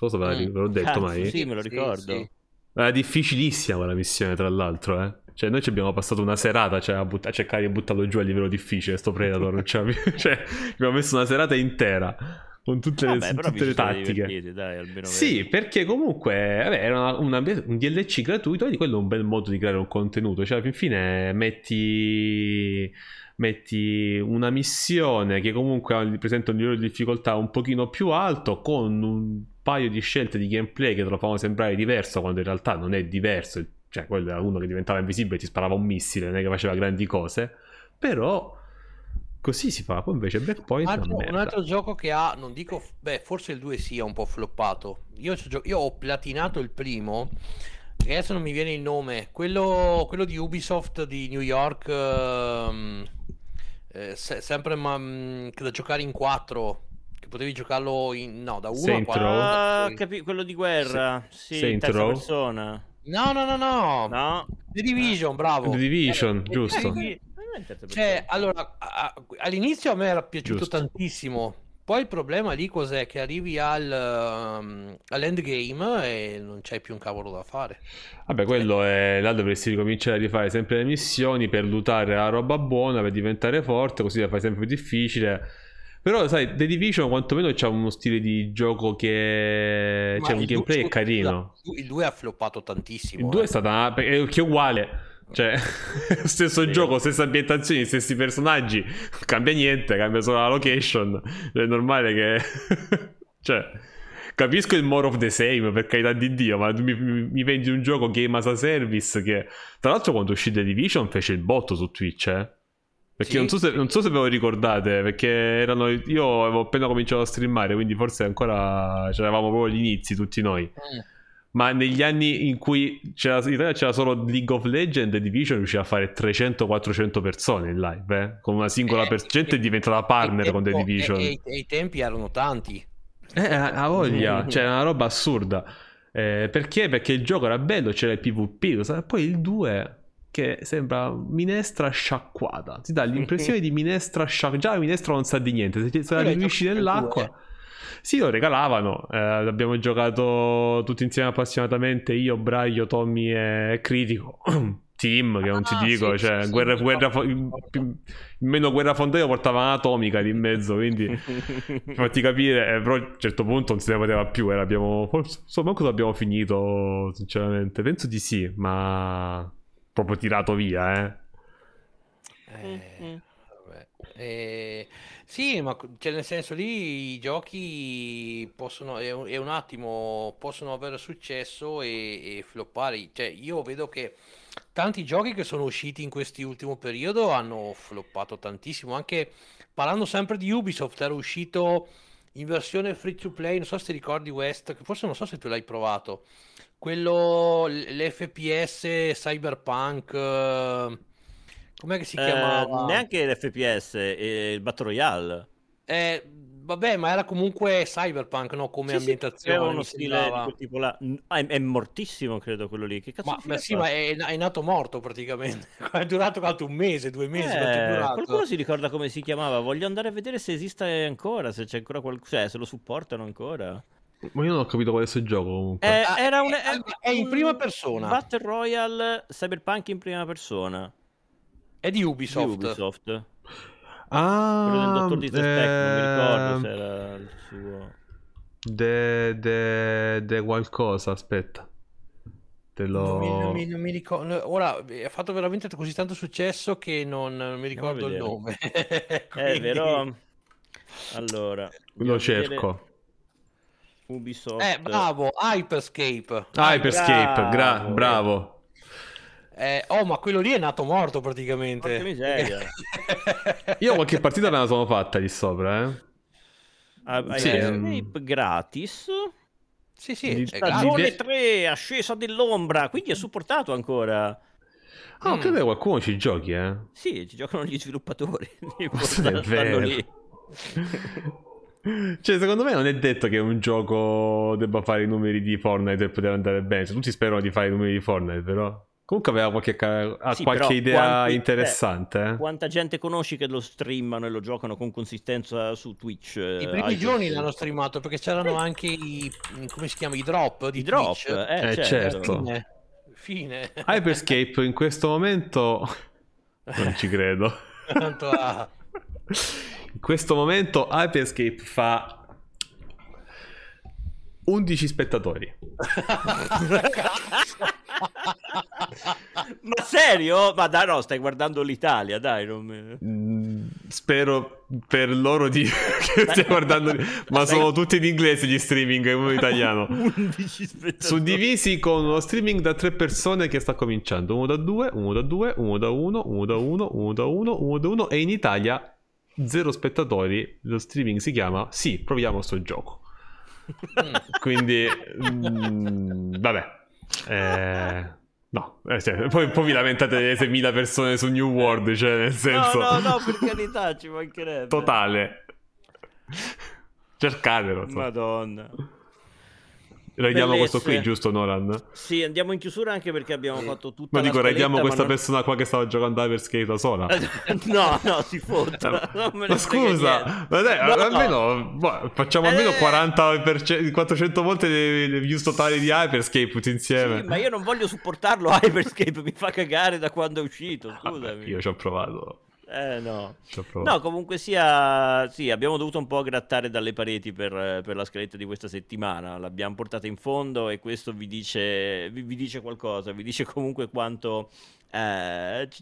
Non so se ve l'ho detto mai. Sì, me lo ricordo. Sì. Era difficilissima quella missione, tra l'altro, eh. Cioè, noi ci abbiamo passato una serata, cioè, a cercare di buttarlo giù a livello difficile, sto Predator. Non c'è più. Cioè, abbiamo messo una serata intera con tutte le tattiche. Dai, almeno sì, perché comunque era un DLC gratuito, e di quello è un bel modo di creare un contenuto. Cioè, alla fine metti una missione che comunque presenta un livello di difficoltà un pochino più alto, con un paio di scelte di gameplay che te lo fanno sembrare diverso quando in realtà non è diverso, cioè quello era uno che diventava invisibile e ti sparava un missile, non è che faceva grandi cose, però così si fa. Poi invece Breakpoint un altro gioco che ha, non dico, beh, forse il 2 sia un po' floppato, io ho platinato il primo e adesso non mi viene il nome, quello di Ubisoft di New York, sempre da giocare in 4, che potevi giocarlo da 1 a 4. Ah, quello di guerra, sì, in terza persona. No. The Division, bravo. The Division, giusto. Cioè, allora, all'inizio a me era piaciuto tantissimo. Poi il problema lì cos'è? Che arrivi all'endgame e non c'hai più un cavolo da fare. Vabbè, quello è... Là dovresti ricominciare a rifare sempre le missioni per lootare la roba buona, per diventare forte, così la fai sempre più difficile. Però sai, The Division quantomeno c'ha uno stile di gioco che... Ma cioè il gameplay è carino. Il 2 ha floppato tantissimo. Il 2 è stata... Perché è uguale. Cioè, stesso gioco, stesse ambientazioni, stessi personaggi. Cambia niente, cambia solo la location. È normale che... cioè, capisco il more of the same, per carità di Dio, ma mi vendi un gioco game as a service che... Tra l'altro quando uscì The Division fece il botto su Twitch, eh. Perché sì, non so se ve lo ricordate, perché io avevo appena cominciato a streamare, quindi forse ancora c'eravamo proprio agli inizi tutti noi. Ma negli anni in cui in Italia c'era solo League of Legends, e Division riusciva a fare 300-400 persone in live, con una singola persona. Gente è diventata partner con The Division. E i tempi erano tanti. A voglia, cioè era una roba assurda. Perché? Perché il gioco era bello, c'era il PvP, poi il 2... che sembra minestra sciacquata, ti dà l'impressione di minestra sciacquata. Già la minestra non sa di niente, se la riunisci nell'acqua. Sì, lo regalavano, l'abbiamo giocato tutti insieme appassionatamente, io, Braio, Tommy e Critico Team, che non ti dico, sì, cioè, sì, meno guerra fondaio portava un'atomica lì in mezzo, quindi fatti capire, però a un certo punto non se ne poteva più, abbiamo finito sinceramente, penso di sì, ma proprio tirato via, vabbè. Sì, ma cioè, nel senso lì i giochi possono avere successo e floppare. Cioè, io vedo che tanti giochi che sono usciti in quest'ultimo periodo hanno floppato tantissimo. Anche parlando sempre di Ubisoft, era uscito in versione free to play, non so se ti ricordi, West, che forse non so se tu l'hai provato, quello l'FPS cyberpunk, com'è che si chiamava? Neanche l'FPS, il Battle Royale. Vabbè, ma era comunque cyberpunk, no? Come sì, ambientazione. Sì, era uno stile di quel tipo là. È mortissimo, credo, quello lì. Che cazzo ma è nato morto praticamente. È durato quanto, un mese, 2 mesi? Qualcuno si ricorda come si chiamava? Voglio andare a vedere se esiste ancora, se c'è ancora qualcosa, cioè se lo supportano ancora. Ma io non ho capito quale sia il gioco comunque. Era in prima persona. Battle Royale cyberpunk in prima persona. È di Ubisoft. Ah, quello del dottor Dieter Speck, non mi ricordo se era il suo. Qualcosa, aspetta. Non mi ricordo. Ora ha fatto veramente così tanto successo che non mi ricordo il nome. Quindi... È vero. Allora, lo cerco. Ubisoft. Bravo, Hyperscape. Bravo. Oh, ma quello lì è nato morto praticamente. Porca miseria. Io qualche partita me la sono fatta lì sopra, eh. Escape gratis. Sì, sì. Stagione 3, ascesa dell'ombra. Quindi è supportato ancora. Ah, credo qualcuno ci giochi, eh. Sì, ci giocano gli sviluppatori. È vero. Lì. Cioè, secondo me non è detto che un gioco debba fare i numeri di Fortnite per poter andare bene. Cioè, tutti sperano di fare i numeri di Fortnite, però comunque aveva qualche idea interessante. Quanta gente conosci che lo streamano e lo giocano con consistenza su Twitch? I primi giorni l'hanno streamato perché c'erano anche i drop di Twitch. Certo. Fine. Hyperscape in questo momento non ci credo. Tanto in questo momento Hyperscape fa 11 spettatori. Ma serio? Ma dai, no, stai guardando l'Italia, dai. Spero per loro di stai guardando, ma sono tutti in inglese gli streaming, è uno italiano. 11 spettatori suddivisi con uno streaming da 3 persone che sta cominciando, uno da 2, uno da 2, uno da 1, uno da 1, uno da 1, uno da 1 e in Italia 0 spettatori. Lo streaming si chiama "Sì, proviamo sto gioco". Quindi vabbè. No, cioè, poi vi lamentate delle 6.000 persone su New World, cioè nel senso no, per carità, ci mancherebbe. Totale. Cercatelo. Madonna. Reghiamo questo qui, giusto Nolan? Sì, andiamo in chiusura anche perché abbiamo fatto tutta la scaletta. Reghiamo questa persona qua che stava giocando Hyperscape da sola. No, si fotta. Ma scusa, ma dai, almeno facciamo almeno 400 volte le views totali di Hyperscape tutti insieme. Sì, ma io non voglio supportarlo Hyperscape, mi fa cagare da quando è uscito, scusami. Io ci ho provato. No, comunque sia, sì, abbiamo dovuto un po' grattare dalle pareti per la scaletta di questa settimana. L'abbiamo portata in fondo e questo vi dice qualcosa, vi dice comunque quanto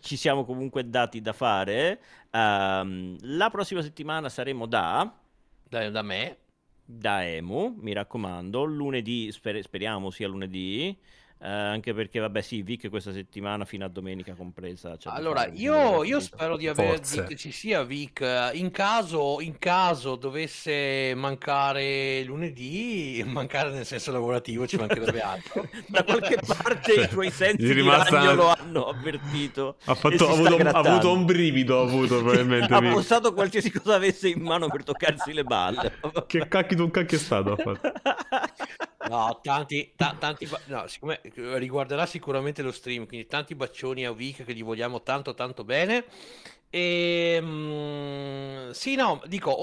ci siamo comunque dati da fare. La prossima settimana saremo da me, da Emu, mi raccomando, lunedì, speriamo sia lunedì. Anche perché vabbè sì, Vic questa settimana fino a domenica compresa. Allora io spero di aver detto che ci sia Vic. In caso dovesse mancare lunedì, mancare nel senso lavorativo, ci mancherebbe altro. Da qualche parte i tuoi sensi di ragno lo hanno avvertito. Ha avuto un brivido, probabilmente. Ha bussato qualsiasi cosa avesse in mano per toccarsi le balle. Che cacchio d'un cacchio è stato ha fatto? No, tanti no, siccome riguarderà sicuramente lo stream, quindi tanti bacioni a Vic che gli vogliamo tanto tanto bene. E sì, no, dico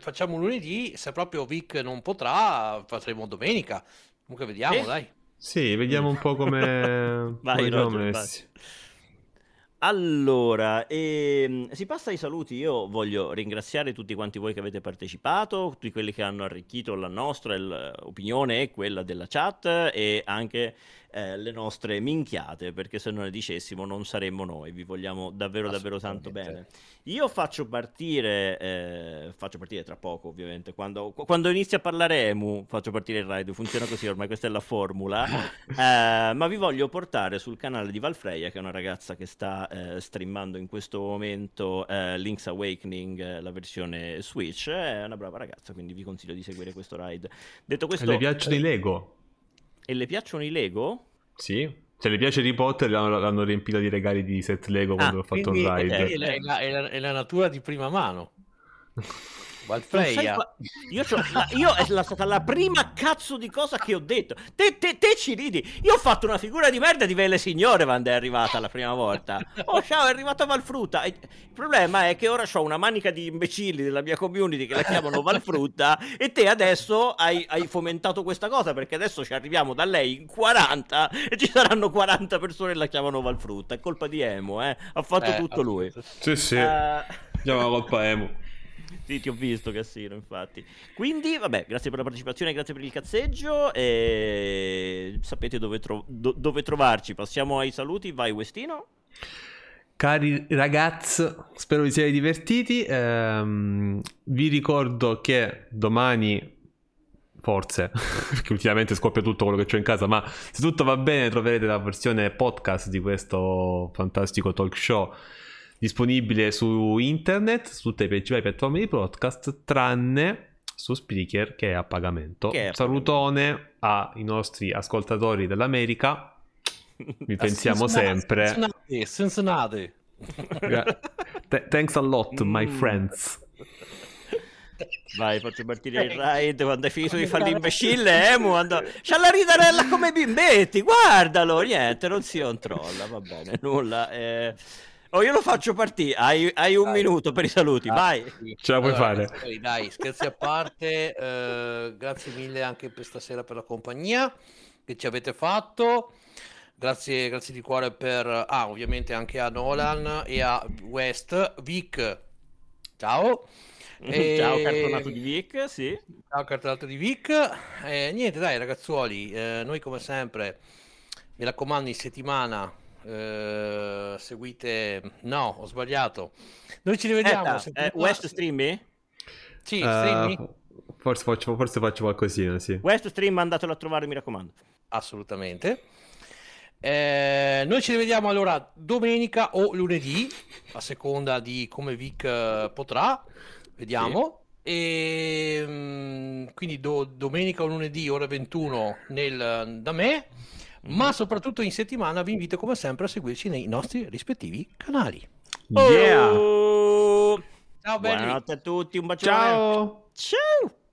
facciamo lunedì, se proprio Vic non potrà faremo domenica. Comunque vediamo, dai. Sì, vediamo un po' come Allora, si passa ai saluti. Io voglio ringraziare tutti quanti voi che avete partecipato, tutti quelli che hanno arricchito la nostra opinione e quella della chat e anche le nostre minchiate, perché se non le dicessimo non saremmo noi. Vi vogliamo davvero davvero tanto bene. Io faccio partire tra poco, ovviamente quando inizia a parlare Emu faccio partire il raid, funziona così ormai, questa è la formula. Ma vi voglio portare sul canale di Valfreya, che è una ragazza che sta streamando in questo momento Link's Awakening, la versione Switch. È una brava ragazza, quindi vi consiglio di seguire questo raid. Detto questo, le piacciono i Lego? E le piacciono i Lego? Sì. Se le piace Harry Potter, l'hanno riempita di regali di set Lego quando ho fatto un live. È la natura di prima mano. Wildflare. Io è stata la prima cazzo di cosa che ho detto. Te ci ridi. Io ho fatto una figura di merda di Vele Signore quando è arrivata la prima volta. Oh ciao, è arrivata Valfrutta. Il problema è che ora ho una manica di imbecilli della mia community che la chiamano Valfrutta e te adesso hai fomentato questa cosa, perché adesso ci arriviamo da lei in 40 e ci saranno 40 persone che la chiamano Valfrutta. È colpa di Emo, eh. Ha fatto tutto lui. Sì, sì. Chiama colpa Emo. Sì, ti ho visto, Cassino, infatti. Quindi, vabbè, grazie per la partecipazione, grazie per il cazzeggio. E sapete dove trovarci. Passiamo ai saluti. Vai, Westino. Cari ragazzi, spero vi siate divertiti. Vi ricordo che domani, forse, perché ultimamente scoppia tutto quello che c'ho in casa, ma se tutto va bene troverete la versione podcast di questo fantastico talk show disponibile su internet, su tutte le principali piattaforme di podcast, tranne su Spreaker, che è a pagamento. Che è salutone ai nostri ascoltatori dell'America, vi pensiamo sempre. Cincinnati. Thanks a lot, my friends. Vai, faccio partire il raid quando hai finito di fare l'imbecille. C'ha la ridarella come bimbetti, guardalo, niente, non si controlla, va bene, nulla. Oh, io lo faccio partire. Hai un minuto per i saluti, vai. Ce la puoi fare. Dai, scherzi a parte, grazie mille anche per stasera, per la compagnia che ci avete fatto. Grazie di cuore per ovviamente anche a Nolan e a West Vic. Ciao. Ciao cartonato di Vic, sì. Ciao cartonato di Vic. Niente, dai ragazzuoli, noi come sempre, mi raccomando, in settimana seguite. No, ho sbagliato. Noi ci rivediamo. West streami? Sì, streami. Forse faccio qualcosina, sì. West stream, mandatelo a trovare, mi raccomando. Assolutamente. Noi ci rivediamo allora domenica o lunedì, a seconda di come Vic potrà. Vediamo. Sì. E quindi domenica o lunedì, ore 21 da me. Ma soprattutto in settimana vi invito come sempre a seguirci nei nostri rispettivi canali. Yeah. Ciao belli. Buonanotte a tutti, un bacione. Ciao. Ciao.